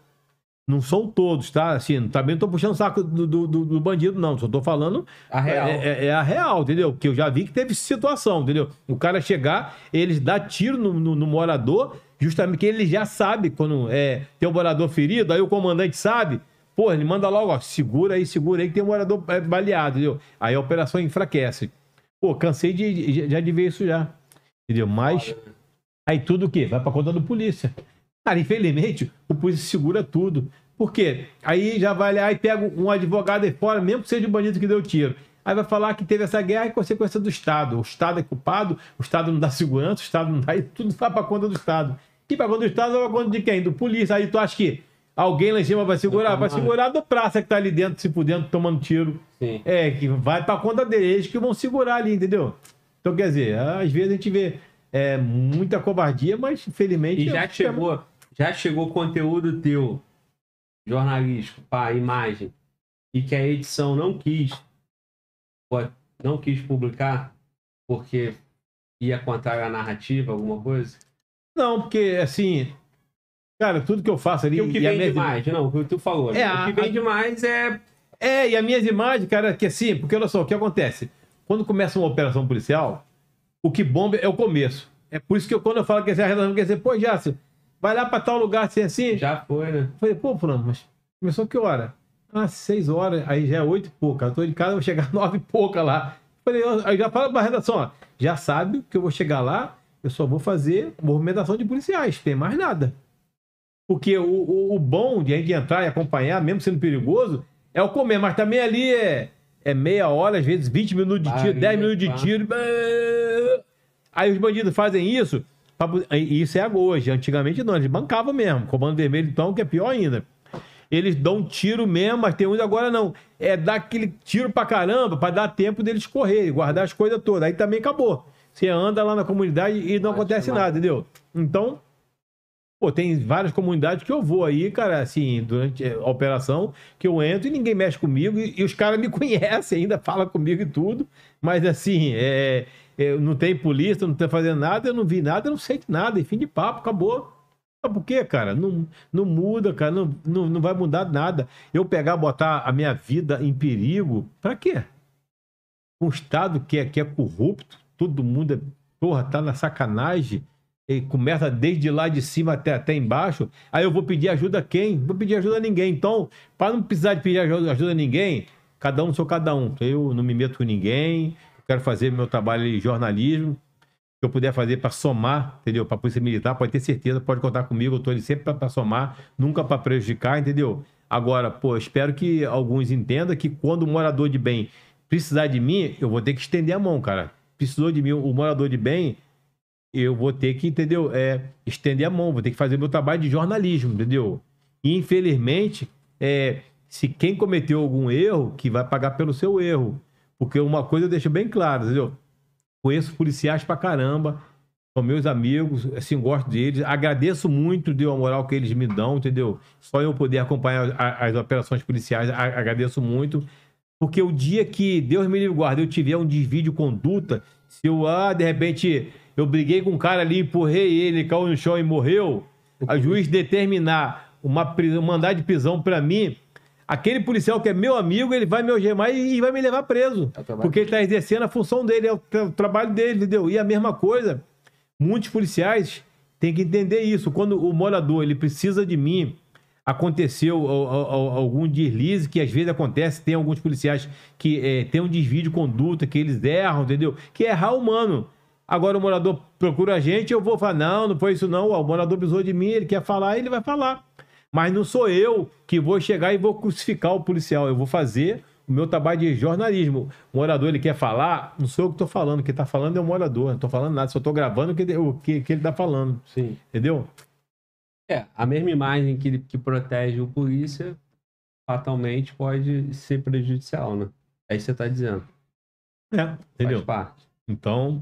Não são todos, tá? Assim, também não tô puxando o saco do bandido, não. Só tô falando... A real. É a real, entendeu? Porque eu já vi que teve situação, entendeu? O cara chegar, eles dão tiro no morador, justamente que ele já sabe quando tem um morador ferido, aí o comandante sabe, pô, ele manda logo, ó, segura aí que tem um morador baleado, entendeu? Aí a operação enfraquece. Pô, cansei de ver isso já, entendeu? Mas aí tudo o quê? Vai pra conta do polícia. Cara, infelizmente, o polícia segura tudo. Por quê? Aí já vai lá e pega um advogado aí fora, mesmo que seja o bandido que deu tiro. Aí vai falar que teve essa guerra e consequência do Estado. O Estado é culpado, o Estado não dá segurança, o Estado não dá... E tudo vai pra conta do Estado. E pra conta do Estado vai pra conta de quem? Do polícia. Aí tu acha que alguém lá em cima vai segurar? Vai segurar do praça que tá ali dentro, se podendo, tomando tiro. Sim. Que vai pra conta deles, que vão segurar ali, entendeu? Então, quer dizer, às vezes a gente vê muita covardia, mas infelizmente... E já chegou conteúdo teu, jornalístico, pá, imagem, e que a edição não quis publicar porque ia contar a narrativa, alguma coisa? Não, porque, assim, cara, tudo que eu faço ali... Porque o que vem demais, não, o que tu falou. O que vem demais é... e as minhas imagens, cara, que assim, porque olha só, o que acontece? Quando começa uma operação policial, o que bomba é o começo. É por isso que quando eu falo que essa relação quer dizer, pô, Jadson, vai lá pra tal lugar assim? Já foi, né? Falei, pô, Fulano, mas começou que hora? Ah, 6 horas, aí já é 8 e pouca. Eu tô de casa, eu vou chegar 9 e pouca lá. Falei, eu já falo pra redação, ó, já sabe que eu vou chegar lá, eu só vou fazer movimentação de policiais, tem mais nada. Porque o bom de a gente entrar e acompanhar, mesmo sendo perigoso, é o comer, mas também ali é meia hora, às vezes 20 minutos de tiro, 10 minutos de tiro. Aí os bandidos fazem isso. Isso é hoje, antigamente não, eles bancavam mesmo, comando vermelho então, que é pior ainda. Eles dão tiro mesmo, mas tem uns agora não, dar aquele tiro pra caramba, pra dar tempo deles correrem, guardar as coisas todas, aí também acabou. Você anda lá na comunidade e não acontece nada, entendeu? Então, pô, tem várias comunidades que eu vou aí, cara, assim, durante a operação, que eu entro e ninguém mexe comigo, e os caras me conhecem ainda, falam comigo e tudo, mas assim, não tem polícia, não tá fazendo nada, eu não vi nada, eu não sei de nada, e fim de papo, acabou. Sabe por quê, cara? Não muda, cara. Não vai mudar nada. Eu pegar, botar a minha vida em perigo, pra quê? Um Estado que é corrupto, todo mundo porra, tá na sacanagem, e começa desde lá de cima até embaixo. Aí eu vou pedir ajuda a quem? Não vou pedir ajuda a ninguém. Então, para não precisar de pedir ajuda a ninguém, cada um sou cada um. Eu não me meto com ninguém, quero fazer meu trabalho de jornalismo, que eu puder fazer para somar, entendeu? Para a Polícia Militar, pode ter certeza, pode contar comigo, eu estou ali sempre para somar, nunca para prejudicar, entendeu? Agora, pô, espero que alguns entendam que quando o morador de bem precisar de mim, eu vou ter que estender a mão, cara. Precisou de mim, o morador de bem, eu vou ter que, entendeu? Estender a mão, vou ter que fazer meu trabalho de jornalismo, entendeu? E, infelizmente, se quem cometeu algum erro, que vai pagar pelo seu erro. Porque uma coisa eu deixo bem claro, entendeu? Conheço policiais pra caramba, são meus amigos, assim, gosto deles, agradeço muito, deu a moral que eles me dão, entendeu? Só eu poder acompanhar as operações policiais, agradeço muito, porque o dia que, Deus me livre guarda, eu tiver um desvio de conduta, se eu, de repente, eu briguei com um cara ali, empurrei ele, caiu no chão e morreu, o juiz determinar um mandado de prisão pra mim, aquele policial que é meu amigo, ele vai me algemar e vai me levar preso. Porque ele está exercendo a função dele, é o trabalho dele, entendeu? E a mesma coisa, muitos policiais têm que entender isso. Quando o morador ele precisa de mim, aconteceu algum deslize, que às vezes acontece, tem alguns policiais que tem um desvio de conduta, que eles erram, entendeu? Que é errar humano. Agora o morador procura a gente, eu vou falar, não foi isso não, o morador precisou de mim, ele quer falar, ele vai falar. Mas não sou eu que vou chegar e vou crucificar o policial. Eu vou fazer o meu trabalho de jornalismo. O morador, ele quer falar, não sou eu que estou falando. Quem está falando é o morador. Não estou falando nada, só estou gravando o que ele está falando. Sim. Entendeu? A mesma imagem que protege o polícia, fatalmente pode ser prejudicial, né? É isso que você está dizendo. Entendeu? Faz parte. Então...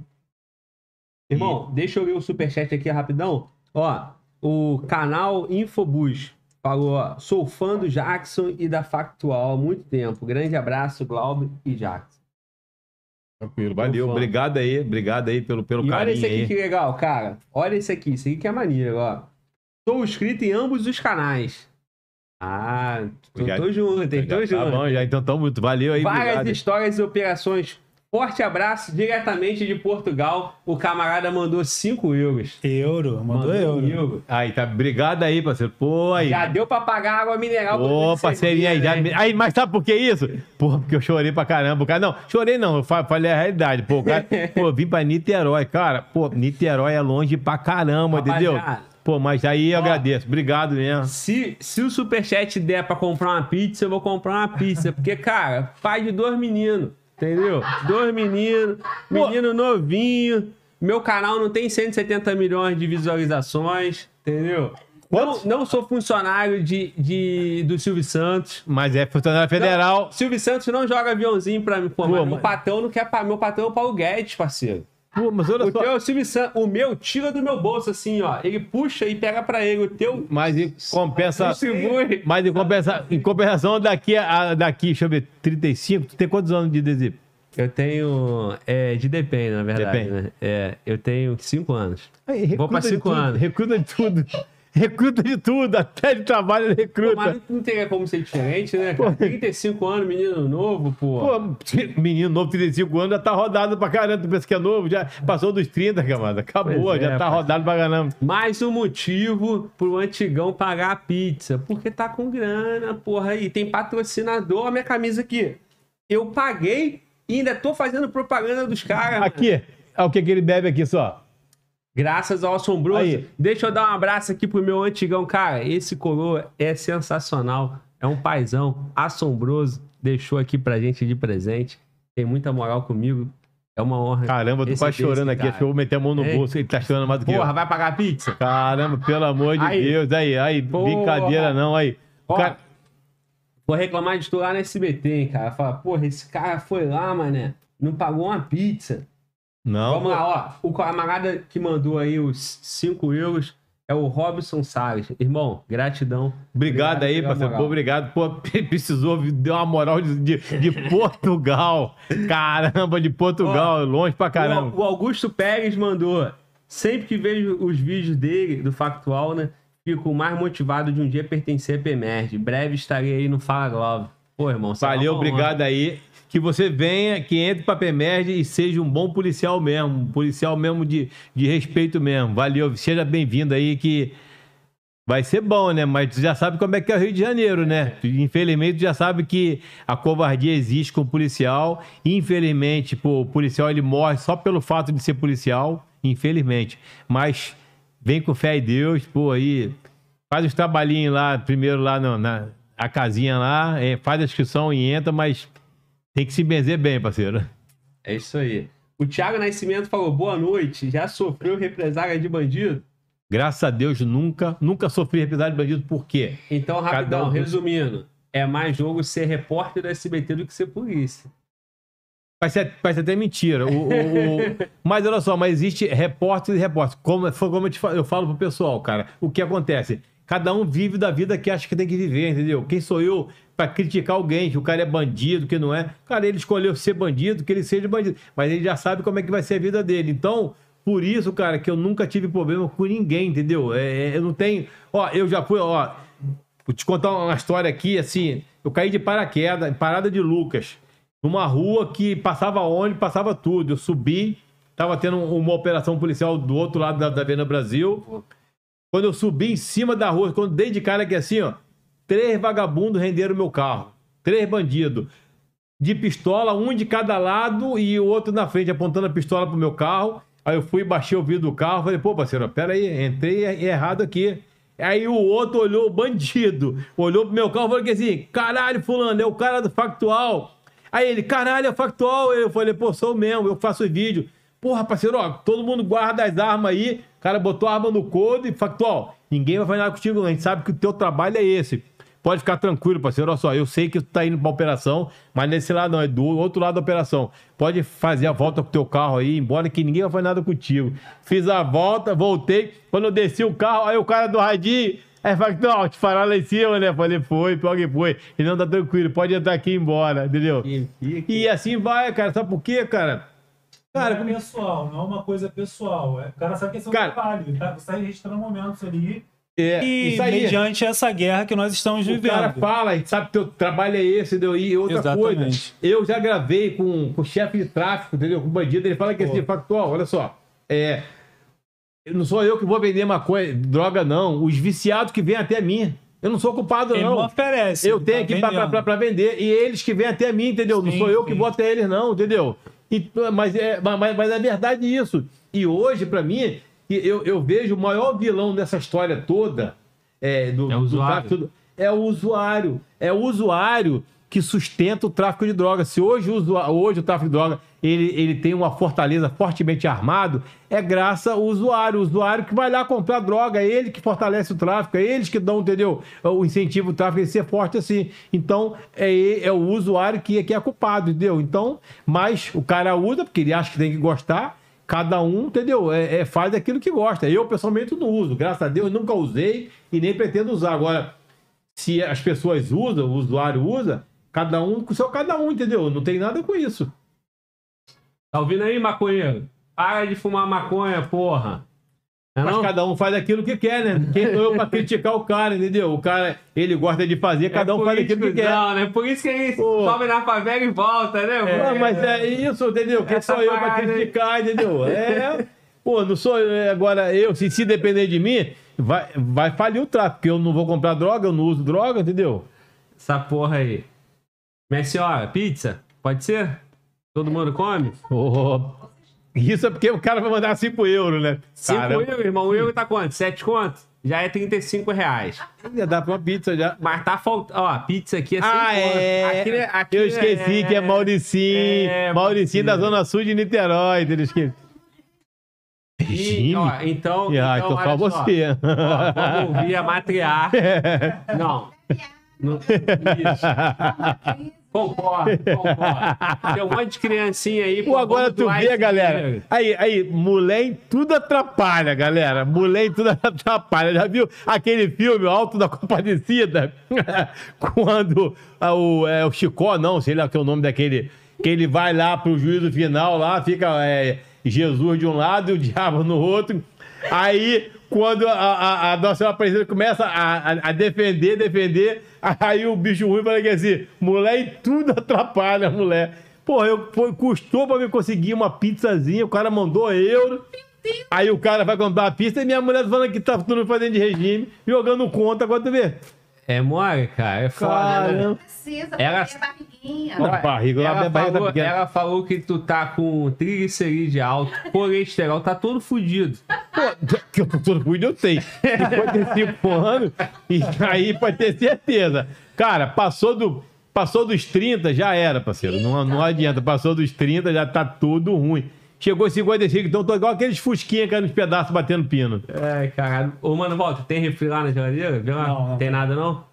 Irmão, deixa eu ver o superchat aqui rapidão. Ó, o canal Infobus... Falou, ó, sou fã do Jackson e da Factual há muito tempo. Grande abraço, Glauber e Jackson. Tranquilo, valeu. Obrigado aí pelo carinho. Olha esse aqui aí. Que legal, cara. Olha esse aqui. Isso aqui que é maneiro, ó. Sou inscrito em ambos os canais. Ah, tô junto, hein? Tô junto. Tá bom, já então tamo muito. Valeu aí, várias obrigado. Histórias e operações. Forte abraço diretamente de Portugal. O camarada mandou 5 euros. Mandou euro. Aí, tá. Obrigado aí, parceiro. Pô, aí. Já deu pra pagar água mineral. Ô, parceirinha aí. Aí, mas sabe por que isso? Pô, porque eu chorei pra caramba. Cara, não, chorei não. Eu falei a realidade. Pô, cara, pô, vim pra Niterói. Cara, pô, Niterói é longe pra caramba, entendeu? Pô, mas aí eu agradeço. Obrigado mesmo. Se o superchat der pra comprar uma pizza, eu vou comprar uma pizza. Porque, cara, pai de 2 meninos. Entendeu? 2 meninos, menino novinho. Meu canal não tem 170 milhões de visualizações, entendeu? Não sou funcionário do Silvio Santos. Mas é funcionário federal. Não, Silvio Santos não joga aviãozinho pra mim. Pô, mas o patrão não quer... Meu patrão é o Paulo Guedes, parceiro. Pô, mas olha só. Teu Silvio Santos, o meu tira do meu bolso assim, ó. Ele puxa e pega pra ele. O teu... Mas em compensa... Mas em compensação daqui, deixa eu ver, 35, tu tem quantos anos de DZIP? Eu tenho... de DPEM, na verdade, DPEM. Né? Eu tenho 5 anos. Aí, vou pra 5 anos. Recruta de tudo. Recruta de tudo, até de trabalho ele recruta. Pô, mas não tem como ser diferente, né, cara? 35 anos, menino novo, pô. Pô, menino novo, 35 anos, já tá rodado pra caramba. Tu pensa que é novo? Já passou dos 30, camada. Acabou, já tá rodado pra caramba. Mais um motivo pro antigão pagar a pizza. Porque tá com grana, porra. E tem patrocinador. Olha a minha camisa aqui. Eu paguei e ainda tô fazendo propaganda dos caras. Aqui, é o que ele bebe aqui só. Graças ao Assombroso. Aí. Deixa eu dar um abraço aqui pro meu antigão, cara. Esse color é sensacional. É um paizão. Assombroso. Deixou aqui pra gente de presente. Tem muita moral comigo. É uma honra. Caramba, eu tô quase chorando aqui. Acho que eu vou meter a mão no bolso. Ele tá chorando mais do que eu. Porra, vai pagar pizza? Caramba, pelo amor de Deus. Aí, porra. Brincadeira não, aí. Ó, cara... Vou reclamar de tu lá na SBT, hein, cara. Fala, porra, esse cara foi lá, mané. Não pagou uma pizza. Não. Vamos lá, ó. O camarada que mandou aí os 5 euros é o Robson Salles. Irmão, gratidão. Obrigado aí, parceiro. Pô, obrigado. Pô, precisou, deu uma moral de Portugal. Caramba, de Portugal. Ó, longe pra caramba. O Augusto Pérez mandou. Sempre que vejo os vídeos dele, do Factual, né? Fico mais motivado de um dia pertencer à PMERD. Breve estarei aí no Fala Glauber. Pô, irmão. Valeu, obrigado aí. Que você venha, que entre pra PMERD e seja um bom policial mesmo. Um policial mesmo de respeito mesmo. Valeu, seja bem-vindo aí que... Vai ser bom, né? Mas tu já sabe como é que é o Rio de Janeiro, né? Infelizmente, tu já sabe que a covardia existe com o policial. Infelizmente, pô, o policial ele morre só pelo fato de ser policial. Infelizmente. Mas vem com fé em Deus, pô, aí faz os trabalhinhos lá, primeiro lá na casinha lá, faz a inscrição e entra, mas tem que se benzer bem, parceiro. É isso aí. O Thiago Nascimento falou, boa noite, já sofreu represália de bandido? Graças a Deus, nunca sofri represália de bandido. Por quê? Então, rapidão, resumindo, é mais jogo ser repórter da SBT do que ser polícia. Parece até mentira. Mas olha só, mas existe repórter e repórter. Como eu falo pro pessoal, cara, o que acontece? Cada um vive da vida que acha que tem que viver, entendeu? Quem sou eu pra criticar alguém, que o cara é bandido, que não é? Cara, ele escolheu ser bandido, que ele seja bandido. Mas ele já sabe como é que vai ser a vida dele. Então... Por isso, cara, que eu nunca tive problema com ninguém, entendeu? Eu não tenho... Ó, eu já fui, ó... Vou te contar uma história aqui, assim... Eu caí de paraquedas, parada de Lucas. Numa rua que passava ônibus, passava tudo. Eu subi, tava tendo uma operação policial do outro lado da Avenida Brasil. Quando eu subi em cima da rua, quando dei de cara aqui assim, ó... 3 vagabundos renderam meu carro. 3 bandidos. De pistola, um de cada lado e o outro na frente, apontando a pistola pro meu carro... Aí eu fui, baixei o vidro do carro, falei, pô, parceiro, pera aí, entrei errado aqui. Aí o outro olhou, bandido, olhou pro meu carro e falou assim, caralho, fulano, é o cara do Factual. Aí ele, caralho, é o Factual. Eu falei, pô, sou eu mesmo, eu faço o vídeo. Porra, parceiro, ó, todo mundo guarda as armas aí. O cara botou a arma no couro e Factual, ninguém vai fazer nada contigo, a gente sabe que o teu trabalho é esse. Pode ficar tranquilo, parceiro, olha só, eu sei que tu tá indo pra operação, mas nesse lado não, é do outro lado da operação. Pode fazer a volta com o teu carro aí, embora que ninguém vai fazer nada contigo. Fiz a volta, voltei, quando eu desci o carro, aí o cara do Radim, aí fala, não, te parar lá em cima, né? Falei, foi, ele não tá tranquilo, pode entrar aqui e ir embora, entendeu? E assim vai, cara, sabe por quê, cara? Cara, não é pessoal, não é uma coisa pessoal, o cara sabe que esse é o trabalho, ele tá registrando momentos ali... e mediante essa guerra que nós estamos vivendo. O cara fala, a gente sabe que teu trabalho é esse, entendeu? E outra coisa, eu já gravei com o chefe de tráfico, entendeu? Com o bandido, ele fala que esse Factual, olha só, não sou eu que vou vender maconha, droga não, os viciados que vêm até mim, eu não sou culpado não. Ele não oferece. Eu tenho aqui pra vender, e eles que vêm até mim, entendeu? Não sou eu que vou até eles não, entendeu? Mas é verdade isso. E hoje, pra mim... Eu vejo o maior vilão dessa história toda é o usuário. É o usuário que sustenta o tráfico de drogas. Se hoje o tráfico de drogas ele tem uma fortaleza fortemente armado, é graça ao usuário. O usuário que vai lá comprar droga, é ele que fortalece o tráfico, é eles que dão, entendeu? O incentivo ao tráfico a ser forte assim. Então, é o usuário que é culpado, entendeu? Então, mas o cara usa porque ele acha que tem que gostar. Cada um, entendeu? Faz aquilo que gosta. Eu, pessoalmente, não uso. Graças a Deus, nunca usei e nem pretendo usar. Agora, se as pessoas usam, o usuário usa, cada um com o seu cada um, entendeu? Não tem nada com isso. Tá ouvindo aí, maconheiro? Para de fumar maconha, porra. Mas cada um faz aquilo que quer, né? Quem sou eu pra criticar o cara, entendeu? O cara, ele gosta de fazer, cada um faz aquilo que quer. Não, né? Por isso que ele sobe na favela e volta, né? Mas é isso, entendeu? Quem sou eu pra criticar, entendeu? Pô, não sou eu. Agora, eu, se depender de mim, vai falir o tráfico, porque eu não vou comprar droga, eu não uso droga, entendeu? Essa porra aí. Minha senhora, pizza? Pode ser? Todo mundo come? Isso é porque o cara vai mandar 5 euros, né? 5 euros, irmão. O euro tá quanto? 7 conto? Já é 35 reais. Já dá pra uma pizza já. Mas tá faltando... Ó, a pizza aqui é 5 conto. Aqui eu esqueci que é Mauricinho. Mauricinho da Zona Sul de Niterói. Eu esqueci. E, ó, então olha só. Você. Ó, vamos ouvir a matriarca. Não. Isso. Concordo. Tem um monte de criancinha aí. Pô, agora tu vê, galera. Aí, mulher em tudo atrapalha, galera. Mulher em tudo atrapalha. Já viu aquele filme, Alto da Compadecida? Quando o Chicó, não, sei lá que é o nome daquele... Que ele vai lá pro juízo final, lá fica Jesus de um lado e o diabo no outro. Aí... Quando a nossa aparecida começa a defender, aí o bicho ruim fala que assim, mulher, e tudo atrapalha, mulher. Porra, custou pra me conseguir uma pizzazinha, o cara mandou euro. Aí o cara vai comprar a pizza e minha mulher falando que tá tudo fazendo de regime, jogando conta, agora tu vê. É mole, cara, é foda, né? Não precisa, ela... barriguinha. Olha, barriga, ela falou, tá, ela falou que tu tá com triglicerídeo alto, colesterol, tá todo fudido. Pô, que eu tô todo fudido, eu sei. Depois de 5 anos, e aí pode ter certeza. Cara, passou dos 30, já era, parceiro. Não adianta, passou dos 30, já tá tudo ruim. Chegou em 55, então tô igual aqueles fusquinha caindo nos pedaços, batendo pino. É, caralho. Ô, mano, volta, tem refri lá na geladeira? Vê lá. Não tem nada, não?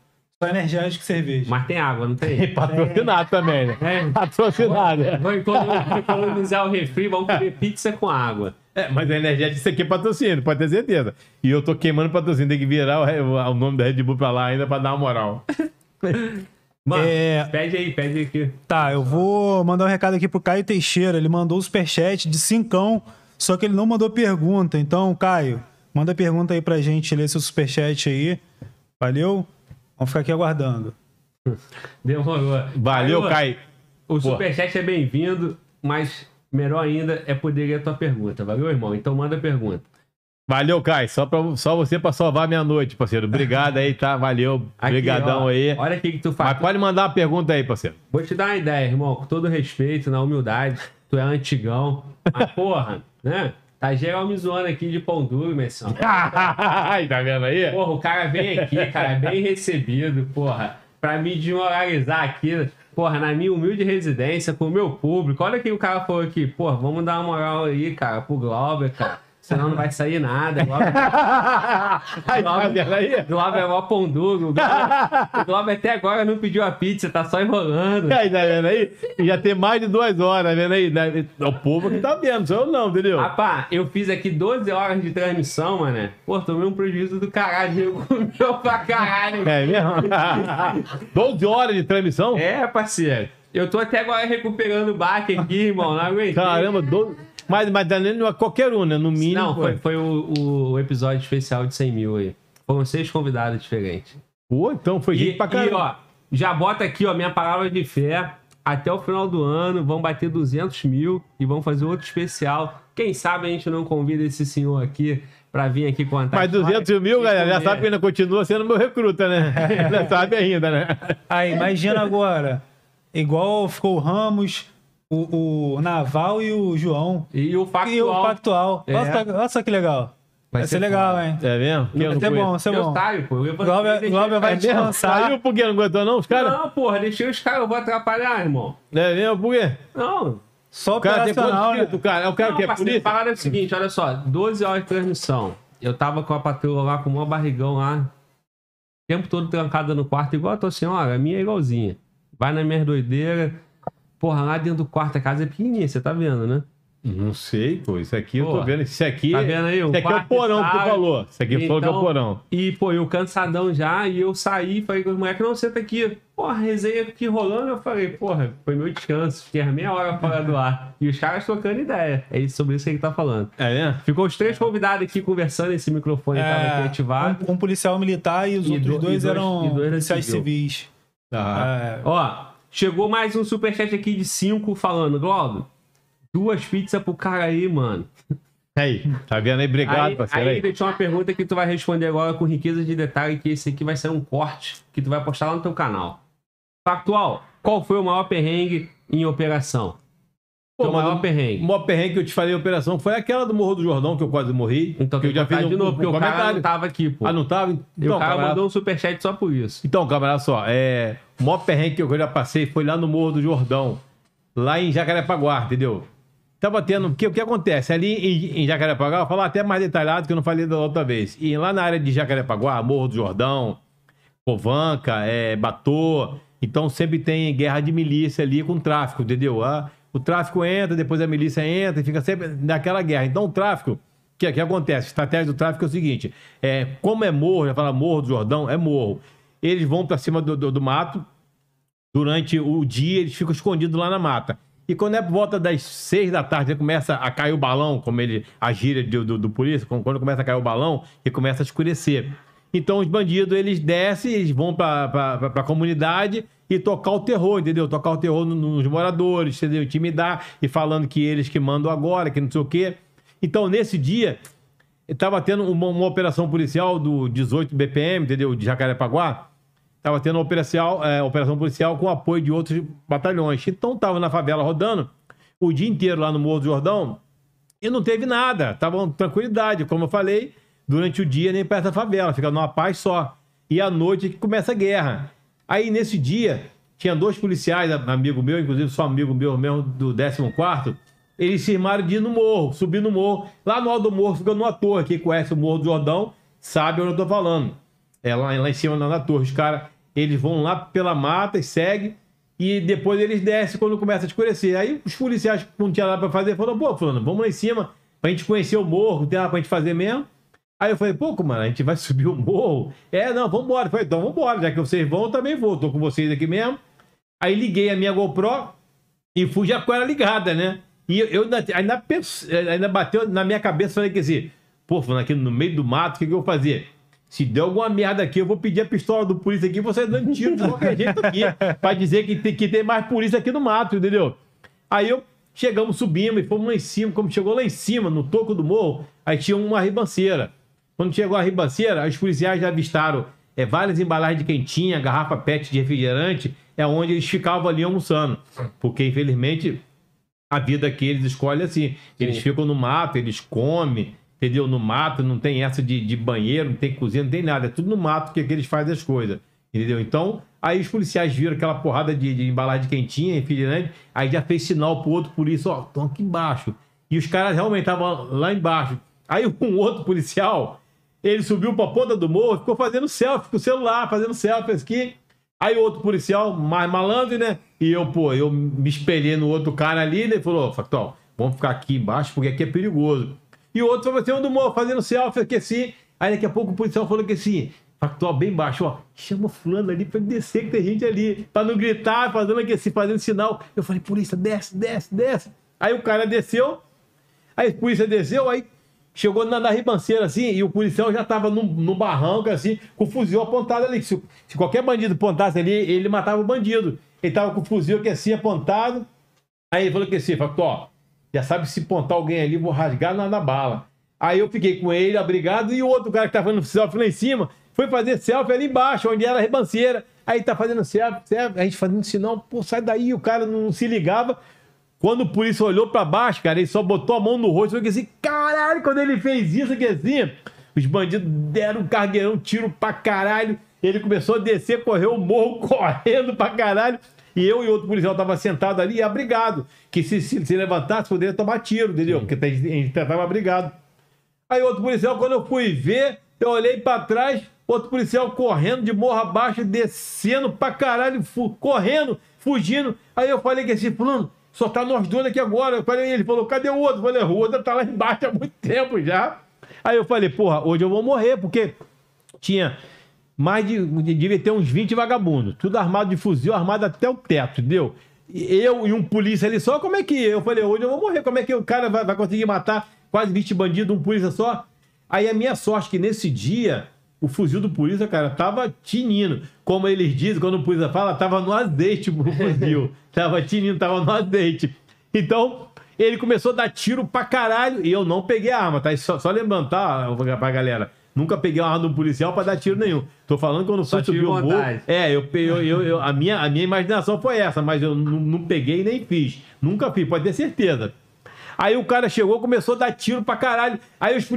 Só energético e cerveja. Mas tem água, não tem? Tem patrocinado também, né? É. Patrocinado. Vamos economizar o refri, vamos comer pizza com água. É, mas a energética, isso aqui é patrocínio, pode ter certeza. E eu tô queimando patrocínio, tem que virar o nome da Red Bull pra lá ainda pra dar uma moral. Mano, pede aí aqui. Tá, eu vou mandar um recado aqui pro Caio Teixeira. Ele mandou o superchat de 5, só que ele não mandou pergunta. Então, Caio, manda pergunta aí pra gente, lê seu superchat aí. Valeu? Vamos ficar aqui aguardando. Demorou. Valeu, Caio. O superchat é bem-vindo, mas melhor ainda é poder ler a tua pergunta. Valeu, irmão? Então manda a pergunta. Valeu, Caio. Só você pra salvar minha noite, parceiro. Obrigado aí, tá? Valeu. Obrigadão aí. Olha o que tu faz. Mas pode mandar uma pergunta aí, parceiro. Vou te dar uma ideia, irmão. Com todo respeito, na humildade. Tu é antigão. Mas, porra, né? Tá geral me zoando aqui de pão duro, menção. Ai, tá vendo aí? Porra, o cara vem aqui, cara. Bem recebido, porra. Pra me desmoralizar aqui, porra, na minha humilde residência, com o meu público. Olha que o cara falou aqui. Porra, vamos dar uma moral aí, cara, pro Glauber, cara. Senão não vai sair nada. Glauber é mó pão duro. O Glauber até agora não pediu a pizza, tá só enrolando. Aí, tá vendo aí? Já tem mais de 2 horas, tá vendo aí? É o povo que tá vendo, só eu não, entendeu? Rapaz, eu fiz aqui 12 horas de transmissão, mané. Pô, tomei um prejuízo do caralho. Comeu pra caralho. É mesmo? 12 horas de transmissão? É, parceiro. Eu tô até agora recuperando o baque aqui, irmão. Não aguentei. Caramba, 12... Mas não é qualquer um, né? No mínimo. Não, foi o episódio especial de 100 mil aí. Foram 6 convidados diferentes. Pô, então foi gente pra caramba. E, ó, já bota aqui, ó, minha palavra de fé. Até o final do ano vão bater 200 mil e vão fazer outro especial. Quem sabe a gente não convida esse senhor aqui pra vir aqui contar. Mas 200 mil, galera, já sabe que ainda continua sendo meu recruta, né? Já sabe ainda, né? Aí, imagina agora. Igual ficou o Ramos... O Naval e o João. E o Factual. É. Olha só que legal. Vai ser legal, hein? É mesmo? Vai ser bom, vai ser bom. O Glauber vai te lançar. Saiu porque não aguentou, não, os caras? Não, porra, deixei os caras, eu vou atrapalhar, irmão. É mesmo? Por quê? Não. Só o cara tem quanto, cara? O cara que é polícia? Falaram o seguinte, olha só, 12 horas de transmissão. Eu tava com a patroa lá, com o maior barrigão lá. O tempo todo trancada no quarto, igual a tua senhora, a minha é igualzinha. Vai na minha doideira. Porra, lá dentro do quarto, a casa é pequenininha, você tá vendo, né? Não sei, pô, isso aqui eu tô vendo. Isso aqui, tá vendo aí? Isso aqui é o porão que tu falou. Isso aqui falou que é o porão. E, pô, eu cansadão já, e eu saí, falei com os moleques, não, senta aqui. Porra, resenha aqui rolando, eu falei, porra, foi meu descanso. Fiquei 1/2 hora fora do ar. E os caras trocando ideia. É sobre isso que ele tá falando. É, né? Ficou os 3 convidados aqui conversando, esse microfone tava aqui ativado. Um policial militar e os outros dois eram policiais civis. Tá. Ó... Chegou mais um superchat aqui de 5 falando, Glauco, 2 pizzas pro cara aí, mano. Aí, tá vendo aí? Obrigado, parceiro. Aí deixou uma pergunta que tu vai responder agora com riqueza de detalhe, que esse aqui vai ser um corte que tu vai postar lá no teu canal. Factual, qual foi o maior perrengue em operação? Pô, maior perrengue. O maior perrengue que eu te falei em operação foi aquela do Morro do Jordão, que eu quase morri. Então, que eu já fiz de novo, porque o cara não tava aqui, pô. Ah, não tava? Então, o cara mandou um superchat só por isso. Então, camarada, só, o maior perrengue que eu já passei foi lá no Morro do Jordão, lá em Jacarepaguá, entendeu? Tava tendo... Porque o que acontece? Ali em Jacarepaguá, eu vou falar até mais detalhado que eu não falei da outra vez. E lá na área de Jacarepaguá, Morro do Jordão, Covanca, Batô, então sempre tem guerra de milícia ali com tráfico, entendeu? O tráfico entra, depois a milícia entra e fica sempre naquela guerra. Então o tráfico, o que acontece? A estratégia do tráfico é o seguinte, como é morro, já fala Morro do Jordão, é morro. Eles vão para cima do mato, durante o dia eles ficam escondidos lá na mata. E quando é por volta das 6 da tarde, né, começa a cair o balão, como ele, a gíria do polícia, quando começa a cair o balão, ele começa a escurecer. Então os bandidos, eles descem, eles vão para a comunidade e tocar o terror, entendeu? Tocar o terror nos moradores, entendeu? Intimidar e falando que eles que mandam agora, que não sei o quê. Então nesse dia, estava tendo uma operação policial do 18 BPM, entendeu? De Jacarepaguá. Estava tendo uma operação policial com apoio de outros batalhões. Então estava na favela rodando o dia inteiro lá no Morro do Jordão e não teve nada. Estava uma tranquilidade, como eu falei, durante o dia nem perto da favela, fica numa paz só. E à noite que começa a guerra. Aí nesse dia tinha dois policiais, amigo meu, inclusive só amigo meu mesmo do 14º, eles se armaram de ir no morro, subir no morro. Lá no alto do morro, ficando numa torre, quem conhece o Morro do Jordão sabe onde eu tô falando. É lá em cima, na torre, os caras... Eles vão lá pela mata e seguem, e depois eles descem quando começa a escurecer. Aí os policiais que não tinha nada para fazer falaram: pô, fulano, vamos lá em cima pra gente conhecer o morro, não tem nada pra gente fazer mesmo. Aí eu falei: pô, mano, a gente vai subir o morro? É, não, vambora. Eu falei: então vambora, já que vocês vão, eu também vou, tô com vocês aqui mesmo. Aí liguei a minha GoPro e fui já com ela ligada, né? E eu ainda bateu na minha cabeça, falei que assim: pô, fulano, aqui no meio do mato, o que eu vou fazer? Se der alguma merda aqui, eu vou pedir a pistola do polícia aqui, você dando tiro de qualquer jeito aqui, pra dizer que tem mais polícia aqui no mato, entendeu? Aí chegamos, subimos e fomos lá em cima. Como chegou lá em cima, no toco do morro, aí tinha uma ribanceira. Quando chegou a ribanceira, os policiais já avistaram várias embalagens de quentinha, garrafa pet de refrigerante, é onde eles ficavam ali almoçando. Porque, infelizmente, a vida que eles escolhem assim. Eles ficam no mato, eles comem... Entendeu? No mato, não tem essa de banheiro, não tem cozinha, não tem nada. É tudo no mato que eles fazem as coisas. Entendeu? Então, aí os policiais viram aquela porrada de embalagem de quentinha, refrigerante, aí já fez sinal pro outro polícia: ó, estão aqui embaixo. E os caras realmente estavam lá embaixo. Aí um outro policial, ele subiu pra ponta do morro, ficou fazendo selfie com o celular, fazendo selfie aqui. Aí outro policial, mais malandro, né? E eu me espelhei no outro cara ali, ele falou: Factual, vamos ficar aqui embaixo porque aqui é perigoso. E o outro foi assim, um do morro, fazendo selfie, que assim. Aí daqui a pouco o policial falou que assim: Factual, bem baixo, ó, chama fulano ali pra descer, que tem gente ali, pra não gritar, fazendo aqui assim, fazendo sinal. Eu falei: polícia, desce, desce, desce. Aí o cara desceu, aí a polícia desceu, aí chegou na ribanceira assim, e o policial já tava no barranco assim, com o fuzil apontado ali. Se qualquer bandido apontasse ali, ele matava o bandido. Ele tava com o fuzil que assim, apontado. Aí ele falou que assim: Factual, já sabe, se pontar alguém ali, vou rasgar na bala. Aí eu fiquei com ele, abrigado, e o outro cara que tá fazendo selfie lá em cima, foi fazer selfie ali embaixo, onde era a ribanceira. Aí tá fazendo selfie, a gente fazendo sinal: pô, sai daí. O cara não se ligava. Quando o polícia olhou pra baixo, cara, ele só botou a mão no rosto, falou assim: caralho. Quando ele fez isso, que assim, os bandidos deram um cargueirão, tiro pra caralho. Ele começou a descer, correu o morro, correndo pra caralho. E eu e outro policial tava sentado ali, abrigado, que se levantasse, poderia tomar tiro, entendeu? Sim. Porque a gente tava abrigado. Aí outro policial, quando eu fui ver, eu olhei para trás, outro policial correndo de morro abaixo, descendo pra caralho, correndo, fugindo. Aí eu falei que esse fulano, só tá nós dois aqui agora. Eu falei, ele falou: cadê o outro? Eu falei: o outro tá lá embaixo há muito tempo já. Aí eu falei: porra, hoje eu vou morrer, porque tinha... Mas devia ter uns 20 vagabundos, tudo armado de fuzil, armado até o teto, entendeu? Eu e um polícia ali só, como é que eu falei: hoje eu vou morrer, como é que o cara vai conseguir matar quase 20 bandidos, um polícia só? Aí a minha sorte que nesse dia, o fuzil do polícia, cara, tava tinindo. Como eles dizem, quando o polícia fala, tava no azeite o fuzil. Tava tinindo, tava no azeite. Então, ele começou a dar tiro pra caralho e eu não peguei a arma, tá? Só lembrando, tá, pra galera... Nunca peguei uma arma do policial para dar tiro nenhum. Tô falando que quando eu subi o morro... A minha imaginação foi essa, mas eu não peguei nem fiz. Nunca fiz, pode ter certeza. Aí o cara chegou, começou a dar tiro pra caralho. Aí os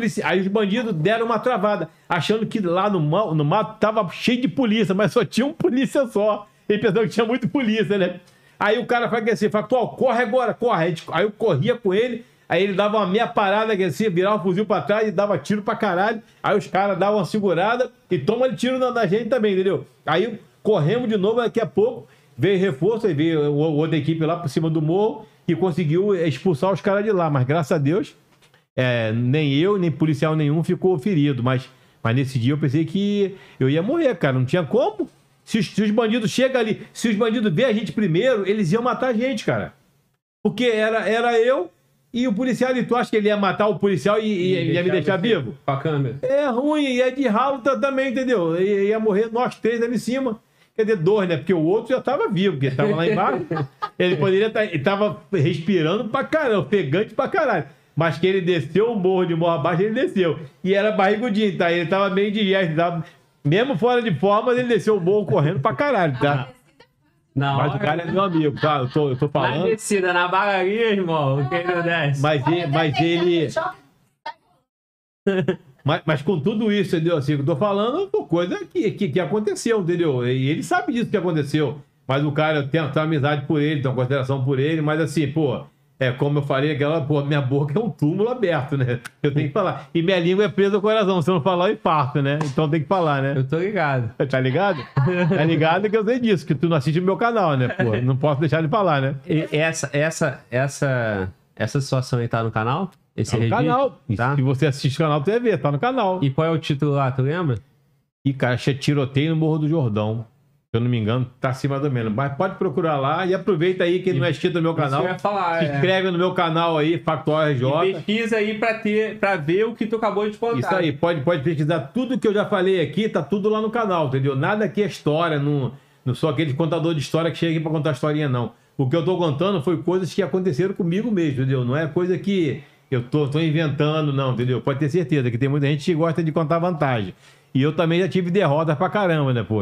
bandidos deram uma travada, achando que lá no mato tava cheio de polícia, mas só tinha um polícia só. Ele pensou que tinha muito polícia, né? Aí o cara falou assim: Factual, corre agora, corre. Aí eu corria com ele. Aí ele dava uma meia parada, que assim, virava o fuzil pra trás e dava tiro pra caralho. Aí os caras davam uma segurada e tomam tiro na gente também, entendeu? Aí corremos de novo, daqui a pouco veio reforço, aí veio outra equipe lá por cima do morro e conseguiu expulsar os caras de lá. Mas graças a Deus, nem eu, nem policial nenhum ficou ferido. Mas nesse dia eu pensei que eu ia morrer, cara, não tinha como. Se os bandidos chegam ali, se os bandidos vê a gente primeiro, eles iam matar a gente, cara. Porque era eu e o policial, e tu acha que ele ia matar o policial e ia me deixar vivo? Com a câmera. É ruim, e é de ralo também, entendeu? Ia morrer nós três ali em cima. Quer dizer, dois, né? Porque o outro já tava vivo, porque ele tava lá embaixo. Ele poderia estar... Ele tava respirando pra caramba, ofegante pra caralho. Mas que ele desceu o morro de morro abaixo, ele desceu. E era barrigudinho, tá? Ele tava meio de gesto, tava... Mesmo fora de forma, ele desceu o morro correndo pra caralho, tá? Não, mas o cara é meu amigo, tá? Eu tô falando. Na descida, na barraria, irmão, quem não desce. Mas ele... Mas com tudo isso, entendeu? Assim, eu tô falando coisa que aconteceu, entendeu? E ele sabe disso que aconteceu. Mas o cara, eu tenho amizade por ele, tenho consideração por ele, mas assim, pô, é como eu falei, aquela, pô, minha boca é um túmulo aberto, né? Eu tenho que falar. E minha língua é presa ao coração, se eu não falar, eu infarto, né? Então tem que falar, né? Eu tô ligado. Tá ligado? Tá ligado que eu sei disso, que tu não assiste o meu canal, né, pô? Não posso deixar de falar, né? E essa situação aí tá no canal? Esse tá no canal. Tá? Se você assiste o canal TV, tá no canal. E qual é o título lá, tu lembra? Ih, cara, tiroteio no Morro do Jordão. Se eu não me engano, tá assim mais ou menos. Mas pode procurar lá e aproveita aí que não é inscrito no meu canal. Isso eu ia falar, se inscreve no meu canal aí, Factual RJ. E pesquisa aí pra ver o que tu acabou de contar. Isso aí, pode pesquisar tudo que eu já falei aqui, tá tudo lá no canal, entendeu? Nada aqui é história, não sou aquele contador de história que chega aqui pra contar historinha, não. O que eu tô contando foi coisas que aconteceram comigo mesmo, entendeu? Não é coisa que... Eu tô inventando, não, entendeu? Pode ter certeza que tem muita gente que gosta de contar vantagem. E eu também já tive derrotas pra caramba, né, pô?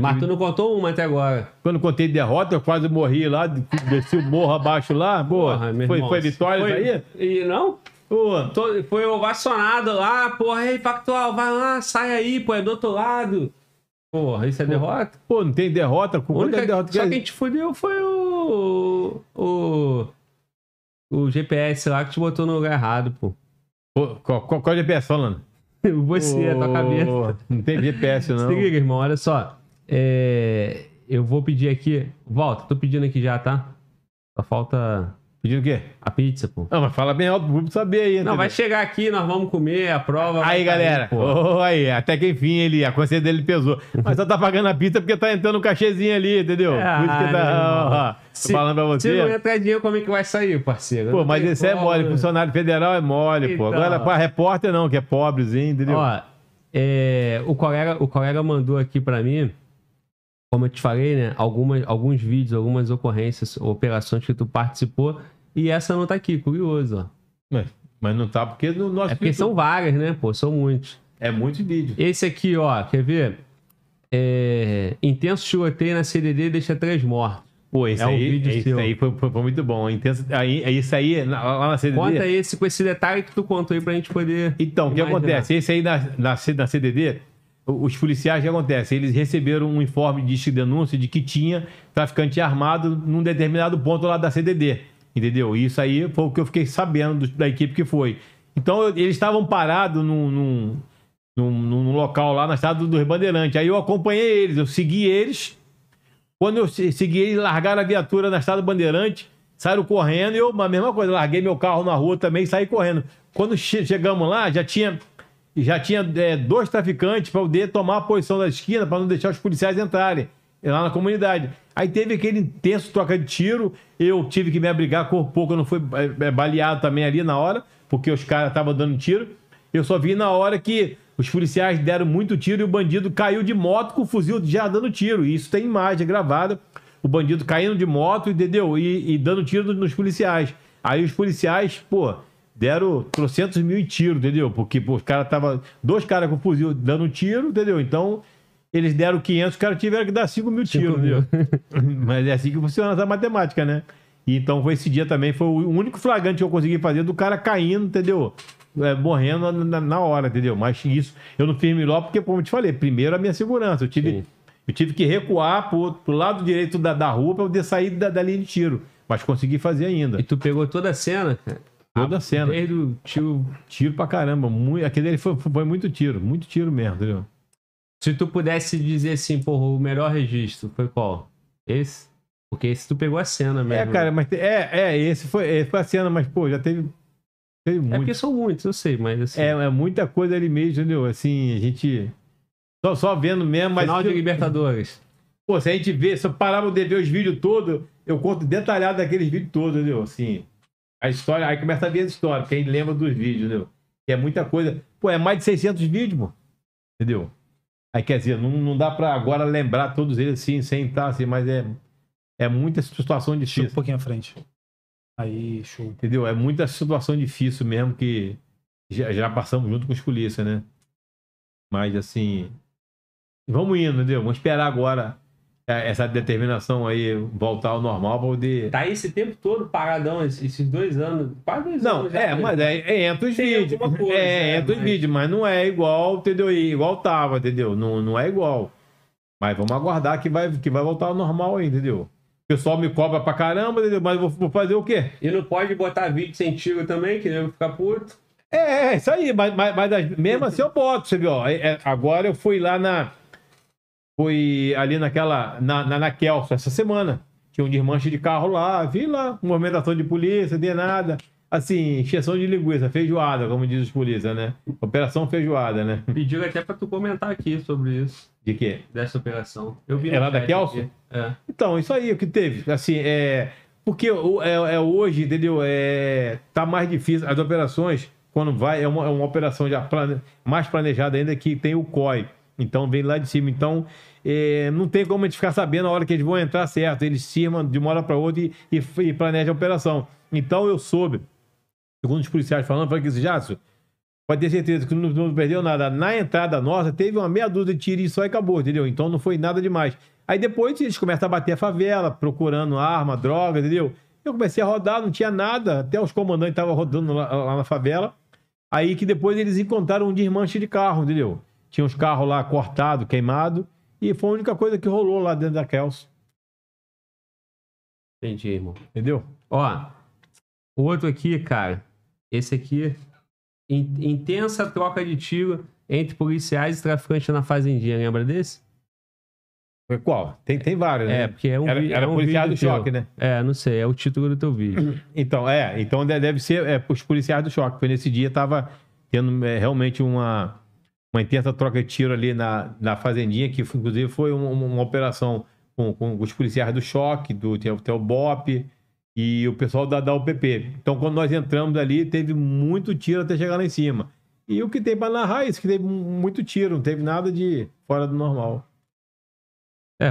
Mas tu não contou uma até agora. Quando eu contei derrota, eu quase morri lá, desci o morro abaixo lá. Porra, meu irmão, foi vitória aí? E não? Pô, foi ovacionado lá, porra, aí, Factual, vai lá, sai aí, pô, é do outro lado. Porra, isso é derrota? Pô, não tem derrota. A única derrota que a gente fudeu foi o GPS lá que te botou no lugar errado, pô. Qual GPS falando? Você, a tua cabeça. Não tem GPS, não. Se liga, irmão, olha só. Eu vou pedir aqui... Volta, tô pedindo aqui já, tá? Só falta... Pedindo o quê? A pizza, pô. Não, mas fala bem alto pro público saber aí. Não, entendeu? Vai chegar aqui, nós vamos comer, a prova... Aí, galera. Aí, até que enfim, ele, a consciência dele pesou. Mas só tá pagando a pizza porque tá entrando um cachezinho ali, entendeu? Por isso que tá... Tô falando pra você. Se não entrar dinheiro, como é que vai sair, parceiro? Pô, mas isso é mole. Funcionário federal é mole, então, pô. Agora pra repórter não, que é pobrezinho, entendeu? Ó, o colega mandou aqui pra mim, como eu te falei, né? Alguns vídeos, algumas ocorrências, operações que tu participou e essa não tá aqui, curioso, ó. Mas não tá porque no nosso... É porque são várias, né, pô? São muitos. É muito vídeo. Esse aqui, ó, quer ver? Intenso tiroteio na CDD deixa 3 mortos. Pô, esse aí foi muito bom. Intenso, isso aí, lá na CDD... Conta esse com esse detalhe que tu contou aí pra gente poder... Então, o que acontece? Esse aí na CDD, os policiais, o que acontece? Eles receberam um informe de denúncia de que tinha traficante armado num determinado ponto lá da CDD, entendeu? E isso aí foi o que eu fiquei sabendo da equipe que foi. Então, eles estavam parados num local lá na Estrada dos Bandeirantes. Aí eu acompanhei eles, eu segui eles... Quando eu segui ele, largaram a viatura na Estrada Bandeirante, saíram correndo, e eu, a mesma coisa, larguei meu carro na rua também e saí correndo. Quando chegamos lá, já tinha 2 traficantes para poder tomar a posição da esquina, para não deixar os policiais entrarem lá na comunidade. Aí teve aquele intenso troca de tiro, eu tive que me abrigar por pouco, eu não fui baleado também ali na hora, porque os caras estavam dando tiro. Eu só vi na hora que os policiais deram muito tiro e o bandido caiu de moto com o fuzil já dando tiro. Isso tem imagem gravada, o bandido caindo de moto, entendeu? E dando tiro nos policiais. Aí os policiais, pô, deram 300 mil em tiro, entendeu? Porque pô, os caras tava, 2 caras com fuzil dando tiro, entendeu? Então, eles deram 500, os caras tiveram que dar 5 mil tiros, entendeu? Mas é assim que funciona essa matemática, né? E então, foi esse dia também, foi o único flagrante que eu consegui fazer do cara caindo, entendeu? Morrendo na hora, entendeu? Mas isso eu não fiz melhor porque, como eu te falei, primeiro a minha segurança. Eu tive que recuar pro lado direito da rua para poder sair da linha de tiro. Mas consegui fazer ainda. E tu pegou toda a cena, cara? Toda a cena. Desde tiro pra caramba. Aquele ali foi muito tiro mesmo, entendeu? Se tu pudesse dizer assim, porra, o melhor registro foi qual? Esse? Porque esse tu pegou a cena mesmo. É, cara, mas esse foi a cena, mas, pô, já teve. É porque são muitos, eu sei, mas assim... É muita coisa ali mesmo, entendeu? Assim, a gente... Só vendo mesmo, mas... Final de Libertadores. Pô, se a gente vê, se eu parar de ver os vídeos todos, eu conto detalhado daqueles vídeos todos, entendeu? Assim, a história, aí começa a ver a história, quem lembra dos vídeos, entendeu? Que é muita coisa. Pô, é mais de 600 vídeos, pô. Entendeu? Aí, quer dizer, não dá pra agora lembrar todos eles assim, sem estar assim, mas é muita situação difícil. Deixa um pouquinho à frente. Aí, show. Entendeu? É muita situação difícil mesmo que já passamos junto com os polícias, né? Mas, assim, vamos indo, entendeu? Vamos esperar agora essa determinação aí voltar ao normal pra poder... Tá aí esse tempo todo paradão, esses 2 anos, quase 2 anos. Não, já, mas entra os vídeos. Coisa, entra os vídeos, mas não é igual, entendeu? Igual tava, entendeu? Não é igual. Mas vamos aguardar que vai voltar ao normal aí, entendeu? O pessoal me cobra pra caramba, entendeu? Mas vou fazer o quê? E não pode botar vídeo sem tiro também, que eu vou ficar puto. É isso aí, mas mesmo assim eu boto, você viu? Ó, agora eu fui lá na... Foi ali na Kelso essa semana. Tinha um desmanche de carro lá. Vi lá, movimentação de polícia, de nada. Assim, exceção de linguiça, feijoada, como diz os polícias, né? Operação feijoada, né? Pediu até pra tu comentar aqui sobre isso. De quê? Dessa operação. Eu vi lá da Kelso? É. Então, isso aí, o que teve. Assim, porque hoje, entendeu? Tá mais difícil. As operações, quando vai, é uma operação já mais planejada ainda, que tem o COI. Então vem lá de cima, então não tem como a gente ficar sabendo a hora que eles vão entrar certo, eles cirmam de uma hora para outra e planejam a operação. Então eu soube, segundo os policiais falando, falei que esse Jadson, pode ter certeza que não perdeu nada, na entrada nossa teve uma meia dúzia de tiros só e acabou, entendeu? Então não foi nada demais. Aí depois eles começam a bater a favela, procurando arma, droga, entendeu? Eu comecei a rodar, não tinha nada, até os comandantes estavam rodando lá na favela, aí que depois eles encontraram um desmanche de carro, entendeu? Tinha uns carros lá cortados, queimados. E foi a única coisa que rolou lá dentro da Kelso. Entendi, irmão. Entendeu? Ó, o outro aqui, cara. Esse aqui. Intensa troca de tiro entre policiais e traficantes na fazendinha. Lembra desse? Foi qual? Tem vários, né? Porque é um vídeo. Era policiais do choque, né? Não sei. É o título do teu vídeo. Então, então deve ser os policiais do choque. Porque nesse dia tava tendo realmente uma intensa troca de tiro ali na fazendinha, que inclusive foi uma operação com os policiais do choque, tem o BOP e o pessoal da UPP. Então, quando nós entramos ali, teve muito tiro até chegar lá em cima. E o que tem para narrar é isso, que teve muito tiro, não teve nada de fora do normal.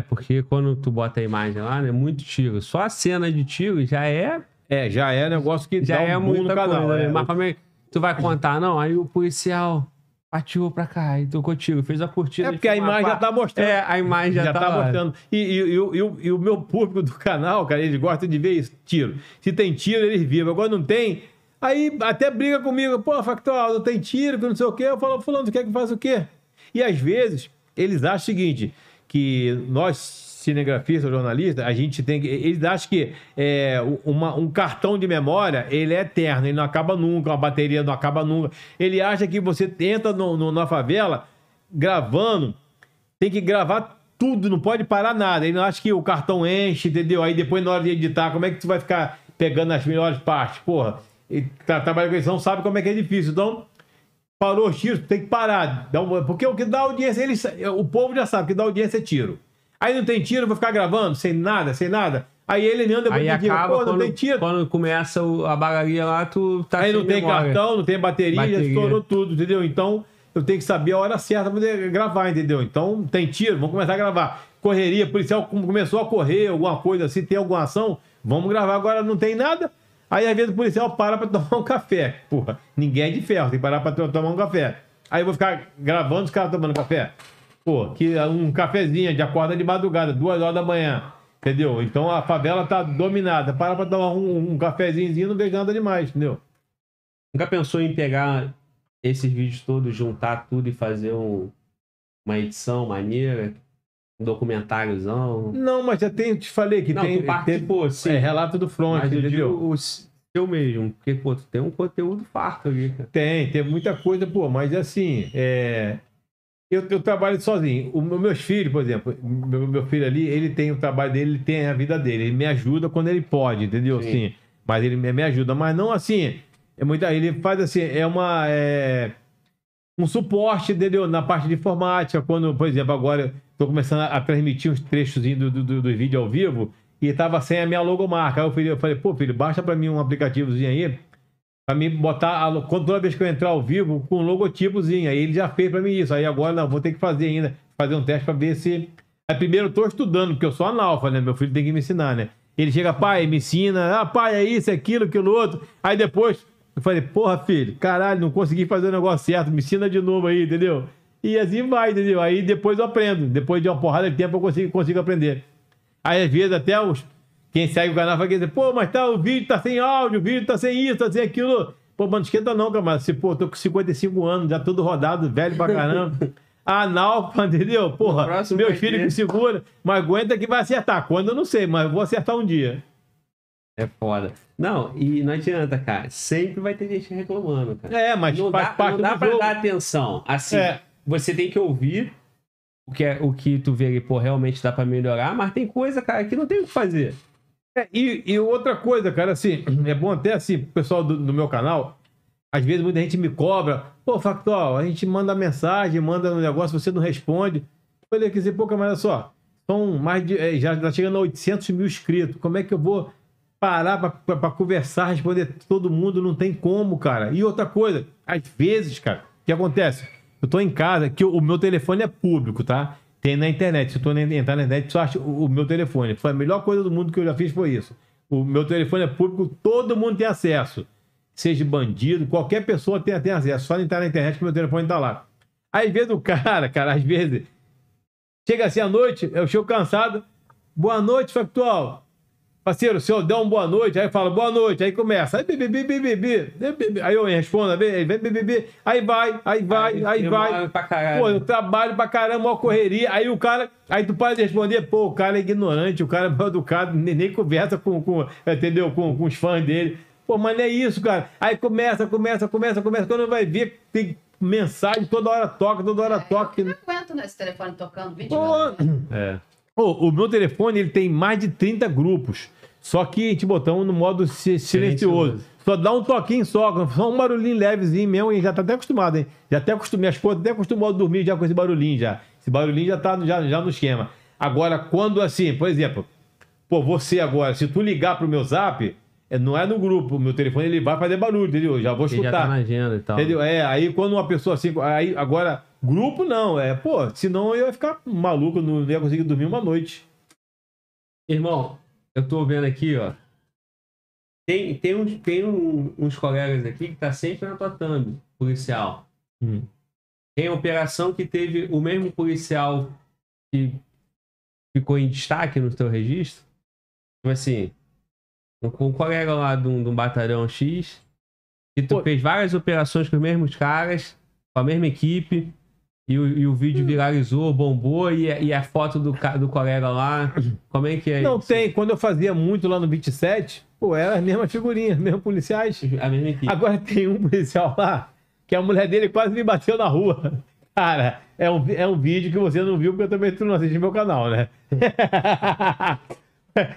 Porque quando tu bota a imagem lá, né, muito tiro. Só a cena de tiro já é... já é negócio que já dá um boom no canal. Coisa, né? Mas como é que tu vai contar? Não, aí o policial... Ativou pra cá e tocou tiro, fez a curtida. Porque a imagem já tá mostrando. A imagem já tá mostrando. E o meu público do canal, cara, eles gostam de ver isso, tiro. Se tem tiro, eles vibram. Agora não tem, aí até briga comigo. Pô, Factual, não tem tiro, que não sei o quê. Eu falo, fulano, tu quer que faça o quê? E às vezes, eles acham o seguinte, que nós, cinegrafistas, jornalistas, a gente tem que... Eles acham que um cartão de memória, ele é eterno, ele não acaba nunca, uma bateria não acaba nunca. Ele acha que você entra na favela gravando, tem que gravar tudo, não pode parar nada. Ele não acha que o cartão enche, entendeu? Aí depois, na hora de editar, como é que tu vai ficar pegando as melhores partes? Porra, trabalha com edição, sabe como é que é difícil. Então, parou os tiros, tem que parar. Porque o que dá audiência, o povo já sabe que dá audiência é tiro. Aí não tem tiro, eu vou ficar gravando, sem nada. Aí ele anda e diga, pô, não tem tiro. Quando começa a bagaria lá, tu tá aí sem memória. Aí não tem cartão, não tem bateria, já estourou tudo, entendeu? Então, eu tenho que saber a hora certa pra poder gravar, entendeu? Então, tem tiro, vamos começar a gravar. Correria, policial começou a correr, alguma coisa assim, tem alguma ação, vamos gravar. Agora não tem nada, aí às vezes o policial para pra tomar um café. Porra, ninguém é de ferro, tem que parar pra tomar um café. Aí eu vou ficar gravando os caras tomando café. Pô, que um cafezinho de acorda de madrugada, 2 horas da manhã, entendeu? Então a favela tá dominada. Para pra tomar um cafezinho, não vejo nada demais, entendeu? Nunca pensou em pegar esses vídeos todos, juntar tudo e fazer uma edição maneira, um documentáriozão? Não, mas já tem, te falei que não, tem... Pô, sim. Relato do Front, mas entendeu? Eu mesmo, porque, pô, tu tem um conteúdo farto ali, cara. Tem muita coisa, pô, mas assim, Eu trabalho sozinho. Meus filhos, por exemplo, meu filho ali, ele tem o trabalho dele, ele tem a vida dele. Ele me ajuda quando ele pode, entendeu? Sim. Mas ele me ajuda. Mas não assim, ele faz assim, um suporte, entendeu? Na parte de informática, quando, por exemplo, agora eu tô começando a transmitir uns trechos dos vídeos ao vivo, e tava sem a minha logomarca. Aí eu falei, pô, filho, baixa pra mim um aplicativozinho aí, pra mim botar, toda vez que eu entrar ao vivo, com um logotipozinho. Aí ele já fez pra mim isso. Aí agora, não, vou ter que fazer ainda, fazer um teste pra ver se... Aí primeiro eu tô estudando, porque eu sou analfa, né? Meu filho tem que me ensinar, né? Ele chega, pai, me ensina, ah, pai, é isso, é aquilo, aquilo outro. Aí depois eu falei, porra, filho, caralho, não consegui fazer o negócio certo, me ensina de novo aí, entendeu? E assim vai, entendeu? Aí depois eu aprendo. Depois de uma porrada de tempo eu consigo aprender. Aí às vezes até os... Quem segue o canal vai dizer, pô, mas tá, o vídeo tá sem áudio, o vídeo tá sem isso, tá sem aquilo. Pô, mano, esquenta não, cara, mas pô, tô com 55 anos, já tudo rodado, velho pra caramba. Analfa, entendeu? Porra, meus filhos me seguram, mas aguenta que vai acertar. Quando eu não sei, mas vou acertar um dia. É foda. Não, e não adianta, cara. Sempre vai ter gente reclamando, cara. É, mas não faz parte do jogo. Não dá pra dar atenção. Assim, você tem que ouvir o que tu vê ali, pô, realmente dá pra melhorar, mas tem coisa, cara, que não tem o que fazer. É, e outra coisa, cara, assim, é bom até assim, o pessoal do meu canal, às vezes muita gente me cobra, pô, Factual, a gente manda mensagem, manda um negócio, você não responde. Eu falei, quer dizer, pô, mas olha só, são mais de, já chegando a 800 mil inscritos, como é que eu vou parar para conversar, responder todo mundo? Não tem como, cara. E outra coisa, às vezes, cara, o que acontece? Eu tô em casa, que o meu telefone é público, tá? Tem na internet, se eu tô entrar na internet, só acho o meu telefone. Foi a melhor coisa do mundo que eu já fiz, foi isso. O meu telefone é público, todo mundo tem acesso. Seja bandido, qualquer pessoa tem acesso. Só entrar na internet que o meu telefone tá lá. Às vezes o cara, às vezes... Chega assim à noite, eu chego cansado. Boa noite, Factual. Parceiro, se eu der um boa noite, aí fala boa noite, aí começa, aí aí eu respondo, aí vai. Pô, eu trabalho pra caramba, uma correria, aí o cara, aí tu para de responder, pô, o cara é ignorante, o cara é mal educado, nem conversa com entendeu, com os fãs dele. Pô, mas não é isso, cara. Aí começa, quando vai ver, tem mensagem, toda hora toca. Eu não aguento nesse telefone tocando, 20 minutos. É. O meu telefone, ele tem mais de 30 grupos, só que a gente botamos no modo silencioso. Só dá um toquinho só um barulhinho levezinho mesmo, e já tá até acostumado, hein? Já até acostumei, as coisas até acostumou a dormir já com esse barulhinho já. Esse barulhinho já tá já no esquema. Agora, quando assim, por exemplo, pô, você agora, se tu ligar pro meu zap, não é no grupo, o meu telefone ele vai fazer barulho, entendeu? Eu já vou escutar. Ele já tá na agenda e tal. Entendeu? É, aí quando uma pessoa assim, aí agora... Grupo não, pô, senão eu ia ficar maluco, não ia conseguir dormir uma noite. Irmão, eu tô vendo aqui, ó. Tem uns colegas aqui que tá sempre na tua thumb, policial. Tem operação que teve o mesmo policial que ficou em destaque no teu registro. Mas assim, um colega lá de um batalhão X, que tu fez várias operações com os mesmos caras, com a mesma equipe. E o vídeo viralizou, bombou, e a foto do colega lá, como é que é Não isso? Tem, quando eu fazia muito lá no 27, pô, era as mesmas figurinhas, os mesmos policiais. A mesma equipe. Agora tem um policial lá, que a mulher dele quase me bateu na rua. Cara, é um vídeo que você não viu, porque eu também não assisti meu canal, né?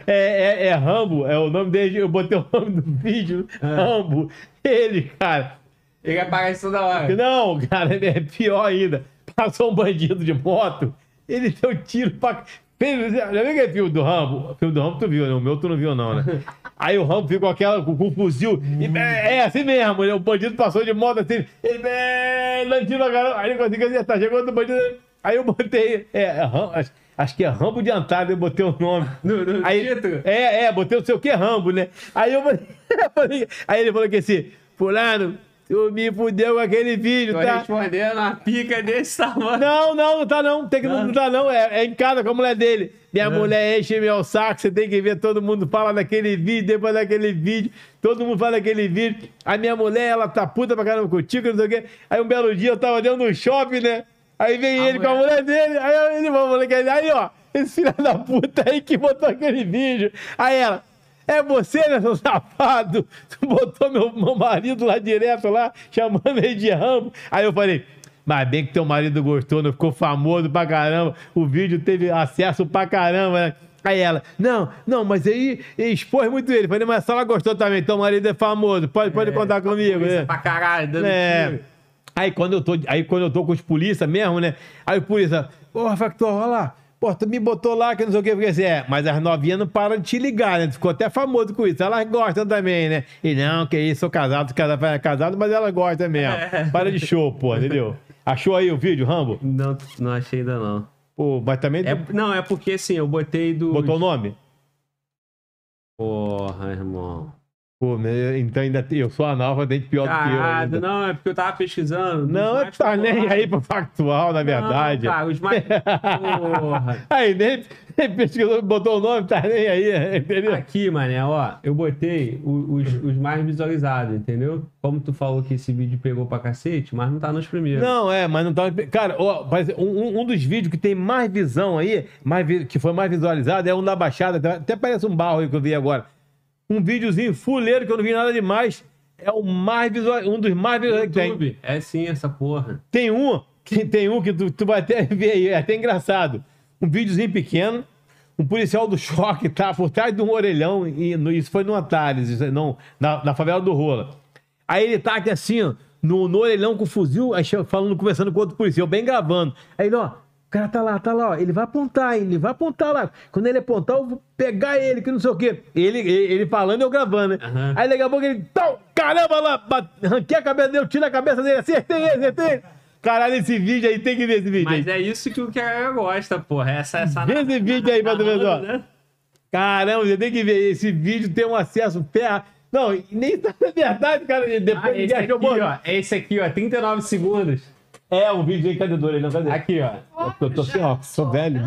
É Rambo, é o nome dele, eu botei o nome do vídeo, Rambo. Ele, cara... Ele aparece toda hora. Não, cara, é pior ainda. Passou um bandido de moto, ele deu tiro pra... Já viu aquele filme do Rambo? O filme do Rambo tu viu, né? O meu tu não viu não, né? Aí o Rambo ficou com um fuzil, e, é assim mesmo, né? O bandido passou de moto assim, ele deu tiro na garota, aí ele conseguiu acertar, chegou outro bandido, aí eu botei, acho que é Rambo de Antártida, eu botei o nome. No aí, título? Botei o seu que Rambo, né? Aí eu falei, aí ele falou que assim, fulano, tu me fudeu com aquele vídeo, tô tá? Respondendo uma pica desse tamanho. Não tá não. Tem que não tá não. É em casa com a mulher dele. Minha mulher enche meu saco, você tem que ver, todo mundo fala daquele vídeo, depois daquele vídeo, todo mundo fala daquele vídeo. A minha mulher, ela tá puta pra caramba contigo, não sei o quê. Aí um belo dia eu tava dentro do shopping, né? Aí vem ele com a mulher dele, aí ele falou, aí ó, esse filho da puta aí que botou aquele vídeo. Aí ela... É você, né, seu safado? Tu botou meu marido lá direto, lá, chamando ele de Rambo. Aí eu falei, mas bem que teu marido gostou, não ficou famoso pra caramba, o vídeo teve acesso pra caramba, né? Aí ela, não, mas aí expôs muito ele. Falei, mas se ela gostou também, teu marido é famoso, pode contar comigo, né? Pra caralho, dando tiro. Aí quando eu tô com os polícia mesmo, né? Aí o polícia, porra, Factual, olha lá. Pô, tu me botou lá que não sei o que, porque assim, mas as novinhas não param de te ligar, né? Tu ficou até famoso com isso. Elas gostam também, né? E não, que isso, sou casado, casado, mas elas gostam mesmo. É. Para de show, pô, entendeu? Achou aí o vídeo, Rambo? Não, não achei ainda não. Pô, mas também... É, não, é porque assim, eu botei do... Botou o nome? Porra, irmão. Pô, então ainda eu sou analfa, dente pior do que eu. Não, é porque eu tava pesquisando. Não, eu tá nem aí pro Factual, na verdade. Cara, os mais... Porra. Aí, nem pesquisou, botou o nome, tá nem aí, entendeu? Aqui, mané, ó, eu botei os mais visualizados, entendeu? Como tu falou que esse vídeo pegou pra cacete, mas não tá nos primeiros. Não, é, mas não tá... Cara, ó, um dos vídeos que tem mais visão aí, que foi mais visualizado, é um da Baixada, até parece um barro aí que eu vi agora. Um videozinho fuleiro que eu não vi nada demais. É o mais visual, um dos mais visuais que tem. YouTube, é sim essa porra. Tem um que tu vai até ver aí, é até engraçado. Um videozinho pequeno, um policial do choque tá por trás de um orelhão, e isso foi no Antares, na favela do Rola. Aí ele tá aqui assim, ó, no orelhão com o fuzil, falando, conversando com outro policial, bem gravando. Aí ele, ó, o cara tá lá, ó, ele vai apontar lá. Quando ele apontar, eu vou pegar ele, que não sei o quê. Ele falando e eu gravando, né? Uhum. Aí daqui a pouco ele, tão, caramba, lá, arranquei a cabeça dele, tira a cabeça dele, acertei. Caralho, esse vídeo aí, tem que ver esse vídeo aí. Mas é isso que o cara gosta, porra, essa... Vê esse vídeo aí, mais ou menos, ó. Né? Caramba, você tem que ver, esse vídeo tem um acesso ferrado. Não, nem tá na verdade, cara, depois ninguém achou bom. Esse aqui, ó, 39 segundos. É, um vídeo aí, cadê o orelhão? Cadê? Aqui, ó. Eu tô assim, ó, sou velho.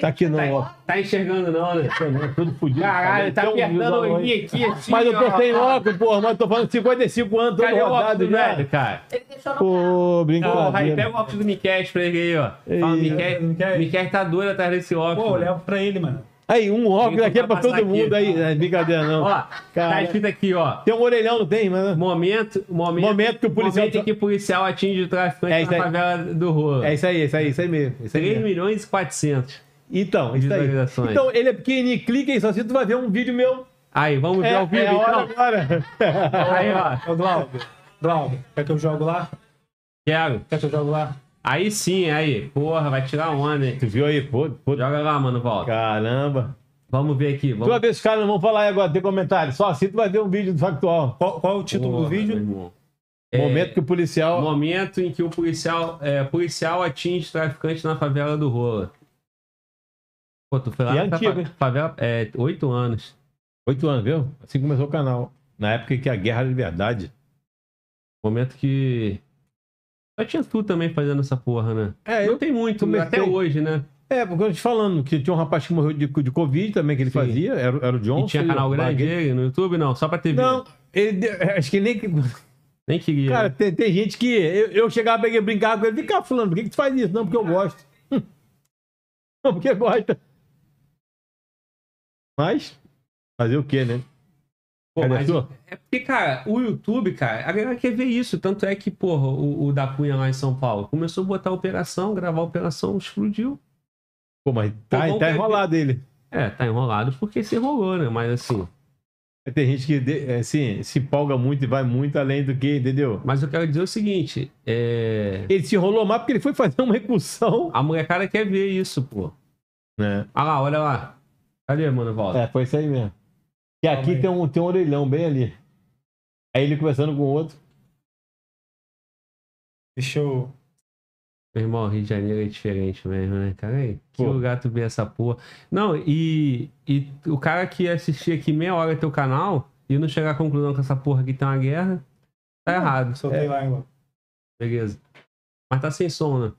Tá aqui não, ó. Tá enxergando não, né? Tudo fodido. Caralho, tá apertando a olhinha aqui, assim. Mas eu tô sem óculos, porra, mas eu tô falando 55 anos, todo rodado, velho, cara. Ele deixou no carro. Pô, brincadeira. Pega o óculos do Miquel pra ele aí, ó. Fala, Miquel tá doido atrás desse óculos. Pô, leva pra ele, mano. Aí, um óculos aqui é pra todo mundo aí. Não é brincadeira, não. Ó, tá escrito aqui, ó. Tem um orelhão, não tem, mano? Momento que o policial... Momento que o policial atinge o traficante na favela do Rolo. É isso aí mesmo. 3.400.000. Então, isso aí. Então, ele é pequenininho. Clica aí, só se tu vai ver um vídeo meu. Aí, vamos ver o vídeo. É hora agora. Aí, ó. Ô, Glauber, quer que eu jogo lá? Quero. Quer que eu jogo lá? Aí sim, aí. Porra, vai tirar onda, hein? Tu viu aí? Pô. Joga lá, mano, volta. Caramba. Vamos ver aqui. Tu vai ver se os caras não vão falar aí agora, tem comentário. Só assim tu vai ver um vídeo do Factual. Qual é o título do vídeo? Momento que o policial... Momento em que o policial atinge traficante na favela do Rola. Pô, tu foi lá na favela... É, 8 anos. 8 anos, viu? Assim começou o canal. Na época que a guerra era de verdade. Momento que... Eu tinha tu também fazendo essa porra, né? É, não tem muito, comecei... até hoje, né? É, porque eu tô te falando que tinha um rapaz que morreu de Covid também, que ele fazia, era o Johnson. E tinha canal grande dele no YouTube, não? Só pra TV? Não, ele, acho que nem queria. Cara, tem gente que... Eu chegava, peguei, brincava com ele, vem cá, fulano, por que tu faz isso? Não, porque eu gosto. Não, porque gosta. Mas, fazer o quê, né? Pô, mas é porque, cara, o YouTube, cara, a galera quer ver isso. Tanto é que, porra, o da Cunha lá em São Paulo começou a botar operação, gravar operação, explodiu. Pô, mas tá enrolado ele. É, tá enrolado porque se enrolou, né? Mas assim... Tem gente que, assim, se empolga muito e vai muito além do que, entendeu? Mas eu quero dizer o seguinte, ele se enrolou mais porque ele foi fazer uma recursão. A molecada quer ver isso, pô. É. Ah lá, olha lá. Cadê, mano, volta? É, foi isso aí mesmo. E aqui tem um orelhão bem ali. Aí ele conversando com o outro. Deixa eu... Meu irmão, Rio de Janeiro é diferente mesmo, né? Cara, aí, que lugar tu vê essa porra. Não, e o cara que assistir aqui meia hora teu canal e não chegar à conclusão que essa porra aqui tem uma guerra, tá errado. Soltei lá, irmão. Beleza. Mas tá sem som, né?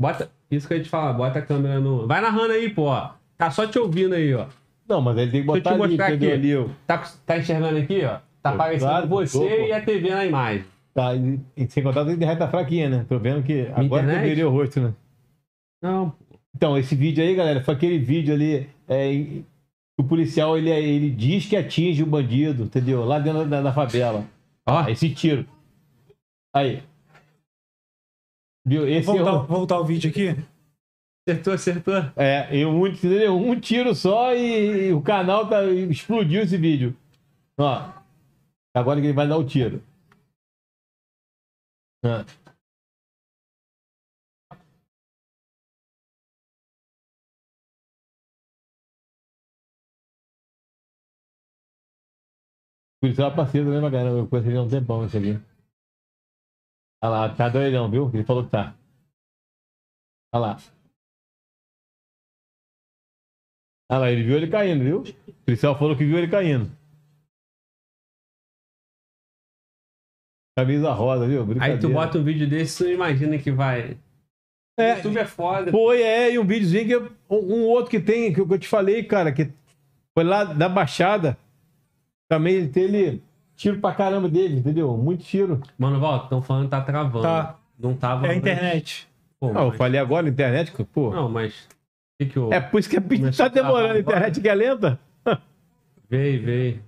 Bota... Isso que eu ia te falar, bota a câmera no... Vai narrando aí, pô. Tá só te ouvindo aí, ó. Não, mas ele tem que botar ali, ó. Tá enxergando aqui, ó? Tá aparecendo você e a TV na imagem. Tá, e sem contar que a internet tá fraquinha, né? Tô vendo que agora eu virei o rosto, né? Não. Então, esse vídeo aí, galera, foi aquele vídeo ali que o policial, ele diz que atinge o bandido, entendeu? Lá dentro da favela. Ó, esse tiro. Aí. Viu? Esse voltar o vídeo aqui. Acertou. É, um tiro só e o canal explodiu esse vídeo. Ó, agora que ele vai dar o tiro. Ah. Por isso é uma parceira também, cara. Eu conheci ele há um tempão, esse aqui. Olha lá, tá doidão, viu? Ele falou que tá. Olha lá. Olha lá, ele viu ele caindo, viu? O policial falou que viu ele caindo. Camisa rosa, viu? Aí tu bota um vídeo desse, tu imagina que vai... É, YouTube é foda. Foi, e um videozinho que... Um outro que tem, que eu te falei, cara, que foi lá da Baixada. Também ele teve tiro pra caramba dele, entendeu? Muito tiro. Mano, volta, estão falando que tá travando. Tá. Não tava... É a internet. Pô, não, mas... eu falei agora, internet, pô. Não, mas... Que eu... É por isso que tá demorando, a internet que é lenta. Veio.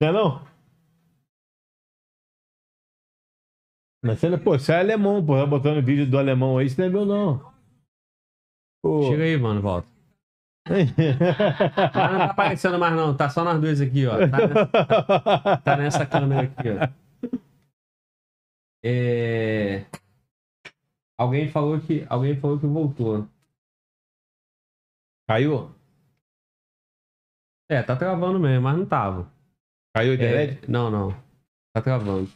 Não é não? Mas você, pô, você é alemão, pô. Tá botando vídeo do alemão aí, isso não é meu, não. Pô. Chega aí, mano, volta. Mas não tá aparecendo mais, não. Tá só nós dois aqui, ó. Tá nessa câmera aqui, ó. Alguém falou que voltou. Caiu? Tá travando mesmo, mas não tava. Caiu a internet? Não. Tá travando.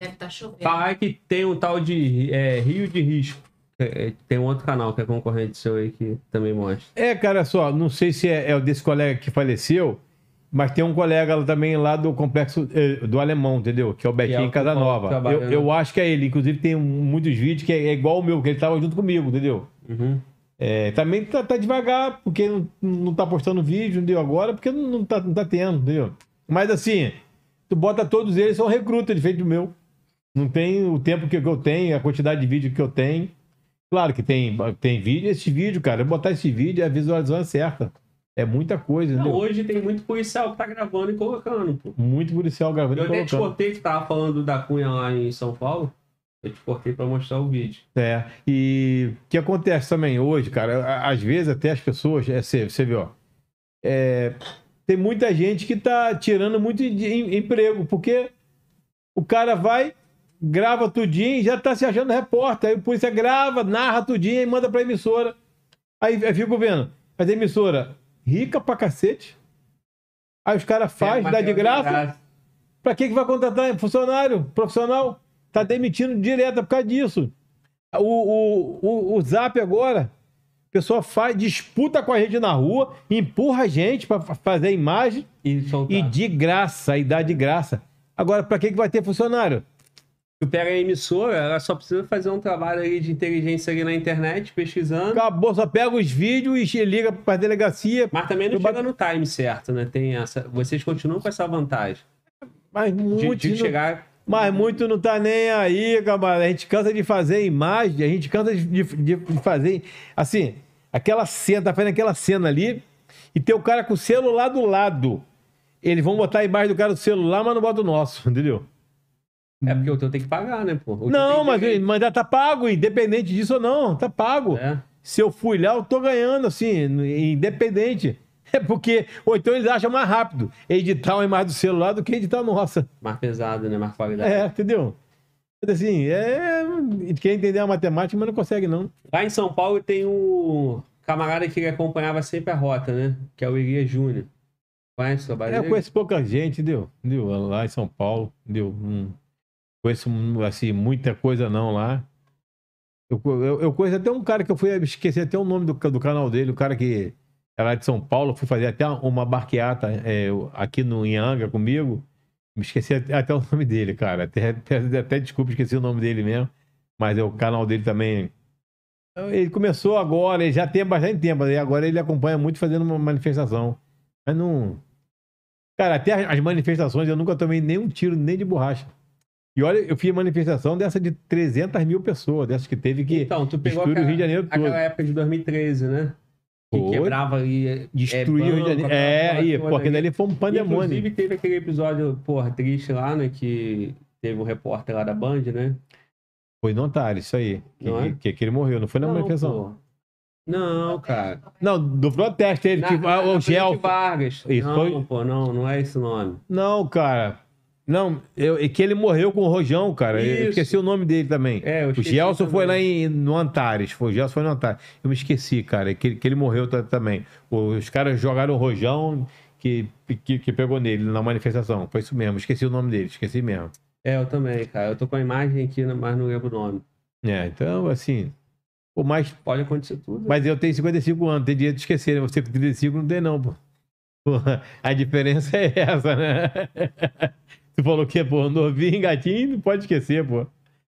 Deve tá chovendo. Falar que tem um tal de Rio de Risco. Tem um outro canal que é concorrente seu aí que também mostra. Cara, só, não sei se é o desse colega que faleceu, mas tem um colega também lá do complexo do Alemão, entendeu? Que é o Betinho Casanova. Eu acho que é ele. Inclusive tem muitos vídeos que é igual o meu, que ele tava junto comigo, entendeu? Uhum. Também tá devagar, porque não tá postando vídeo, entendeu? Agora, porque não tá tendo, entendeu? Mas assim, tu bota todos eles, são recruta, diferente do meu. Não tem o tempo que eu tenho, a quantidade de vídeo que eu tenho. Claro que tem vídeo. Esse vídeo, cara, eu botar esse vídeo, a visualização é certa. É muita coisa, né? Hoje tem muito policial que tá gravando e colocando, pô. Muito policial gravando e colocando. Eu até te cortei que tava falando da Cunha lá em São Paulo. Eu te cortei pra mostrar o vídeo. E o que acontece também hoje, cara, às vezes até as pessoas... Você vê, ó. Tem muita gente que tá tirando muito de emprego, porque o cara vai, grava tudinho, já tá se achando repórter. Aí o polícia grava, narra tudinho e manda pra emissora. Aí fico vendo. Mas a emissora... rica pra cacete. Aí os caras fazem, dá de graça. Pra que vai contratar funcionário, profissional? Tá demitindo direto por causa disso. O Zap agora, o pessoal faz, disputa com a gente na rua, empurra a gente pra fazer a imagem e de graça, e dá de graça. Agora, pra que vai ter funcionário? Tu pega a emissora, ela só precisa fazer um trabalho aí de inteligência ali na internet, pesquisando. Acabou, só pega os vídeos e liga para a delegacia. Mas também não chega no time certo, né? Tem essa... Vocês continuam com essa vantagem. Mas muito de chegar... Mas muito não tá nem aí, camarada. A gente cansa de fazer imagem, a gente cansa de fazer... Assim, aquela cena, tá fazendo aquela cena ali e tem o cara com o celular do lado. Eles vão botar a imagem do cara do celular, mas não bota o nosso, entendeu? É porque o teu tem que pagar, né, pô? Não, mas já tá pago, independente disso ou não, tá pago. Se eu fui lá, eu tô ganhando, assim, independente. É porque, ou então eles acham mais rápido editar uma imagem do celular do que editar a nossa. Mais pesado, né, mais qualidade. Entendeu? Assim, quer entender a matemática, mas não consegue, não. Lá em São Paulo tem um camarada que acompanhava sempre a rota, né? Que é o Iria Júnior. Conhece o trabalho dele? Eu conheço pouca gente, entendeu? Lá em São Paulo, entendeu? Conheço, assim, muita coisa não lá. Eu conheço até um cara que eu fui esquecer até o nome do canal dele, o cara que era de São Paulo, fui fazer até uma barqueata aqui em Angra comigo. Me esqueci até o nome dele, cara. Até desculpa, esqueci o nome dele mesmo. Mas o canal dele também... Ele começou agora, ele já tem bastante tempo, e agora ele acompanha muito fazendo uma manifestação. Mas não... Cara, até as manifestações eu nunca tomei nenhum tiro, nem de borracha. E olha, eu fiz manifestação dessa de 300 mil pessoas, dessas que teve que... Então, tu pegou aquela, o Rio de Janeiro todo. Aquela época de 2013, né? Que quebrava e... destruía o Rio de Janeiro. Porque dali foi um pandemônio. Inclusive, teve aquele episódio, porra, triste lá, né? Que teve um repórter lá da Band, né? Foi no Otário, isso aí. Que ele morreu, não foi na manifestação. Pô. Não, cara. Não, do protesto. Ele tipo, o Gelf. Vargas. Isso, não, foi... pô, não é esse nome. Não, cara... Não, é que ele morreu com o Rojão, cara. Isso. Eu esqueci o nome dele também. O Gelson foi lá no Antares. O Gelson foi no Antares. Eu me esqueci, cara, que ele morreu também. Os caras jogaram o Rojão, que pegou nele na manifestação. Foi isso mesmo. Esqueci o nome dele, esqueci mesmo. É, eu também, cara. Eu tô com a imagem aqui, mas não lembro o nome. É, então, assim... Mas, pode acontecer tudo. Mas eu tenho 55 anos, tenho direito de esquecer. Você com 35 não tem, não, pô. A diferença é essa, né? Tu falou que, pô, novinho, gatinho, não pode esquecer, pô.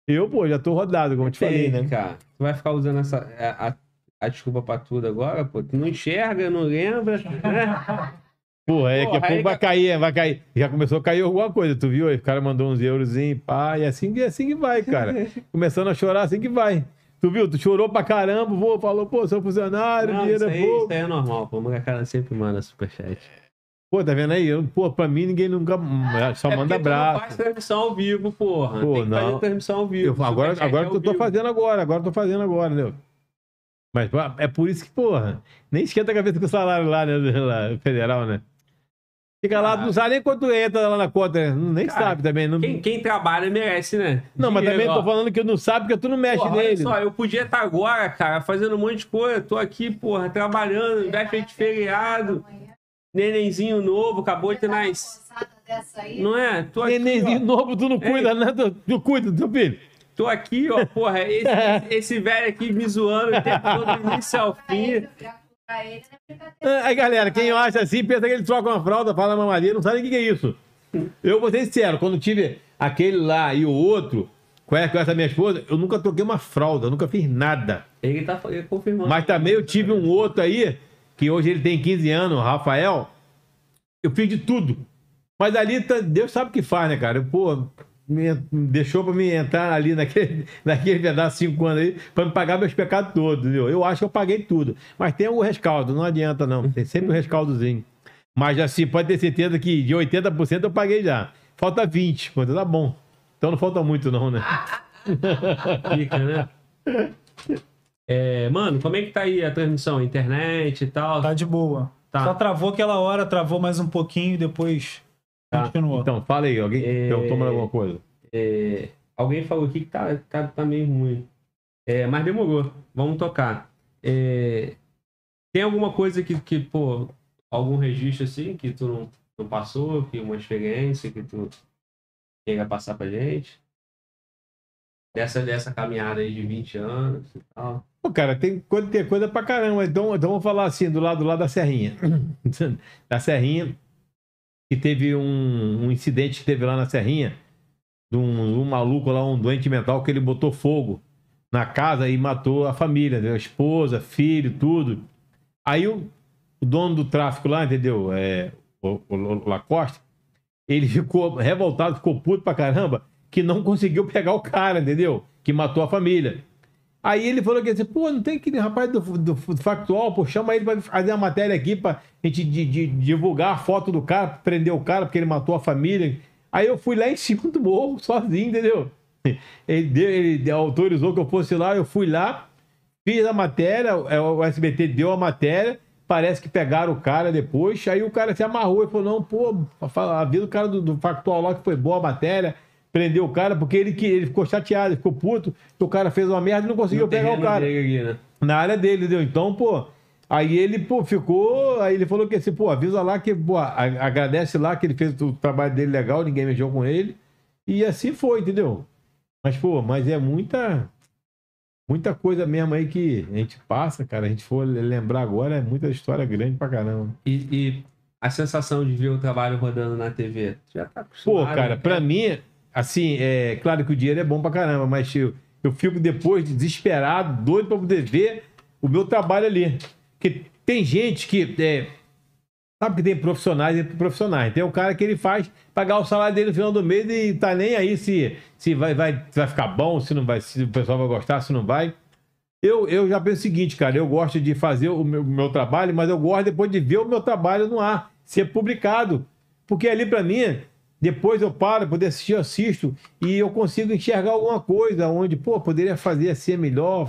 Eu, pô, já tô rodado, como eu te falei, né? Cara, tu vai ficar usando essa... A desculpa pra tudo agora, pô. Tu não enxerga, não lembra. Né? Pô, é que a pouco vai cair, vai cair. Já começou a cair alguma coisa, tu viu? Aí o cara mandou uns eurozinhos, pá, e assim que vai, cara. Começando a chorar, assim que vai. Tu viu? Tu chorou pra caramba, pô, falou, pô, sou funcionário, não, dinheiro é pouco. Isso aí é normal, pô. A cara sempre manda superchat. Pô, tá vendo aí? Pô, pra mim ninguém nunca... Só é manda abraço. Tu não faz transmissão ao vivo, porra. Pô, tem que fazer transmissão ao vivo. Eu, agora eu tô fazendo agora tô fazendo agora, entendeu? Mas é por isso que, porra, nem esquenta a cabeça com o salário lá, né? Lá, federal, né? Fica lá, não sabe nem quanto entra lá na conta, né? Nem cara, sabe também. Não... Quem trabalha merece, né? Não, mas também ó. Tô falando que eu não sabe porque tu não mexe porra, nele. Olha só, eu podia estar agora, cara, fazendo um monte de coisa. Tô aqui, porra, trabalhando, vai feito feriado. Nenenzinho novo, acabou de ter mais... Não é? Tô aqui, nenenzinho ó. Novo, tu não cuida, né? Tu cuida do teu filho. Tô aqui, ó, porra, esse velho aqui me zoando o tempo todo, do início ao fim. Aí, galera, quem acha assim, pensa que ele troca uma fralda, fala mamadeira, não sabe o que é isso. Eu vou ser sincero, quando tive aquele lá e o outro, com essa minha esposa, eu nunca troquei uma fralda, nunca fiz nada. Ele tá confirmando. Mas também eu tive um outro aí, que hoje ele tem 15 anos, o Rafael, eu fiz de tudo. Mas ali, Deus sabe o que faz, né, cara? Eu, porra... Me deixou pra me entrar ali naquele pedaço de 5 anos aí, pra me pagar meus pecados todos, entendeu? Eu acho que eu paguei tudo. Mas tem um rescaldo, não adianta não. Tem sempre um rescaldozinho. Mas assim, pode ter certeza que de 80% eu paguei já. Falta 20%, quando tá bom. Então não falta muito não, né? Fica, né? É, mano, como é que tá aí a transmissão? Internet e tal? Tá de boa. Tá. Só travou aquela hora, travou mais um pouquinho e depois... Tá. Então, fala aí, alguém perguntou mais alguma coisa? Alguém falou aqui que tá meio ruim. Mas demorou, vamos tocar. Tem alguma coisa que, pô, algum registro assim que tu não passou, que uma experiência que tu queira passar pra gente? Dessa caminhada aí de 20 anos e tal. Pô, cara, tem coisa pra caramba. Então vamos falar assim, do lado da Serrinha. Da Serrinha. Que teve um incidente que teve lá na Serrinha, de um maluco lá, um doente mental, que ele botou fogo na casa e matou a família, entendeu? A esposa, filho, tudo. Aí o dono do tráfico lá, entendeu? O Lacosta, ele ficou revoltado, ficou puto pra caramba, que não conseguiu pegar o cara, entendeu? Que matou a família. Aí ele falou que assim, pô, não tem aquele rapaz do Factual, pô, chama ele pra fazer uma matéria aqui pra gente divulgar a foto do cara, prender o cara porque ele matou a família. Aí eu fui lá em cima do morro, sozinho, entendeu? Ele autorizou que eu fosse lá, eu fui lá, fiz a matéria, o SBT deu a matéria, parece que pegaram o cara depois, aí o cara se amarrou e falou, não, pô, a vida do cara do Factual lá que foi boa a matéria... Prendeu o cara porque ele ficou chateado, ficou puto, que o cara fez uma merda e não conseguiu pegar o cara. Aqui, né? Na área dele, entendeu? Então, pô, aí ele, pô, ficou, aí ele falou que assim, pô, avisa lá que, pô, agradece lá que ele fez o trabalho dele legal, ninguém mexeu com ele, e assim foi, entendeu? Mas, pô, mas é muita coisa mesmo aí que a gente passa, cara, a gente for lembrar agora, é muita história grande pra caramba. E a sensação de ver o trabalho rodando na TV? Já tá acostumado. Pô, cara, né? Pra mim... Assim, é claro que o dinheiro é bom pra caramba, mas eu fico depois desesperado, doido pra poder ver o meu trabalho ali. Porque tem gente que... sabe que tem profissionais e profissionais. Tem o cara que ele faz pagar o salário dele no final do mês e tá nem aí se vai ficar bom, se não vai, se o pessoal vai gostar, se não vai. Eu já penso o seguinte, cara, eu gosto de fazer o meu trabalho, mas eu gosto depois de ver o meu trabalho no ar, ser publicado. Porque ali pra mim... Depois eu paro, poder assistir, eu assisto e eu consigo enxergar alguma coisa onde, pô, poderia fazer assim melhor.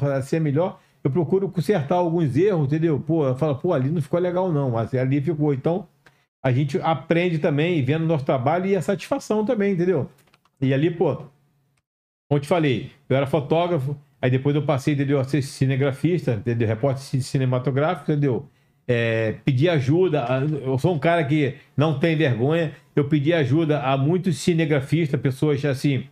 Eu procuro consertar alguns erros, entendeu? Pô, eu falo, pô, ali não ficou legal não, mas ali ficou. Então, a gente aprende também, vendo o nosso trabalho e a satisfação também, entendeu? E ali, pô, como eu te falei, eu era fotógrafo, aí depois eu passei, entendeu, a ser cinegrafista, entendeu? Repórter cinematográfico, entendeu? pedir ajuda. Eu sou um cara que não tem vergonha. Eu pedi ajuda a muitos cinegrafistas, pessoas assim,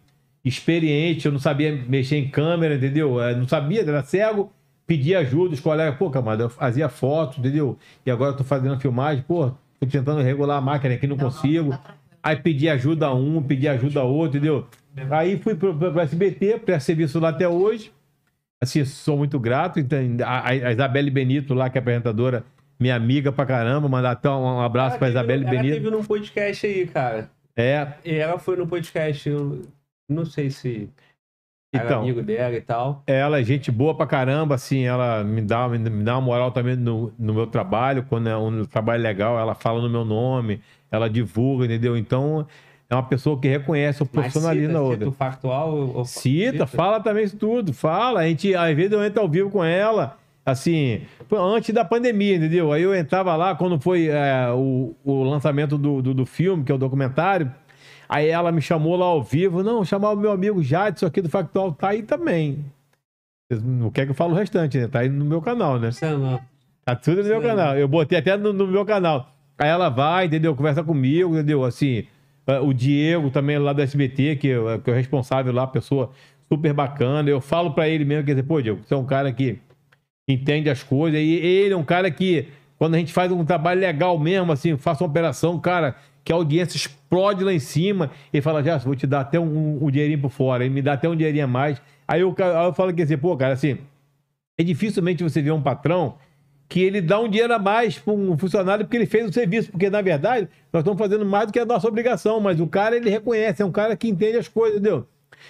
experientes. Eu não sabia mexer em câmera, entendeu? Eu não sabia, era cego. Pedi ajuda, os colegas, pô, camarada, eu fazia foto, entendeu? E agora eu tô fazendo filmagem, pô, tô tentando regular a máquina aqui, não consigo. Aí pedi ajuda a um, pedi ajuda a outro, entendeu? Aí fui pro SBT, presto serviço lá até hoje. Assim, sou muito grato. Então, a Isabele Benito lá, que é apresentadora, minha amiga pra caramba, mandar até um abraço pra Isabele Benito. Ela teve num podcast aí, cara. É. E ela foi no podcast, eu não sei se... Então, amigo dela e tal. Ela é gente boa pra caramba, assim, ela me dá uma moral também no meu trabalho, quando é um trabalho legal, ela fala no meu nome, ela divulga, entendeu? Então, é uma pessoa que reconhece o profissionalismo da outra. Cita o Factual? Ou... Cita, fala também isso tudo, fala. A gente, às vezes eu entro ao vivo com ela, assim, antes da pandemia, entendeu? Aí eu entrava lá, quando foi o lançamento do filme, que é o documentário. Aí ela me chamou lá ao vivo. Não, chamar o meu amigo Jadson aqui do Factual. Tá aí também. Não quer que eu fale o restante, né? Tá aí no meu canal, né? Tá tudo no meu canal. Eu botei até no meu canal. Aí ela vai, entendeu? Conversa comigo, entendeu? Assim, o Diego também lá do SBT, que é o responsável lá, pessoa super bacana. Eu falo pra ele mesmo, quer dizer, pô, Diego, você é um cara que entende as coisas. E ele é um cara que, quando a gente faz um trabalho legal mesmo, assim, faça uma operação, cara... que a audiência explode lá em cima, ele fala, já, vou te dar até um dinheirinho por fora, ele me dá até um dinheirinho a mais. Aí eu falo, quer dizer, pô, cara, assim, é dificilmente você ver um patrão que ele dá um dinheiro a mais para um funcionário porque ele fez o serviço, porque, na verdade, nós estamos fazendo mais do que a nossa obrigação, mas o cara, ele reconhece, é um cara que entende as coisas, entendeu?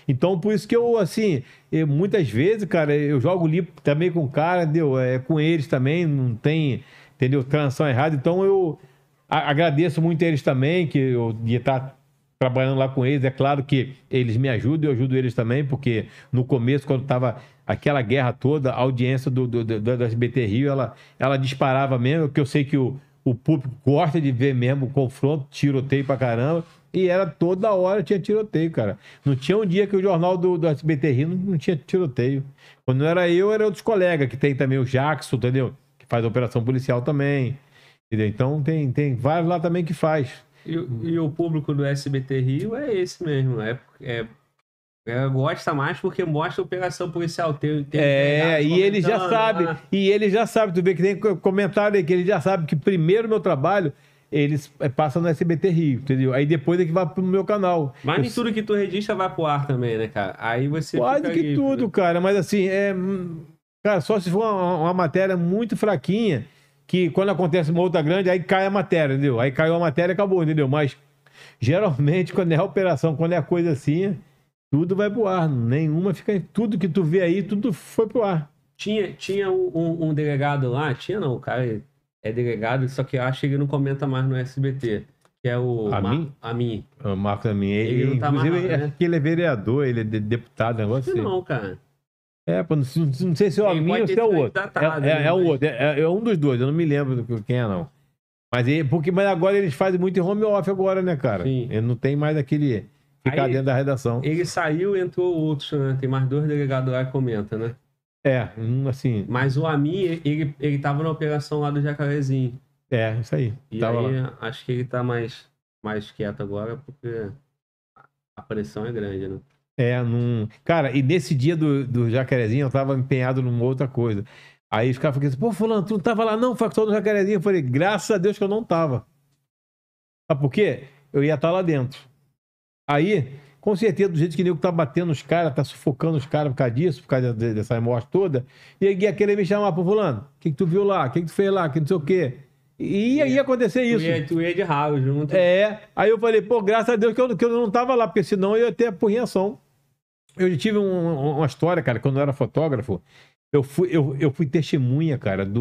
Então, por isso que eu, assim, muitas vezes, cara, eu jogo limpo também com o cara, entendeu? Com eles também, não tem, entendeu, transação errada, então eu... Agradeço muito a eles também, que eu ia estar trabalhando lá com eles. É claro que eles me ajudam, eu ajudo eles também, porque no começo, quando estava aquela guerra toda, a audiência do SBT Rio, ela disparava mesmo, que eu sei que o público gosta de ver mesmo o confronto, tiroteio pra caramba, e era toda hora tinha tiroteio, cara. Não tinha um dia que o jornal do SBT Rio não tinha tiroteio. Quando não era eu, era outros colegas, que tem também o Jackson, entendeu? Que faz operação policial também. Então tem vários lá também que faz. E o público do SBT Rio é esse mesmo. Gosta mais porque mostra a operação policial. E ele já sabe. Ah. E ele já sabe, tu vê que tem comentário aí, que ele já sabe que primeiro meu trabalho, eles passam no SBT Rio, entendeu? Aí depois é que vai pro meu canal. Mas nem tudo que tu registra vai pro ar também, né, cara? Aí você quase fica que aí, tudo, né? Cara, mas assim, cara, só se for uma matéria muito fraquinha, que quando acontece uma outra grande, aí cai a matéria, entendeu? Aí caiu a matéria e acabou, entendeu? Mas, geralmente, quando é a operação, quando é a coisa assim, tudo vai pro ar. Nenhuma fica... Tudo que tu vê aí, tudo foi pro ar. Tinha um delegado lá... Tinha não, o cara é delegado, só que eu acho que ele não comenta mais no SBT. Que é o... Amin. O Marcos Amin. Ele não tá mais lá, né? Ele é vereador, ele é deputado, negócio assim. Não, cara. Não sei se é o Amin ou se é o outro. É o outro, é um dos dois, eu não me lembro quem é, não. Mas agora eles fazem muito em home office agora, né, cara? Sim. Ele não tem mais aquele ficar aí, dentro da redação. Ele saiu, entrou outros, né? Tem mais dois delegados lá que comentam, né? Assim... Mas o Amin, ele tava na operação lá do Jacarezinho. Isso aí. E aí, lá. Acho que ele tá mais quieto agora, porque a pressão é grande, né? Cara, e nesse dia do Jacarezinho eu tava empenhado numa outra coisa. Aí os caras falaram assim, pô, fulano, tu não tava lá não, Factual do Jacarezinho? Eu falei, graças a Deus que eu não tava. Sabe por quê? Eu ia estar lá dentro. Aí, com certeza, do jeito que o nego tá batendo os caras, tá sufocando os caras por causa disso, por causa dessa morte toda, e aí ia querer me chamar, pô, fulano, o que tu viu lá? O que tu fez lá? Que não sei o quê. E aí ia acontecer isso. Tu ia de rabo junto. Aí eu falei, pô, graças a Deus que eu não tava lá, porque senão eu ia ter a reação. Eu tive uma história, cara, quando eu era fotógrafo, eu fui testemunha, cara, de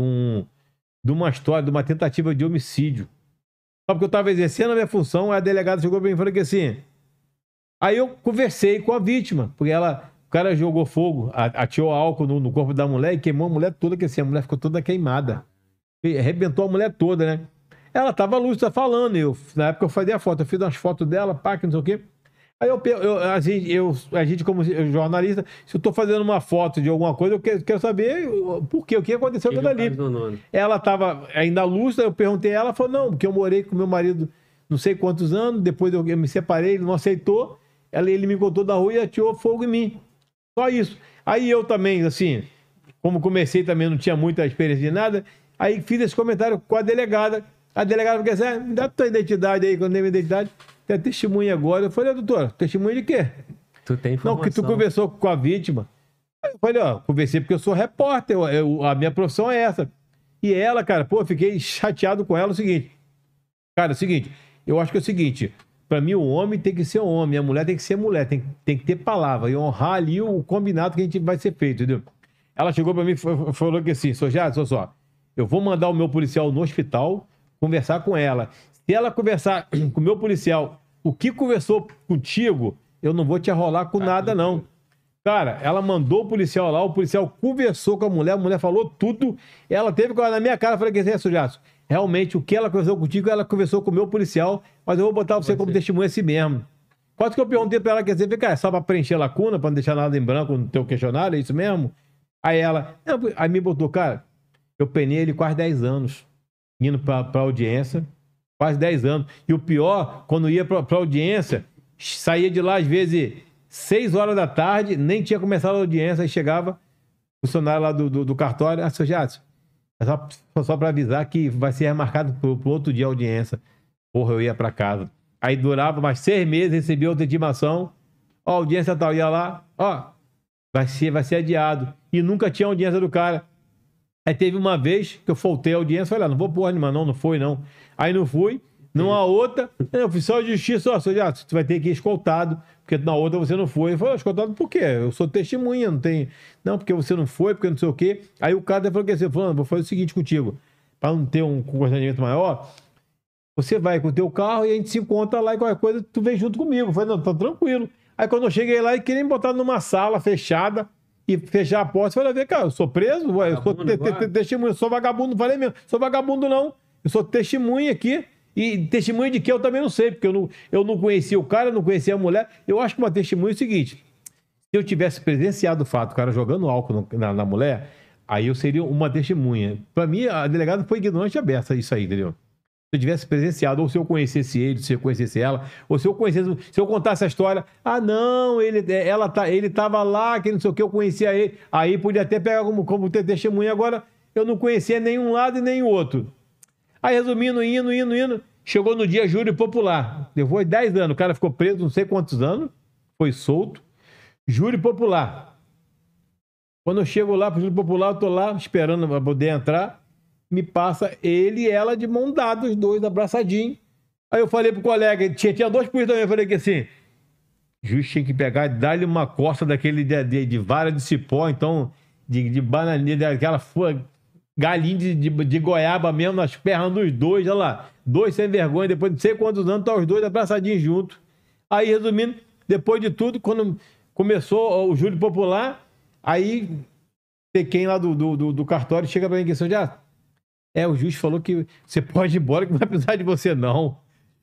uma história, de uma tentativa de homicídio. Só porque eu estava exercendo a minha função, a delegada chegou para mim e falou que assim... Aí eu conversei com a vítima, porque o cara jogou fogo, atirou álcool no corpo da mulher e queimou a mulher toda, que assim, a mulher ficou toda queimada. E arrebentou a mulher toda, né? Ela estava lúcida falando, na época eu fazia a foto, eu fiz umas fotos dela, pá, que não sei o quê. Aí a gente como jornalista, se eu tô fazendo uma foto de alguma coisa, eu quero saber por quê, o que aconteceu com ali. Ela tava ainda lúcida, eu perguntei a ela, falou, não, porque eu morei com meu marido não sei quantos anos, depois eu me separei, ele não aceitou, ele me botou da rua e atirou fogo em mim. Só isso. Aí eu também, assim, como comecei também, não tinha muita experiência de nada, aí fiz esse comentário com a delegada. A delegada falou assim, ah, me dá tua identidade aí, quando eu dei minha identidade... Tem testemunha agora. Eu falei, doutora, testemunha de quê? Tu tem informação. Não, que tu conversou com a vítima. Aí eu falei, ó, conversei porque eu sou repórter, a minha profissão é essa. E ela, cara, pô, eu fiquei chateado com ela o seguinte. Cara, é o seguinte, eu acho que é o seguinte, pra mim o homem tem que ser homem, a mulher tem que ser mulher, tem que ter palavra e honrar ali o combinado que a gente vai ser feito, entendeu? Ela chegou pra mim e falou que assim, sou Jadson, só, eu vou mandar o meu policial no hospital conversar com ela. Se ela conversar com o meu policial, o que conversou contigo, eu não vou te arrolar com nada, não. Cara, ela mandou o policial lá, o policial conversou com a mulher falou tudo, ela teve que olhar na minha cara, falei que você é sujaço. Realmente, o que ela conversou contigo, ela conversou com o meu policial, mas eu vou botar você como testemunha assim mesmo. Quase que eu perguntei pra ela, quer dizer, cara, só pra preencher a lacuna, pra não deixar nada em branco no teu questionário, é isso mesmo? Aí ela, aí me botou, cara, eu penei ele quase 10 anos, indo pra audiência, quase 10 anos. E o pior, quando ia para a audiência, saía de lá às vezes 6 horas da tarde, nem tinha começado a audiência, aí chegava o funcionário lá do cartório, ah, seu Jadson, é só para avisar que vai ser remarcado para outro dia a audiência. Porra, eu ia para casa. Aí durava mais 6 meses, recebia outra intimação, ó, audiência tal, ia lá, ó, vai ser adiado. E nunca tinha audiência do cara. Aí teve uma vez que eu faltei a audiência, falei, ah, não vou porra nenhuma, não foi, não. Aí não fui, numa outra, oficial de justiça, ó, você vai ter que ir escoltado, porque na outra você não foi. Eu falei, escoltado por quê? Eu sou testemunha, não tem... Não, porque você não foi, porque não sei o quê. Aí o cara falou, vou fazer o seguinte contigo, para não ter um constrangimento maior, você vai com o teu carro e a gente se encontra lá e qualquer coisa, tu vem junto comigo. Eu falei, não, tá tranquilo. Aí quando eu cheguei lá, e queria me botar numa sala fechada, e fechar a porta, você vai ver, cara, eu sou preso, eu sou testemunha, eu sou vagabundo, falei mesmo, sou vagabundo não, eu sou testemunha aqui, e testemunha de que eu também não sei, porque eu não conhecia o cara, eu não conhecia a mulher, eu acho que uma testemunha é o seguinte, se eu tivesse presenciado o fato, o cara jogando álcool na mulher, aí eu seria uma testemunha. Pra mim, a delegada foi ignorante aberta isso aí, entendeu? Se eu tivesse presenciado, ou se eu conhecesse ele, se eu conhecesse ela, ou se eu conhecesse, se eu contasse a história, ah não, ele tava lá, que não sei o que, eu conhecia ele, aí podia até pegar como testemunha, agora eu não conhecia nenhum lado e nem o outro. Aí resumindo, indo, chegou no dia júri popular, levou 10 anos, o cara ficou preso não sei quantos anos, foi solto, júri popular. Quando eu chego lá pro júri popular, eu tô lá esperando pra poder entrar, me passa ele e ela de mão dada, os dois abraçadinho. Aí eu falei pro colega, tinha 2 polícias também, eu falei que assim, juiz tinha que pegar e dar-lhe uma costa daquele de vara de cipó, então, de bananinha, daquela galinha de goiaba mesmo, nas pernas dos dois, olha lá, 2 sem vergonha, depois de não sei quantos anos, tá os dois abraçadinhos juntos. Aí, resumindo, depois de tudo, quando começou o júri popular, aí, quem lá do cartório chega pra mim que assim, já... o juiz falou que você pode ir embora, que não vai precisar de você, não.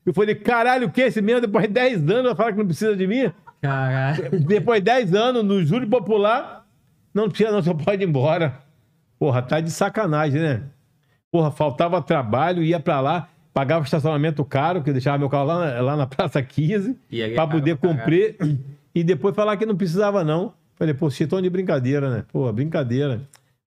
Eu falei, caralho, o que esse mesmo? Depois de 10 anos, vai falar que não precisa de mim? Caralho. Depois de 10 anos, no júri popular, não precisa não, você pode ir embora. Porra, tá de sacanagem, né? Porra, faltava trabalho, ia pra lá, pagava estacionamento caro, que eu deixava meu carro lá na Praça 15, pra poder cumprir, e depois falar que não precisava, não. Falei, pô, vocês estão de brincadeira, né? Pô, brincadeira.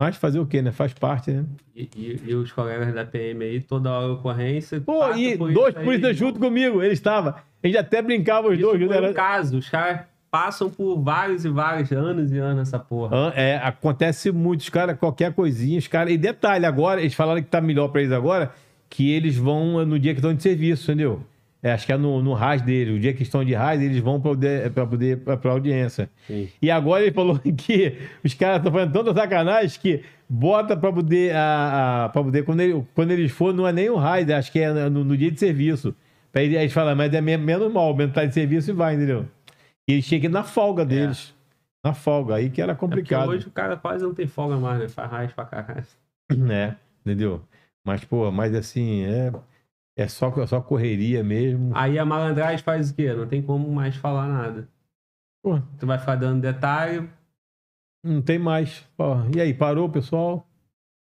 Mas fazer o quê, né? Faz parte, né? E os colegas da PM aí, toda hora ocorrência... Pô, e 2 polícias junto comigo, eles estavam. A gente até brincava os dois. Isso foi um caso, os caras passam por vários e vários anos e anos essa porra. É, acontece muito, os caras, qualquer coisinha, os caras... E detalhe, agora, eles falaram que tá melhor pra eles agora, que eles vão no dia que estão de serviço, entendeu? Acho que é no RAS dele, o dia que estão de RAS, eles vão para a audiência. Sim. E agora ele falou que os caras estão fazendo tanta sacanagem que bota para poder, quando eles forem, não é nem o RAS, acho que é no dia de serviço. Aí eles falam, mas é menos mal, aumentar de serviço e vai, entendeu? E eles chegam na folga deles. Na folga, aí que era complicado. Porque hoje o cara quase não tem folga mais, né? Faz RAS pra caralho. É, entendeu? Mas, pô, assim, É só correria mesmo. Aí a malandragem faz o quê? Não tem como mais falar nada. Pô. Tu vai ficar dando detalhe. Não tem mais. Pô. E aí, parou, pessoal?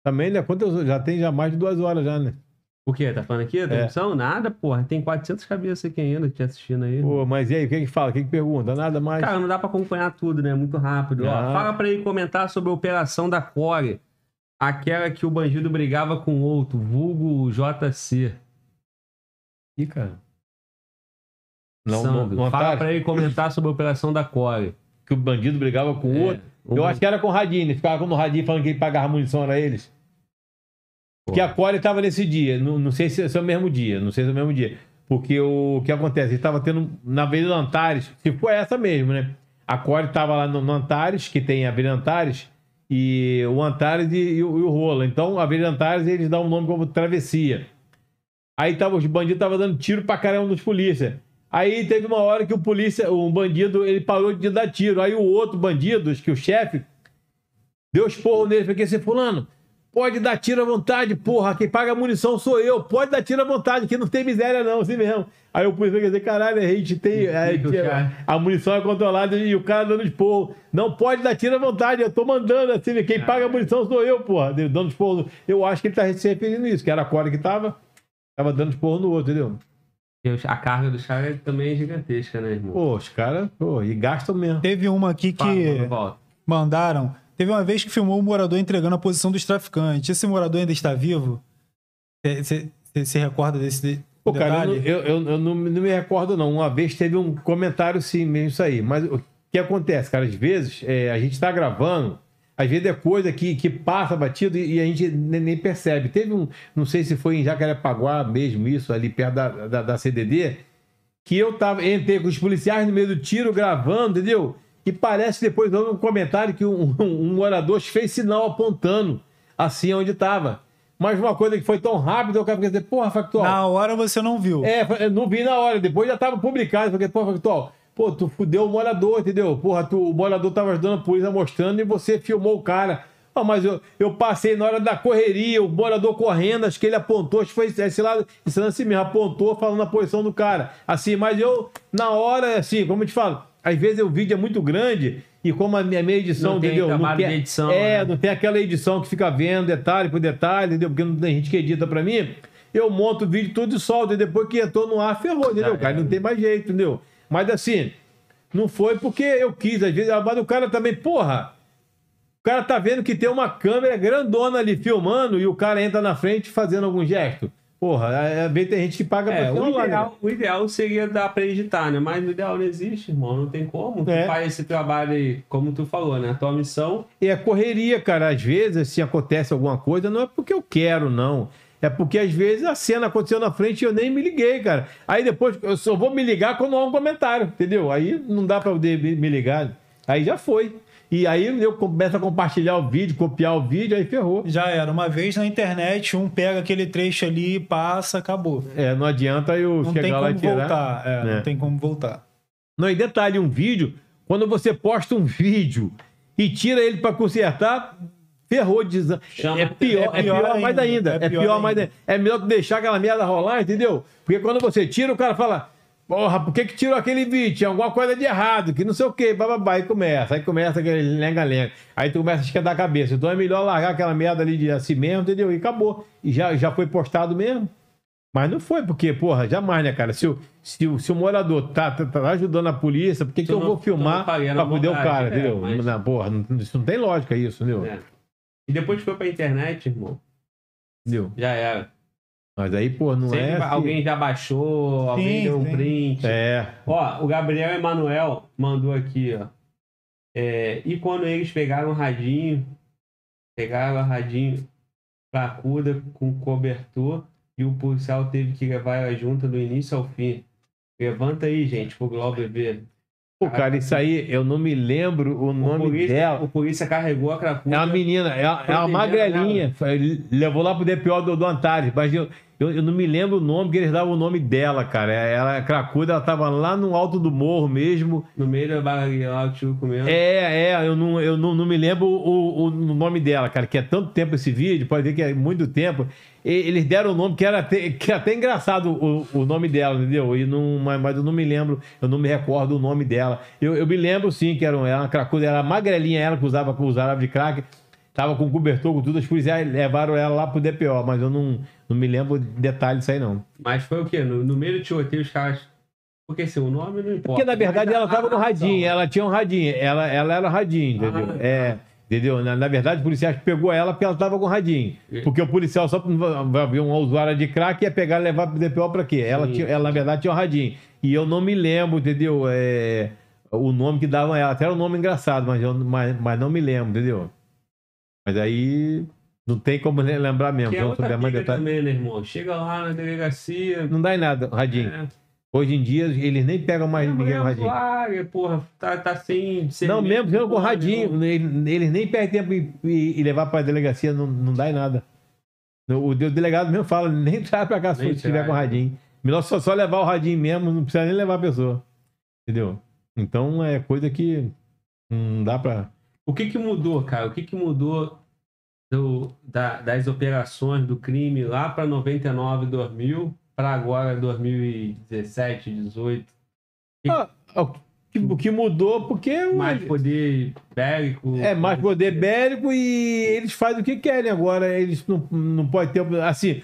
Também, né? Já tem já mais de 2 horas já, né? O quê? Tá falando aqui? Tradução? É. Nada, porra. Tem 400 cabeças aqui ainda que te assistindo aí. Pô, mas e aí? O que é que fala? O que é que pergunta? Nada mais? Cara, não dá pra acompanhar tudo, né? Muito rápido. Ah. Ó, fala pra ele comentar sobre a operação da COI. Aquela que o bandido brigava com outro. Vulgo JC. Ih, cara. Não fala pra ele comentar sobre a operação da COI. Que o bandido brigava com o outro. Eu acho que era com o Radim, né? Ficava com o Radim falando que ele pagava munição pra eles. Porque a COI estava nesse dia, não sei se é o mesmo dia, Porque o que acontece, ele estava tendo na Avenida Antares, tipo essa mesmo, né? A COI estava lá no Antares, que tem a Avenida Antares, e o Antares e o Rola. Então, a Avenida Antares, eles dão um nome como Travessia. Aí tava, os bandidos estavam dando tiro pra caramba nos polícias. Aí teve uma hora que um bandido, ele parou de dar tiro. Aí o outro bandido, que o chefe, deu esporro nele, porque esse fulano... Pode dar tiro à vontade, porra. Quem paga munição sou eu. Pode dar tiro à vontade, que não tem miséria não, assim mesmo. Aí o policial quer dizer, caralho, a gente tem... A munição é controlada e o cara dando esporro. Não pode dar tiro à vontade, eu tô mandando, assim, quem paga a munição sou eu, porra. Dando esporro. Eu acho que ele tá se referindo isso, que era a corda que tava dando esporro no outro, entendeu? A carga dos caras também é gigantesca, né, irmão? Pô, os caras, pô, e gastam mesmo. Teve uma aqui que mandaram... Teve uma vez que filmou um morador entregando a posição dos traficantes. Esse morador ainda está vivo? Você se recorda desse detalhe? Cara, eu não me recordo, não. Uma vez teve um comentário, sim, mesmo isso aí. Mas o que acontece, cara? Às vezes a gente está gravando, às vezes é coisa que passa batido e a gente nem percebe. Teve um, não sei se foi em Jacarepaguá mesmo isso, ali perto da CDD, que eu entrei com os policiais no meio do tiro, gravando, entendeu? E parece depois houve um comentário que um morador fez sinal apontando assim onde estava. Mas uma coisa que foi tão rápida, eu quero dizer, porra, Factual. Na hora você não viu. É, não vi na hora, depois já estava publicado. Porque, porra, Factual, pô, tu fudeu o morador, entendeu? Porra, o morador tava ajudando a polícia mostrando e você filmou o cara. Ah, mas eu passei na hora da correria, o morador correndo, acho que ele apontou, acho que foi esse lado, esse lance mesmo, apontou falando a posição do cara. Assim, mas eu, na hora, assim, como eu te falo. Às vezes o vídeo é muito grande e como a minha edição, não tem, entendeu? Não tem, de edição, né? Não tem aquela edição que fica vendo detalhe por detalhe, entendeu? Porque não tem gente que edita pra mim. Eu monto o vídeo tudo e solto e depois que entrou no ar, ferrou, entendeu? Cara, não tem mais jeito, entendeu? Mas assim, não foi porque eu quis. Às vezes, mas o cara também, porra, o cara tá vendo que tem uma câmera grandona ali filmando e o cara entra na frente fazendo algum gesto. Porra, tem gente que paga pra celular, né? O ideal seria dar pra editar, né? Mas o ideal não existe, irmão. Não tem como. Tu faz esse trabalho aí, como tu falou, né? A tua missão... É correria, cara. Às vezes, se acontece alguma coisa, não é porque eu quero, não. É porque, às vezes, a cena aconteceu na frente e eu nem me liguei, cara. Aí depois, eu só vou me ligar quando há um comentário, entendeu? Aí não dá pra poder me ligar. Aí já foi. E aí eu começo a compartilhar o vídeo, copiar o vídeo, aí ferrou. Já era. Uma vez na internet, um pega aquele trecho ali, passa, acabou. Não adianta eu chegar lá e tirar. Não tem como voltar. Não, e detalhe, um vídeo, quando você posta um vídeo e tira ele para consertar, ferrou. É pior ainda. É melhor deixar aquela merda rolar, entendeu? Porque quando você tira, o cara fala... Porra, por que que tirou aquele vídeo? Tinha alguma coisa de errado, que não sei o que, bababá, e começa. Aí começa aquele lenga-lenga. Aí tu começa a esquentar a cabeça. Então é melhor largar aquela merda ali de assim mesmo, entendeu? E acabou. E já foi postado mesmo. Mas não foi, porque, porra, jamais, né, cara? Se o morador tá ajudando a polícia, por que que eu vou filmar pra poder o cara, entendeu? Mas... Não, porra, isso não tem lógica isso, entendeu? E depois foi pra internet, irmão. Entendeu? Já era. Mas aí, pô, não sempre é assim. Alguém já baixou, alguém deu um print. Ó, o Gabriel Emanuel mandou aqui, ó. E quando eles pegaram o Radinho placuda com cobertor e o policial teve que levar ela junta do início ao fim. Levanta aí, gente, pro Glauber ver. Pô, cara, isso aí, eu não me lembro o nome dela. O polícia carregou a cracuda. É uma menina, é uma magrelinha. Levou lá pro DPO do Antares, mas Eu não me lembro o nome, porque eles davam o nome dela, cara. Ela é cracuda, ela tava lá no alto do morro mesmo. No meio da barra lá, tipo, mesmo. Eu não me lembro o nome dela, cara. Que é tanto tempo esse vídeo, pode ver que é muito tempo. E eles deram o nome que era até, engraçado o nome dela, entendeu? E não, mas eu não me lembro, eu não me recordo o nome dela. Eu me lembro sim que era uma cracuda, era magrelinha ela, que usava de crack. Tava com cobertor, com tudo, as policiais levaram ela lá pro DPO, mas eu não me lembro detalhes disso aí, não. Mas foi o quê? No meio do tiroteio, os caras... Porque assim, o nome não importa. Porque, na verdade, ela tava no radinho, ela tinha um radinho, ela era radinho, entendeu? Entendeu? Na verdade, o policial pegou ela porque ela tava com radinho. Porque o policial só vai ver uma usuária de crack e ia pegar e levar pro DPO pra quê? Ela, na verdade, tinha um radinho. E eu não me lembro, entendeu? O nome que davam ela. Até era um nome engraçado, mas não me lembro, entendeu? Mas aí não tem como lembrar mesmo. É outra briga também, né, irmão? Chega lá na delegacia... Não dá em nada, Radinho. Hoje em dia, eles nem pegam mais ninguém no Radinho. Claro, porra, tá sem... Não, mesmo com o Radinho, eles nem perdem tempo e levar pra delegacia, não dá em nada. O delegado mesmo fala, nem traz pra cá se tiver com o Radinho. Melhor só levar o Radinho mesmo, não precisa nem levar a pessoa. Entendeu? Então, é coisa que não dá pra... O que que mudou, cara? O que que mudou das operações do crime lá para 99, 2000, para agora 2017, 18? O que mudou porque... Mais poder bélico. Mais poder bélico, e eles fazem o que querem agora. Eles não podem ter... Assim,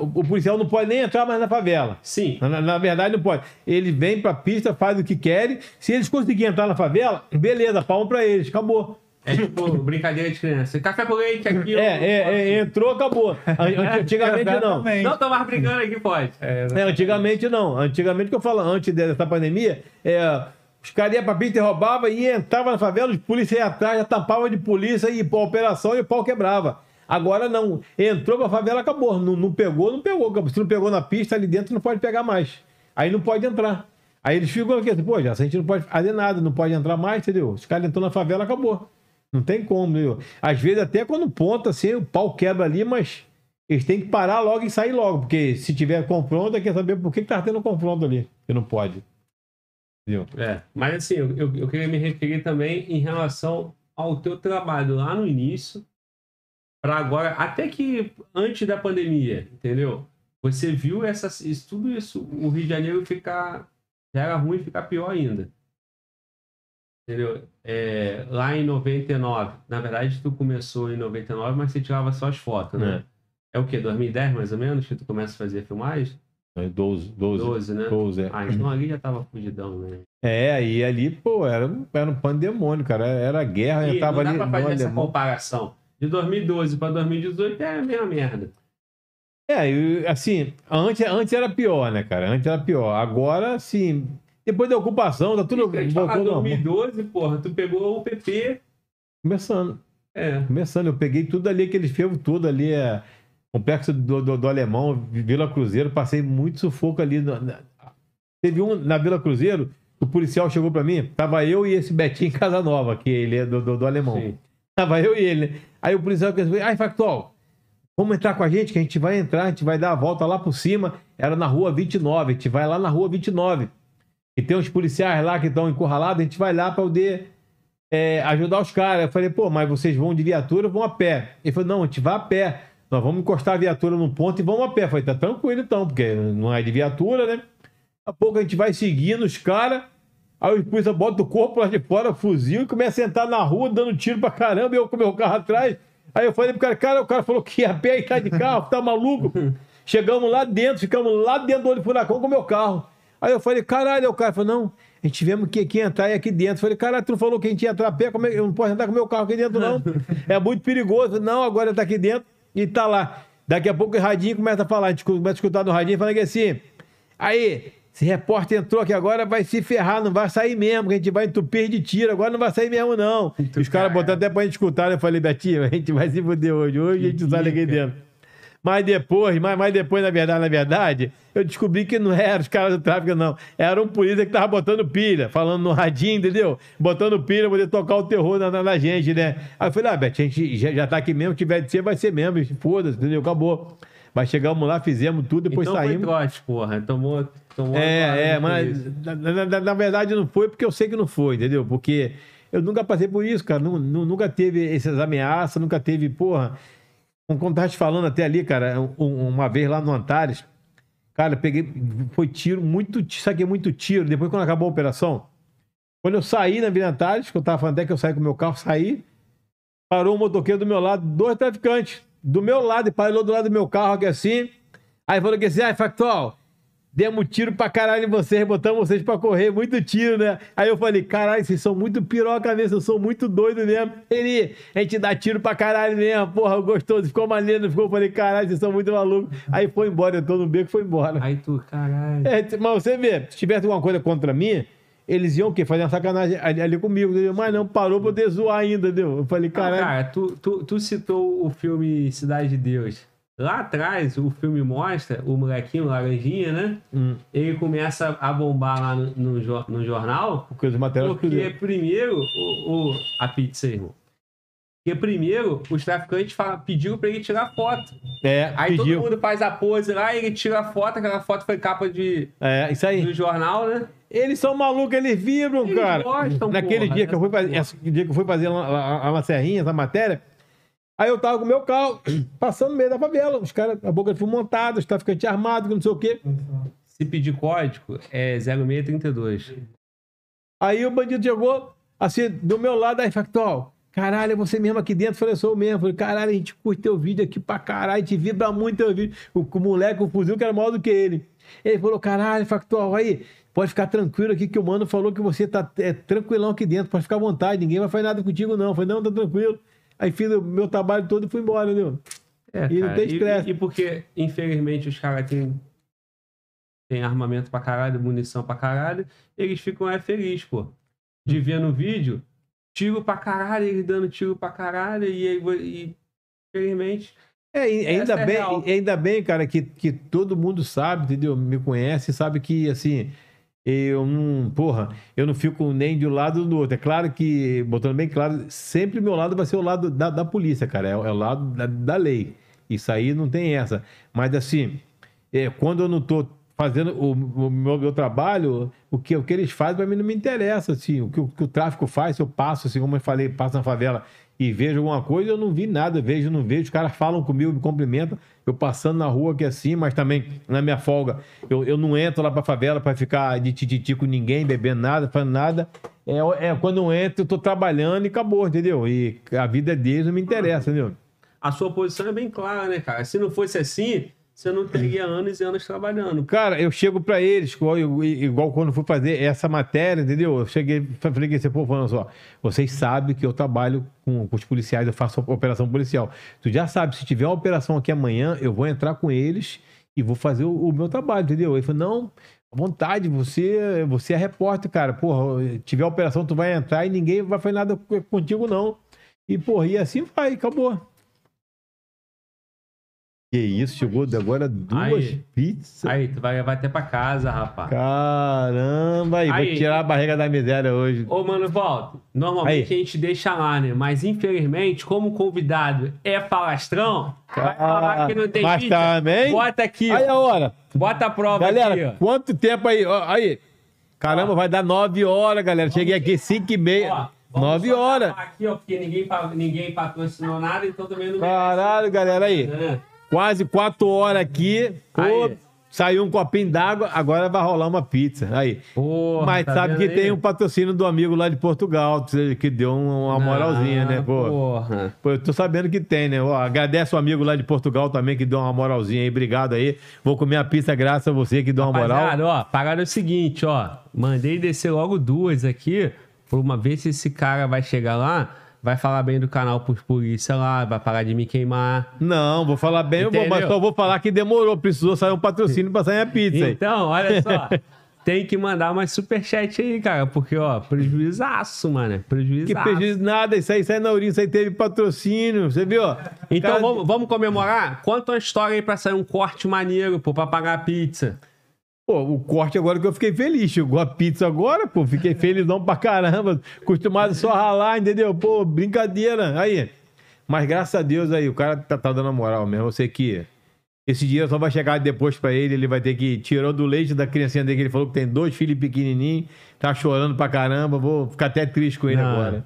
o policial não pode nem entrar mais na favela. Sim. Na verdade, não pode. Ele vem pra pista, faz o que querem. Se eles conseguirem entrar na favela, beleza, palma pra eles, acabou. É tipo brincadeira de criança. Café com leite aqui... entrou, acabou. Antigamente não. Não, tô mais brincando aqui, pode. Antigamente não. Antigamente, que eu falo, antes dessa pandemia, os caras iam pra pista e roubavam, e entravam na favela, os policiais atrás, já tampavam de polícia, e pra operação, e o pau quebrava. Agora não, entrou pra favela, acabou. Não pegou. Se não pegou na pista, ali dentro não pode pegar mais. Aí não pode entrar. Aí eles ficam aqui, assim, pô, já, a gente não pode fazer nada, não pode entrar mais, entendeu? Os caras entrou na favela, acabou. Não tem como, entendeu? Às vezes até quando ponta, assim, o pau quebra ali, mas eles têm que parar logo e sair logo, porque se tiver confronto, quer saber por que tá tendo confronto ali, que não pode. Entendeu? Mas assim, eu queria me referir também em relação ao teu trabalho lá no início, para agora, até que antes da pandemia, entendeu? Você viu tudo isso, o Rio de Janeiro ficar, já era ruim, ficar pior ainda. Entendeu? Lá em 99, na verdade tu começou em 99, mas você tirava só as fotos, né? É o que, 2010 mais ou menos, que tu começa a fazer filmagem? 12, né? 12, é. Ah, então ali já tava fugidão, né? E ali, pô, era um pandemônio, cara, era guerra, eu tava ali... Não dá pra fazer essa comparação. De 2012 para 2018 é a mesma merda. Assim, antes era pior, né, cara? Antes era pior. Agora, assim, depois da ocupação, tá tudo... Em 2012, porra, tu pegou o UPP. Começando. Eu peguei tudo ali, aquele fervo todo ali, complexo do Alemão, Vila Cruzeiro, passei muito sufoco ali. Teve um na Vila Cruzeiro, o policial chegou pra mim, tava eu e esse Betinho Casanova, que ele é do Alemão. Sim. Tava eu e ele, né? Aí o policial que aí, Factual, vamos entrar com a gente, que a gente vai entrar, a gente vai dar a volta lá por cima. Era na rua 29, a gente vai lá na rua 29. E tem uns policiais lá que estão encurralados, a gente vai lá para poder ajudar os caras. Eu falei, pô, mas vocês vão de viatura ou vão a pé? Ele falou, não, a gente vai a pé. Nós vamos encostar a viatura no ponto e vamos a pé. Eu falei, tá tranquilo então, porque não é de viatura, né? Daqui a pouco a gente vai seguindo os caras. Aí o policial bota o corpo lá de fora, fuzil, e começa a entrar na rua, dando tiro pra caramba, e eu com o meu carro atrás. Aí eu falei pro cara, o cara falou que ia a pé e tá de carro, tá maluco? Chegamos lá dentro, ficamos lá dentro do olho do furacão com o meu carro. Aí eu falei, caralho, o cara falou, não, a gente tivemos que entrar aqui dentro. Eu falei, caralho, tu não falou que a gente ia entrar a pé, como é? Eu não posso entrar com o meu carro aqui dentro, não. É muito perigoso. Não, agora tá aqui dentro e tá lá. Daqui a pouco o radinho começa a falar, a gente começa a escutar no radinho, falando que assim, aí... Esse repórter entrou aqui agora, vai se ferrar, não vai sair mesmo, que a gente vai entupir de tiro, agora não vai sair mesmo, não. Muito os caras botaram até pra gente escutar, né? Eu falei, Betinho, a gente vai se fuder hoje a gente não sai daqui dentro. Mas depois, na verdade, eu descobri que não eram os caras do tráfico, não. Era um polícia que tava botando pilha, falando no radinho, entendeu? Botando pilha, poder tocar o terror na gente, né? Aí eu falei, Betinho, a gente já tá aqui mesmo, tiver de ser, vai ser mesmo, foda-se, entendeu? Acabou. Mas chegamos lá, fizemos tudo, depois então saímos. Então foi trote, porra. Tomou mas na verdade não foi, porque eu sei que não foi, entendeu? Porque eu nunca passei por isso, cara. Nunca teve essas ameaças, nunca teve, porra... Como tava te falando até ali, cara, uma vez lá no Antares, cara, peguei, foi tiro, saquei muito tiro. Depois, quando acabou a operação, quando eu saí na Vila Antares, que eu tava falando até que eu saí com o meu carro, saí, parou um motoqueiro do meu lado, dois traficantes, do meu lado, e parou do lado do meu carro, aqui assim, aí falou que assim, Factual, demos tiro pra caralho em vocês, botamos vocês pra correr, muito tiro, né? Aí eu falei, caralho, vocês são muito piroca mesmo, eu sou muito doido mesmo. Ele, a gente dá tiro pra caralho mesmo, porra, gostoso, ficou maneiro, ficou, eu falei, caralho, vocês são muito malucos. Aí foi embora, eu tô no beco, foi embora. Aí tu, caralho. É, mas você vê, se tivesse alguma coisa contra mim, eles iam o quê? Fazer uma sacanagem ali comigo, entendeu? Mas não, parou pra eu ter zoar ainda, entendeu? Eu falei, caralho. Cara, tu citou o filme Cidade de Deus. Lá atrás, o filme mostra o molequinho, o Laranjinha, né? Ele começa a bombar lá no jornal. Porque primeiro, a pizza, irmão. Porque primeiro, os traficantes pediram pra ele tirar foto. Todo mundo faz a pose lá, ele tira a foto, aquela foto foi capa do jornal, né? Eles são malucos, eles vibram, eles cara. Gostam, naquele dia que eu fui fazer a Lacerrinha, essa matéria... Aí eu tava com o meu carro, passando no meio da favela. Os caras, a boca de fumo montada, os traficantes armados, não sei o quê. Se pedir código, é 0632. Aí o bandido chegou, assim, do meu lado, aí Factual, caralho, é você mesmo aqui dentro? Falei, sou eu mesmo. Falei, caralho, a gente curte teu vídeo aqui pra caralho, a gente vibra muito teu vídeo. O moleque, o fuzil, que era maior do que ele. Ele falou, caralho, Factual, aí, pode ficar tranquilo aqui que o mano falou que você tá tranquilão aqui dentro, pode ficar à vontade, ninguém vai fazer nada contigo não. Eu falei, não, tá tranquilo. Aí fiz o meu trabalho todo e fui embora, entendeu? E não tem estresse. E porque, infelizmente, os caras têm armamento pra caralho, munição pra caralho, eles ficam felizes, pô. De ver no vídeo, tiro pra caralho, eles dando tiro pra caralho, e infelizmente... Ainda bem, cara, que todo mundo sabe, entendeu? Me conhece, sabe que, assim... Eu não fico nem de um lado do outro. É claro que, botando bem claro, sempre o meu lado vai ser o lado da polícia, cara. É o lado da lei. Isso aí não tem essa. Mas, assim, quando eu não tô fazendo o meu trabalho, o que eles fazem pra mim não me interessa, assim. O que o tráfico faz, se eu passo, assim, como eu falei, passo na favela e vejo alguma coisa, eu não vi nada, não vejo. Os caras falam comigo, me cumprimentam. Eu passando na rua aqui assim, mas também na minha folga, eu não entro lá pra favela pra ficar de tititi com ninguém, bebendo nada, fazendo nada. Quando eu entro, eu tô trabalhando e acabou, entendeu? E a vida deles não me interessa, entendeu? A sua posição é bem clara, né, cara? Se não fosse assim, você não teria anos e anos trabalhando. Cara, eu chego pra eles, igual quando eu fui fazer essa matéria, entendeu? Eu cheguei, falei com esse povo falando só, vocês sabem que eu trabalho com os policiais, eu faço operação policial. Tu já sabe, se tiver uma operação aqui amanhã, eu vou entrar com eles e vou fazer o meu trabalho, entendeu? Ele falou, não, à vontade, você é repórter, cara. Porra, se tiver operação, tu vai entrar e ninguém vai fazer nada contigo, não. E, porra, e assim vai, acabou. Que isso, chegou agora duas pizzas. Aí, tu vai levar até pra casa, rapaz. Caramba, aí, vou tirar a barriga da miséria hoje. Ô, mano, volta. Normalmente a gente deixa lá, né? Mas, infelizmente, como o convidado é falastrão, vai falar que não tem mas pizza. Também... Bota aqui. Aí a hora. Bota a prova, galera, aqui. Galera, quanto tempo aí? Aí. Caramba, vai dar 9 horas, galera. Cheguei aqui 5h30. 9 horas. Aqui, ó, porque ninguém patrocinou nada, então também não... Caralho, galera, aí. É. Quase 4 horas aqui, pô, saiu um copinho d'água, agora vai rolar uma pizza. Aí. Porra, mas tá, sabe que aí tem um patrocínio do amigo lá de Portugal, que deu uma moralzinha, né? Pô. Porra. Pô, eu tô sabendo que tem, né? Ó, agradece o amigo lá de Portugal também, que deu uma moralzinha aí. Obrigado aí. Vou comer a pizza graças a você que deu uma moral. Rapaziada, ó, pagaram o seguinte, ó. Mandei descer logo 2 aqui, por uma vez se esse cara vai chegar lá. Vai falar bem do canal pros polícia lá, vai parar de me queimar. Não, vou falar bem, mas só vou falar que demorou, precisou sair um patrocínio pra sair a pizza aí. Então, olha só, tem que mandar mais superchat aí, cara, porque, ó, prejuizaço, mano, prejuizaço. Que prejuízo nada, isso aí na urina, isso aí teve patrocínio, você viu? Então, cara... vamos comemorar? Conta uma história aí pra sair um corte maneiro, pô, pra pagar a pizza. Pô, o corte agora que eu fiquei feliz. Chegou a pizza agora, pô. Fiquei felizão pra caramba. Acostumado só a ralar, entendeu? Pô, brincadeira. Aí. Mas graças a Deus aí, o cara tá dando a moral mesmo. Eu sei que Esse dinheiro só vai chegar depois pra ele. Ele vai ter que... Tirou do leite da criancinha dele, que ele falou que tem 2 filhos pequenininhos. Tá chorando pra caramba. Vou ficar até triste com ele agora.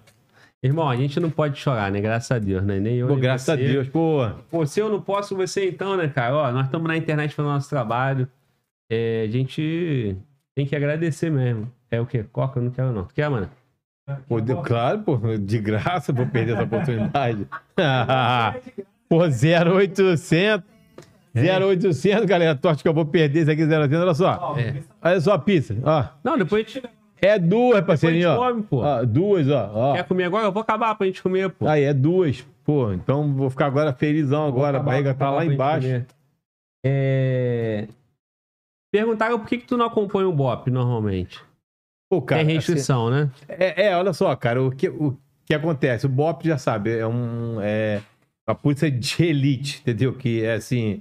Irmão, a gente não pode chorar, né? Graças a Deus, né? Nem eu, pô, nem graças você. A Deus, pô. Pô, se eu não posso, você então, né, cara? Ó, nós estamos na internet fazendo nosso trabalho. É, a gente tem que agradecer mesmo. É o quê? Coca? Eu não quero, não. Tu quer, mano? Pô, claro, pô. De graça, vou perder essa oportunidade. Pô, 0800. 0800, galera. Torte que eu vou perder isso aqui, 0800. Olha só. É. Olha só a pizza. Ó. Não, depois a gente... É 2, parceirinho, ó. Come, pô. Ó. 2, ó. Quer comer agora? Eu vou acabar pra gente comer, pô. Aí, é 2. Pô, então vou ficar agora felizão agora. Acabar, a barriga tá lá embaixo. É... Perguntaram por que que tu não acompanha o BOP normalmente. Pô, cara, tem restrição, assim, né? Olha só, cara. O que acontece? O BOP, já sabe, é a polícia de elite, entendeu? Que é assim...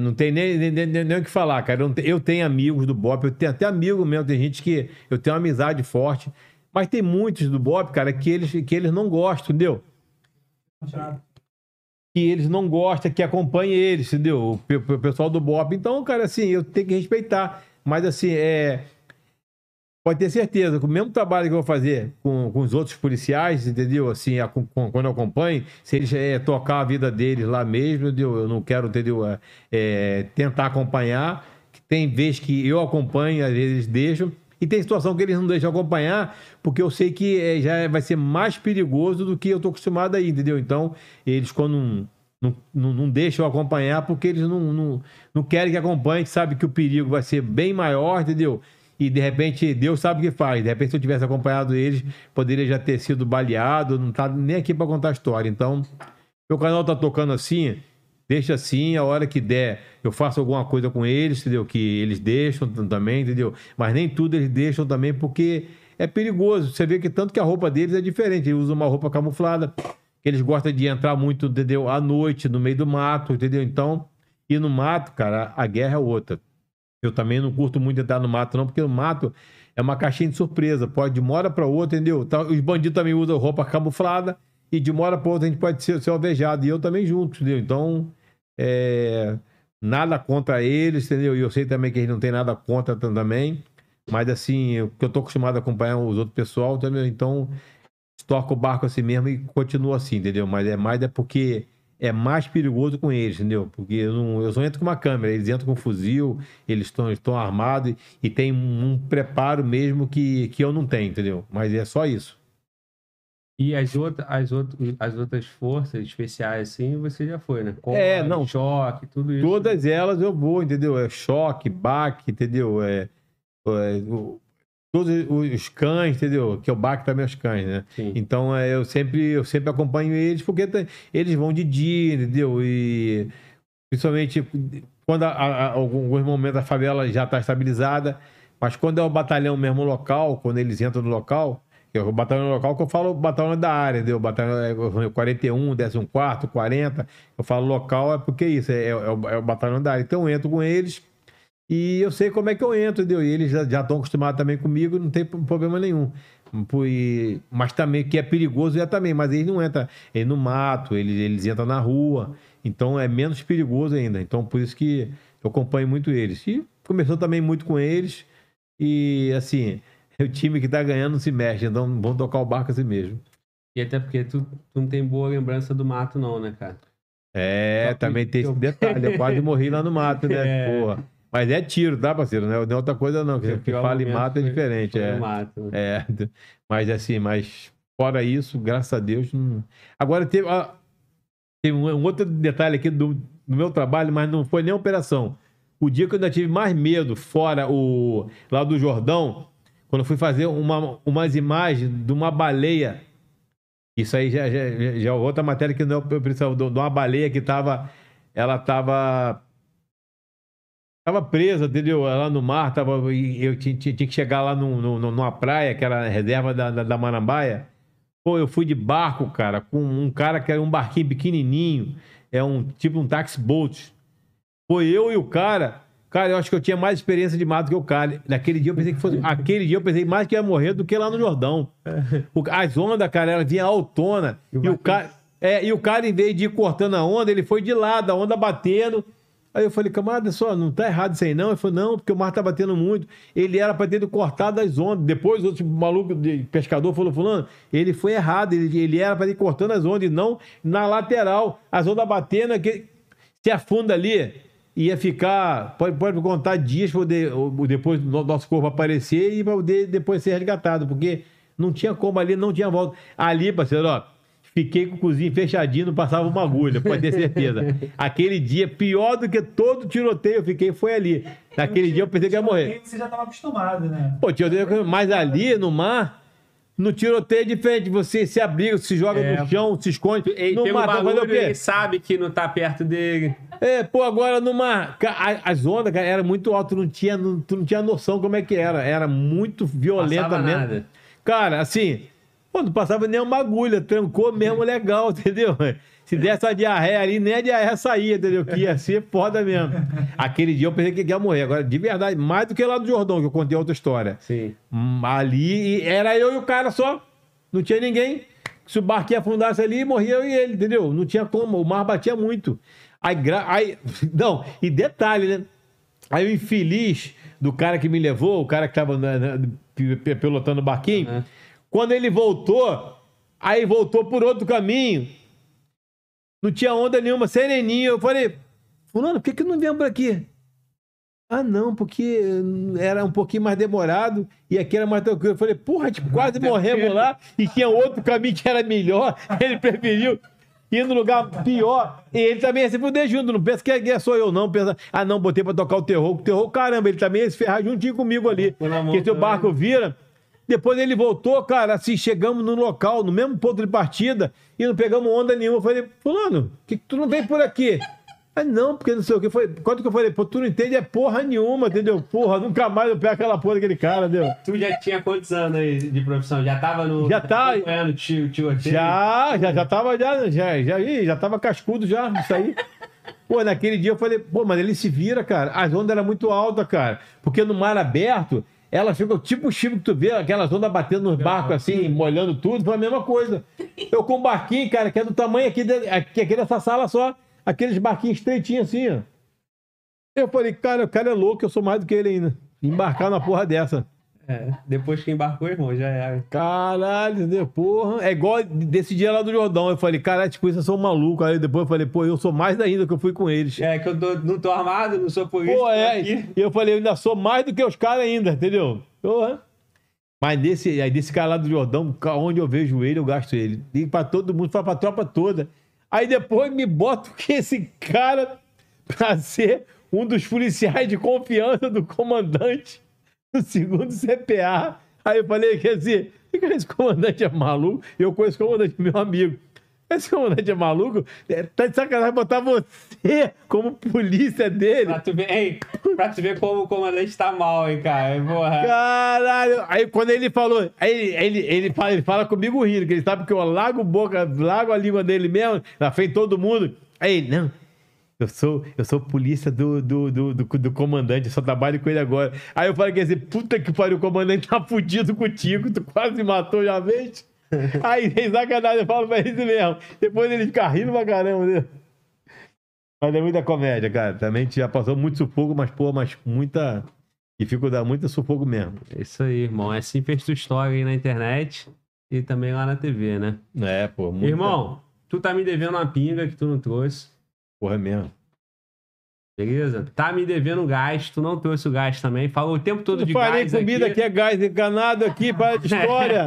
não tem nem o que falar, cara. Eu tenho amigos do BOP, eu tenho até amigo mesmo, tem gente que eu tenho uma amizade forte, mas tem muitos do BOP, cara, que eles não gostam, entendeu? Que eles não gostam, que acompanha eles, entendeu? O pessoal do BOP. Então, cara, assim, eu tenho que respeitar. Mas, assim, pode ter certeza que o mesmo trabalho que eu vou fazer com os outros policiais, entendeu? Assim, quando eu acompanho, se eles tocar a vida deles lá mesmo, entendeu? Eu não quero, entendeu? Tentar acompanhar. Tem vezes que eu acompanho, às vezes deixam. E tem situação que eles não deixam acompanhar, porque eu sei que já vai ser mais perigoso do que eu estou acostumado aí, entendeu? Então, eles quando não deixam acompanhar, porque eles não querem que acompanhe, sabe que o perigo vai ser bem maior, entendeu? E de repente Deus sabe o que faz. De repente, se eu tivesse acompanhado eles, poderia já ter sido baleado. Não tá nem aqui para contar a história. Então, meu canal tá tocando assim, deixa assim, a hora que der, eu faço alguma coisa com eles, entendeu? Que eles deixam também, entendeu? Mas nem tudo eles deixam também, porque é perigoso. Você vê que tanto que a roupa deles é diferente. Eles usam uma roupa camuflada, eles gostam de entrar muito, entendeu? À noite, no meio do mato, entendeu? Então, e no mato, cara, a guerra é outra. Eu também não curto muito entrar no mato, não, porque o mato é uma caixinha de surpresa. Pode de uma hora para outra, entendeu? Os bandidos também usam roupa camuflada e de uma hora para outra a gente pode ser alvejado. E eu também junto, entendeu? Então, nada contra eles, entendeu? E eu sei também que eles não têm nada contra também. Mas, assim, eu tô acostumado a acompanhar os outros pessoal, entendeu? Então, toco o barco assim mesmo e continuo assim, entendeu? Mas é porque... é mais perigoso com eles, entendeu? Porque eu só entro com uma câmera, eles entram com um fuzil, eles estão armados e tem um preparo mesmo que eu não tenho, entendeu? Mas é só isso. E as outras forças especiais, assim, você já foi, né? Combate, não. Choque, tudo isso. Todas elas eu vou, entendeu? Choque, baque, entendeu? Todos os cães, entendeu? Que é o BAC também, os cães, né? Sim. Então, eu sempre acompanho eles, porque eles vão de dia, entendeu? E principalmente quando alguns momentos a favela já está estabilizada, mas quando é o batalhão mesmo local, quando eles entram no local, o batalhão local que eu falo, o batalhão da área, entendeu? O batalhão 41, 14, 40, eu falo local, é porque isso, é o batalhão da área. Então, eu entro com eles... E eu sei como é que eu entro, entendeu? E eles já estão acostumados também comigo, não tem problema nenhum. Mas também, que é perigoso, também. Mas eles não entram no mato, eles entram na rua. Então, é menos perigoso ainda. Então, por isso que eu acompanho muito eles. E começou também muito com eles. E, assim, o time que tá ganhando se mexe. Então, vão tocar o barco assim mesmo. E até porque tu não tem boa lembrança do mato, não, né, cara? Também tem esse detalhe. Eu quase morri lá no mato, né? Porra. Mas é tiro, tá, parceiro? Não é outra coisa, não. Que fala em mato é diferente. Mas, assim, fora isso, graças a Deus... Não... Agora, tem um outro detalhe aqui do meu trabalho, mas não foi nem operação. O dia que eu ainda tive mais medo, fora lá do Jordão, quando eu fui fazer umas imagens de uma baleia. Isso aí já é outra matéria que não é operação. De uma baleia que tava... Ela tava... Tava presa, entendeu? Lá no mar, eu tinha que chegar lá numa praia, que era a reserva da Marambaia. Pô, eu fui de barco, cara, com um cara que era um barquinho pequenininho, tipo um taxi boat. Foi eu e o cara. Cara, eu acho que eu tinha mais experiência de mato que o cara. Aquele dia eu pensei mais que ia morrer do que lá no Jordão. As ondas, cara, elas vinham autona. E o cara, em vez de ir cortando a onda, ele foi de lado, a onda batendo. Aí eu falei, camarada, só, não tá errado isso aí não? Ele falou, não, porque o mar tá batendo muito. Ele era pra ter cortado as ondas. Depois outro maluco de pescador falou, fulano, ele foi errado, ele era pra ter cortando as ondas e não na lateral. As ondas batendo, que se afunda ali, ia ficar, pode contar dias pra poder, depois nosso corpo aparecer e pra poder depois ser resgatado, porque não tinha como ali, não tinha volta. Ali, parceiro, ó, fiquei com o cozinho fechadinho, não passava uma agulha, pode ter certeza. Aquele dia, pior do que todo tiroteio, eu fiquei, foi ali. Naquele dia eu pensei que ia morrer. Você já estava acostumado, né? Pô, tiroteio, mas ali no mar, no tiroteio é diferente. Você se abriga, se joga no chão, se esconde. E no tem mar, um barulho, ele sabe que não tá perto dele. É, pô, agora no mar, as ondas, cara, era muito alto, tu não tinha noção como é que era. Era muito violenta mesmo. Nada. Cara, assim... Pô, não passava nem uma agulha, trancou mesmo legal, entendeu? Se desse a diarreia ali, nem a diarreia saía, entendeu? Que ia ser foda mesmo. Aquele dia eu pensei que ia morrer. Agora, de verdade, mais do que lá do Jordão, que eu contei outra história. Sim. Ali, era eu e o cara só. Não tinha ninguém. Se o barco ia afundasse ali, morria eu e ele, entendeu? Não tinha como, o mar batia muito. Aí não, e detalhe, né? Aí o infeliz do cara que me levou, o cara que tava pilotando o barquinho... Uhum. Quando ele voltou, aí voltou por outro caminho. Não tinha onda nenhuma, sereninho. Eu falei, fulano, por que não vem por aqui? Ah, não, porque era um pouquinho mais demorado e aqui era mais tranquilo. Eu falei, porra, tipo, quase morremos lá e tinha outro caminho que era melhor. Ele preferiu ir no lugar pior. E ele também ia se fuder junto. Não pensa que é só eu, não. Pensa, ah, não, botei pra tocar o terror. O terror, caramba, ele também ia se ferrar juntinho comigo ali. Porque se o barco vira... Depois ele voltou, cara, assim, chegamos no local, no mesmo ponto de partida, e não pegamos onda nenhuma. Eu falei, fulano, que tu não vem por aqui? Ah, não, porque não sei o que. Quanto que eu falei? Pô, tu não entende é porra nenhuma, entendeu? Porra, nunca mais eu pego aquela porra daquele cara, entendeu? Tu já tinha quantos anos aí de profissão? Já tava no... Já tava... Tá... Já tava cascudo já, isso aí. Pô, naquele dia eu falei, pô, mas ele se vira, cara. As ondas eram muito altas, cara. Porque no mar aberto... Ela ficou tipo o chifre que tu vê, aquelas ondas batendo nos barcos assim, molhando tudo, foi a mesma coisa. Eu com um barquinho, cara, que é do tamanho aqui dessa sala só, aqueles barquinhos estreitinhos assim, ó. Eu falei, cara, o cara é louco, eu sou mais do que ele ainda. Embarcar na porra dessa. É, depois que embarcou, irmão, já era. Caralho, né, porra. É igual desse dia lá do Jordão. Eu falei, caralho, tipo, isso eu sou um maluco. Aí depois eu falei, pô, eu sou mais ainda que eu fui com eles. É, que eu não tô armado, não sou polícia. Pô, é. E eu falei, eu ainda sou mais do que os caras ainda, entendeu? Porra. Mas desse cara lá do Jordão, onde eu vejo ele, eu gasto ele. Digo pra todo mundo, falo pra tropa toda. Aí depois me boto que esse cara pra ser um dos policiais de confiança do comandante. No segundo CPA, aí eu falei que assim, esse comandante é maluco, eu conheço o comandante, meu amigo. Esse comandante é maluco, tá de sacanagem botar você como polícia dele. Pra tu ver como o comandante tá mal, hein, cara. Porra. Caralho, aí quando ele falou, ele fala comigo rindo, que ele sabe que eu lago a língua dele mesmo, na frente de todo mundo. Aí ele, não. Eu sou polícia do comandante, eu só trabalho com ele agora. Aí eu falei, quer dizer, puta que pariu, o comandante tá fudido contigo, tu quase me matou já vez. Aí, sem sacanagem, eu falo pra ele mesmo. Depois ele fica rindo pra caramba, né? Mas é muita comédia, cara. Também a gente já passou muito sufoco, mas, pô, muita dificuldade, muito sufoco mesmo. É isso aí, irmão. É assim fez tua história aí na internet e também lá na TV, né? É, pô. Muita... Irmão, tu tá me devendo uma pinga que tu não trouxe. Porra, é mesmo. Beleza? Tá me devendo gás, tu não trouxe o gás também. Falou o tempo todo de gás. Eu falei, comida aqui é gás enganado aqui, para de história.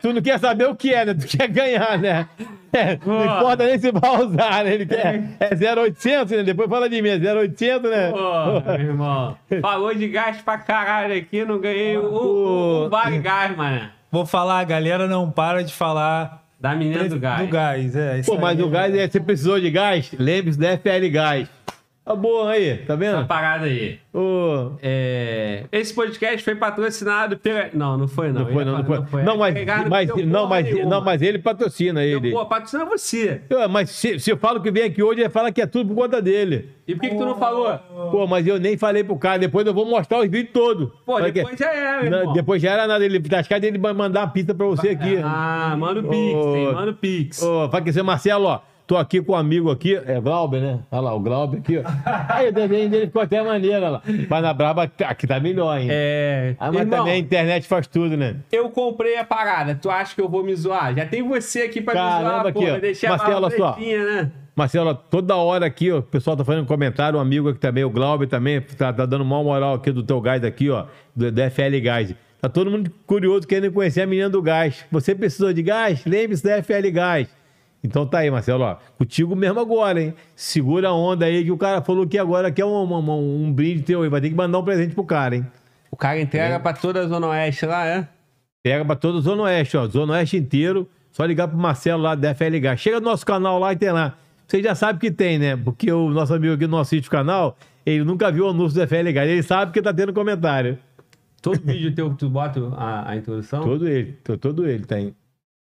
Tu não quer saber o que é, né? Tu quer ganhar, né? É, não importa nem se vai usar, né? Ele quer. É 0,800, né? Depois fala de mim, é 0,800, né? Pô, meu irmão. Falou de gás pra caralho aqui, não ganhei um bar gás, mano. Vou falar, a galera não para de falar. Da menina do gás. Do gás, é. Pô, mas o gás, você precisou de gás? Lembre-se da FL Gás. Tá bom aí, tá vendo? Essa parada aí. Oh. É... Esse podcast foi patrocinado pela... Não, não foi não. Não foi. Mas ele patrocina ele. Pô, patrocina você. Mas se eu falo que vem aqui hoje, ele fala que é tudo por conta dele. E por que tu não falou? Pô, mas eu nem falei pro cara. Depois eu vou mostrar os vídeos todos. Pô, depois já era, irmão. Depois já era nada. Ele das casas ele vai mandar a pizza pra você aqui. Ah, manda o Pix, hein? Manda o Pix. Fala que você, Marcelo, ó. Tô aqui com um amigo aqui, é Glauber, né? Olha lá, o Glauber aqui, ó. Aí o desenho dele ficou até maneiro, olha lá. Mas na Braba, aqui tá melhor, hein? É. Ah, mas irmão, também a internet faz tudo, né? Eu comprei a parada, tu acha que eu vou me zoar? Já tem você aqui pra me zoar, pô, pra deixar Marcelo, a pretinha, né? Marcelo, toda hora aqui, ó, o pessoal tá fazendo comentário, um amigo aqui também, o Glauber também, tá dando maior moral aqui do teu gás aqui, ó, do FL Gás. Tá todo mundo curioso querendo conhecer a menina do gás. Você precisou de gás? Lembre-se da FL Gás. Então tá aí, Marcelo, ó, contigo mesmo agora, hein? Segura a onda aí que o cara falou que agora quer um brinde teu aí, vai ter que mandar um presente pro cara, hein? O cara entrega pra toda a Zona Oeste lá, é? Entrega pra toda a Zona Oeste, ó, Zona Oeste inteiro, só ligar pro Marcelo lá da FL Gás. Chega no nosso canal lá e tem lá. Você já sabe que tem, né? Porque o nosso amigo aqui do nosso sítio canal, ele nunca viu o anúncio do FL Gás, ele sabe que tá tendo comentário. Todo vídeo teu que tu bota a introdução? Todo ele tem.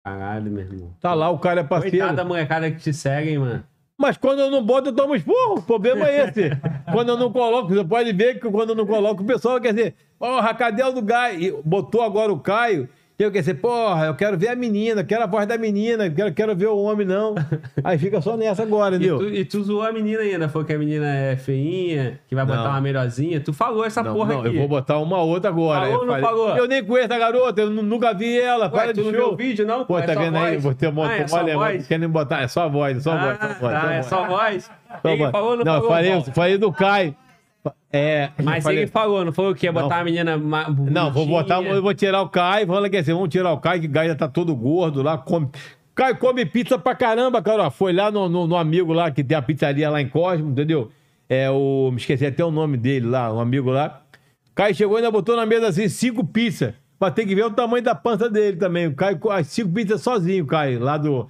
Caralho, meu irmão. Tá lá, o cara é parceiro. Coitada da molecada que te seguem, mano. Mas quando eu não boto, eu tomo esporro. O problema é esse. Quando eu não coloco, você pode ver que quando eu não coloco, o pessoal quer dizer, porra, cadê o do Gai? E botou agora o Caio, e eu quero dizer, porra, eu quero ver a menina, quero a voz da menina, quero ver o homem, não. Aí fica só nessa agora, entendeu? E tu zoou a menina ainda, foi que a menina é feinha, que vai botar uma melhorzinha. Tu falou essa porra aqui. Eu vou botar uma outra agora. Falou ou não falou? Eu nem conheço a garota, eu nunca vi ela. Ué, tu não viu o vídeo, não? Pô, tá vendo aí? Vou ter um monte de voz. Querem botar, é só voz, é só voz. Ah, é só voz? Ele falou ou não falou? Não, falei do Caio. É, mas ele falou, não falou que ia botar a menina bonitinha. Não, eu vou tirar o Caio, vamos tirar o Caio, que o Caio já tá todo gordo lá, come. Caio come pizza pra caramba, cara, ó, foi lá no amigo lá, que tem a pizzaria lá em Cosmo, entendeu? Me esqueci até o nome dele lá, um amigo lá. Caio chegou e ainda botou na mesa assim, 5 pizzas, mas tem que ver o tamanho da pança dele também, o Caio, as 5 pizzas sozinho, Caio, lá do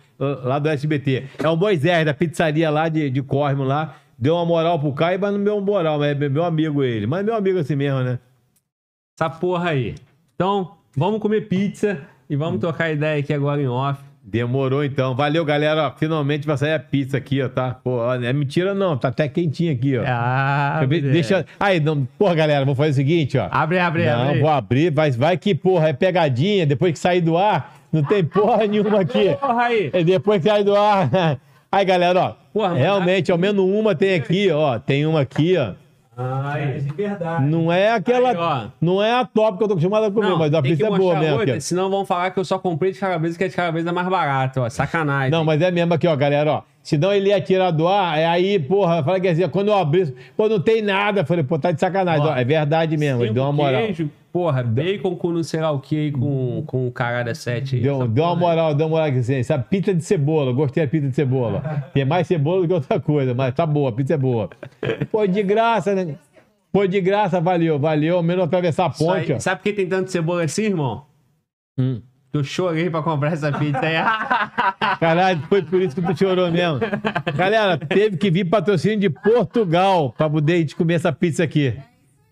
SBT. É o Moisés, da pizzaria lá de Cosmo lá. Deu uma moral pro Caio, mas não deu uma moral, mas é meu amigo ele. Mas é meu amigo assim mesmo, né? Essa porra aí. Então, vamos comer pizza e vamos trocar ideia aqui agora em off. Demorou então. Valeu, galera. Ó, finalmente vai sair a pizza aqui, ó, tá? Pô, ó, é mentira não, tá até quentinha aqui, ó. Ah, deixa... Aí, não... Porra, galera, vou fazer o seguinte, ó. Abre. Vou abrir, vai que porra, é pegadinha. Depois que sair do ar, não tem porra nenhuma aqui. Porra aí. É depois que sair do ar... Aí, galera, ó, porra, realmente, ao menos uma tem aqui, ó, tem uma aqui, ó. Ai, de verdade. Não é aquela, aí, não é a top que eu tô acostumado a comer, não, mas a pizza é boa mesmo. Outra, senão vão falar que eu só comprei de carabresa, que é de carabresa mais barato, ó, sacanagem. Não, mas é mesmo aqui, ó, galera, ó, senão ele ia tirar do ar, aí, porra, fala que assim, quando eu abri, pô, não tem nada, falei, pô, tá de sacanagem, ó, é verdade mesmo, ele deu uma moral. Queijo. Porra, bacon com não sei lá o que aí com o cara da 7. Deu uma moral aqui, assim, sabe? Pizza de cebola, gostei da pizza de cebola. Tem mais cebola do que outra coisa, mas tá boa, a pizza é boa. Foi de graça, né? Foi de graça, valeu. Ao menos atravessar a ponte, ó. Sabe por que tem tanto cebola assim, irmão? Eu chorei pra comprar essa pizza aí. Caralho, foi por isso que tu chorou mesmo. Galera, teve que vir patrocínio de Portugal pra poder comer essa pizza aqui.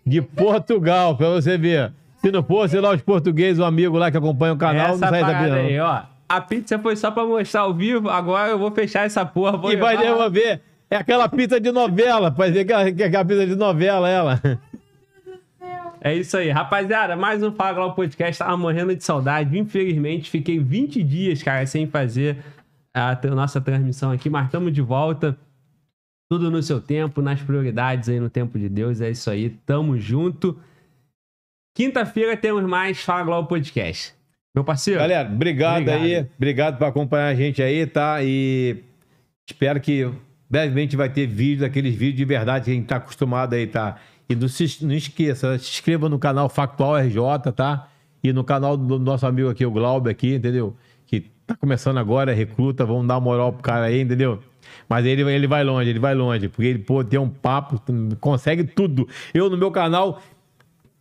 De Portugal, pra você ver. Se não fosse lá os portugueses, um amigo lá que acompanha o canal, essa não sai daqui não. Aí, ó. A pizza foi só pra mostrar ao vivo, agora eu vou fechar essa porra. E vai devolver. É aquela pizza de novela, parece aquela pizza de novela, ela. É isso aí. Rapaziada, mais um Fala Glauco Podcast. Tava morrendo de saudade. Infelizmente, fiquei 20 dias, cara, sem fazer a nossa transmissão aqui, mas estamos de volta. Tudo no seu tempo, nas prioridades aí, no tempo de Deus. É isso aí, tamo junto. Quinta-feira temos mais Fala Glauco Podcast. Meu parceiro. Galera, obrigado aí. Obrigado por acompanhar a gente aí, tá? E espero que brevemente vai ter vídeo, daqueles vídeos de verdade que a gente tá acostumado aí, tá? E não esqueça, se inscreva no canal Factual RJ, tá? E no canal do nosso amigo aqui, o Glauber aqui, entendeu? Que tá começando agora, recruta, vamos dar moral pro cara aí, entendeu? Mas ele vai longe, porque ele, pô, tem um papo, consegue tudo. Eu, no meu canal,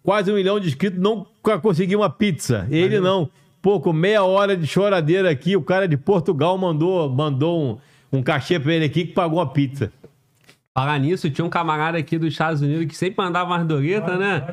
quase 1 milhão de inscritos, nunca consegui uma pizza. Ele não. Pô, com meia hora de choradeira aqui, o cara de Portugal mandou um cachê pra ele aqui que pagou uma pizza. Falar nisso, tinha um camarada aqui dos Estados Unidos que sempre mandava umas doletas, né?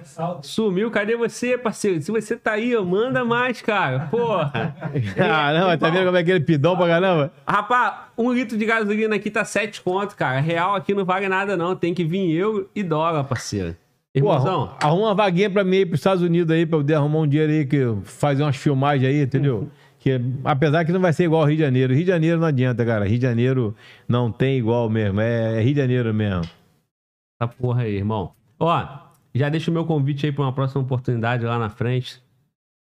Sumiu, cadê você, parceiro? Se você tá aí, eu manda mais, cara. Porra. Caramba, tá vendo como é que ele pidou pra caramba? Rapaz, 1 litro de gasolina aqui tá 7 conto, cara. Real aqui não vale nada, não. Tem que vir euro e dólar, parceiro. Irmãozão. Pô, arruma uma vaguinha pra mim aí pros Estados Unidos aí, pra eu poder arrumar um dinheiro aí, que fazer umas filmagens aí, entendeu? Que, apesar que não vai ser igual ao Rio de Janeiro. Rio de Janeiro não adianta, cara. Rio de Janeiro não tem igual mesmo. É Rio de Janeiro mesmo. Essa porra aí, irmão. Ó, já deixa o meu convite aí pra uma próxima oportunidade lá na frente.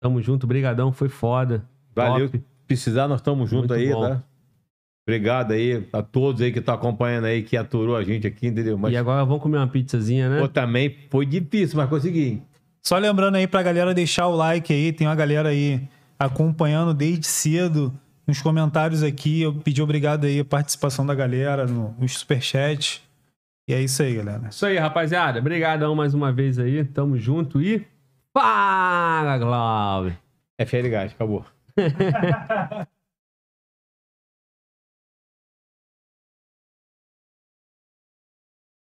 Tamo junto, brigadão, foi foda. Valeu. Top. Precisar, nós tamo junto muito aí, bom. Tá? Obrigado aí a todos aí que tá acompanhando aí, que aturou a gente aqui, entendeu? Mas... E agora vamos comer uma pizzazinha, né? Pô, também foi difícil, mas consegui. Só lembrando aí pra galera deixar o like aí, tem uma galera aí acompanhando desde cedo nos comentários aqui, eu pedi obrigado aí a participação da galera no superchat. E é isso aí, galera. Isso aí, rapaziada. Obrigadão mais uma vez aí, tamo junto e... Fala, Glauber! FL Gás, acabou.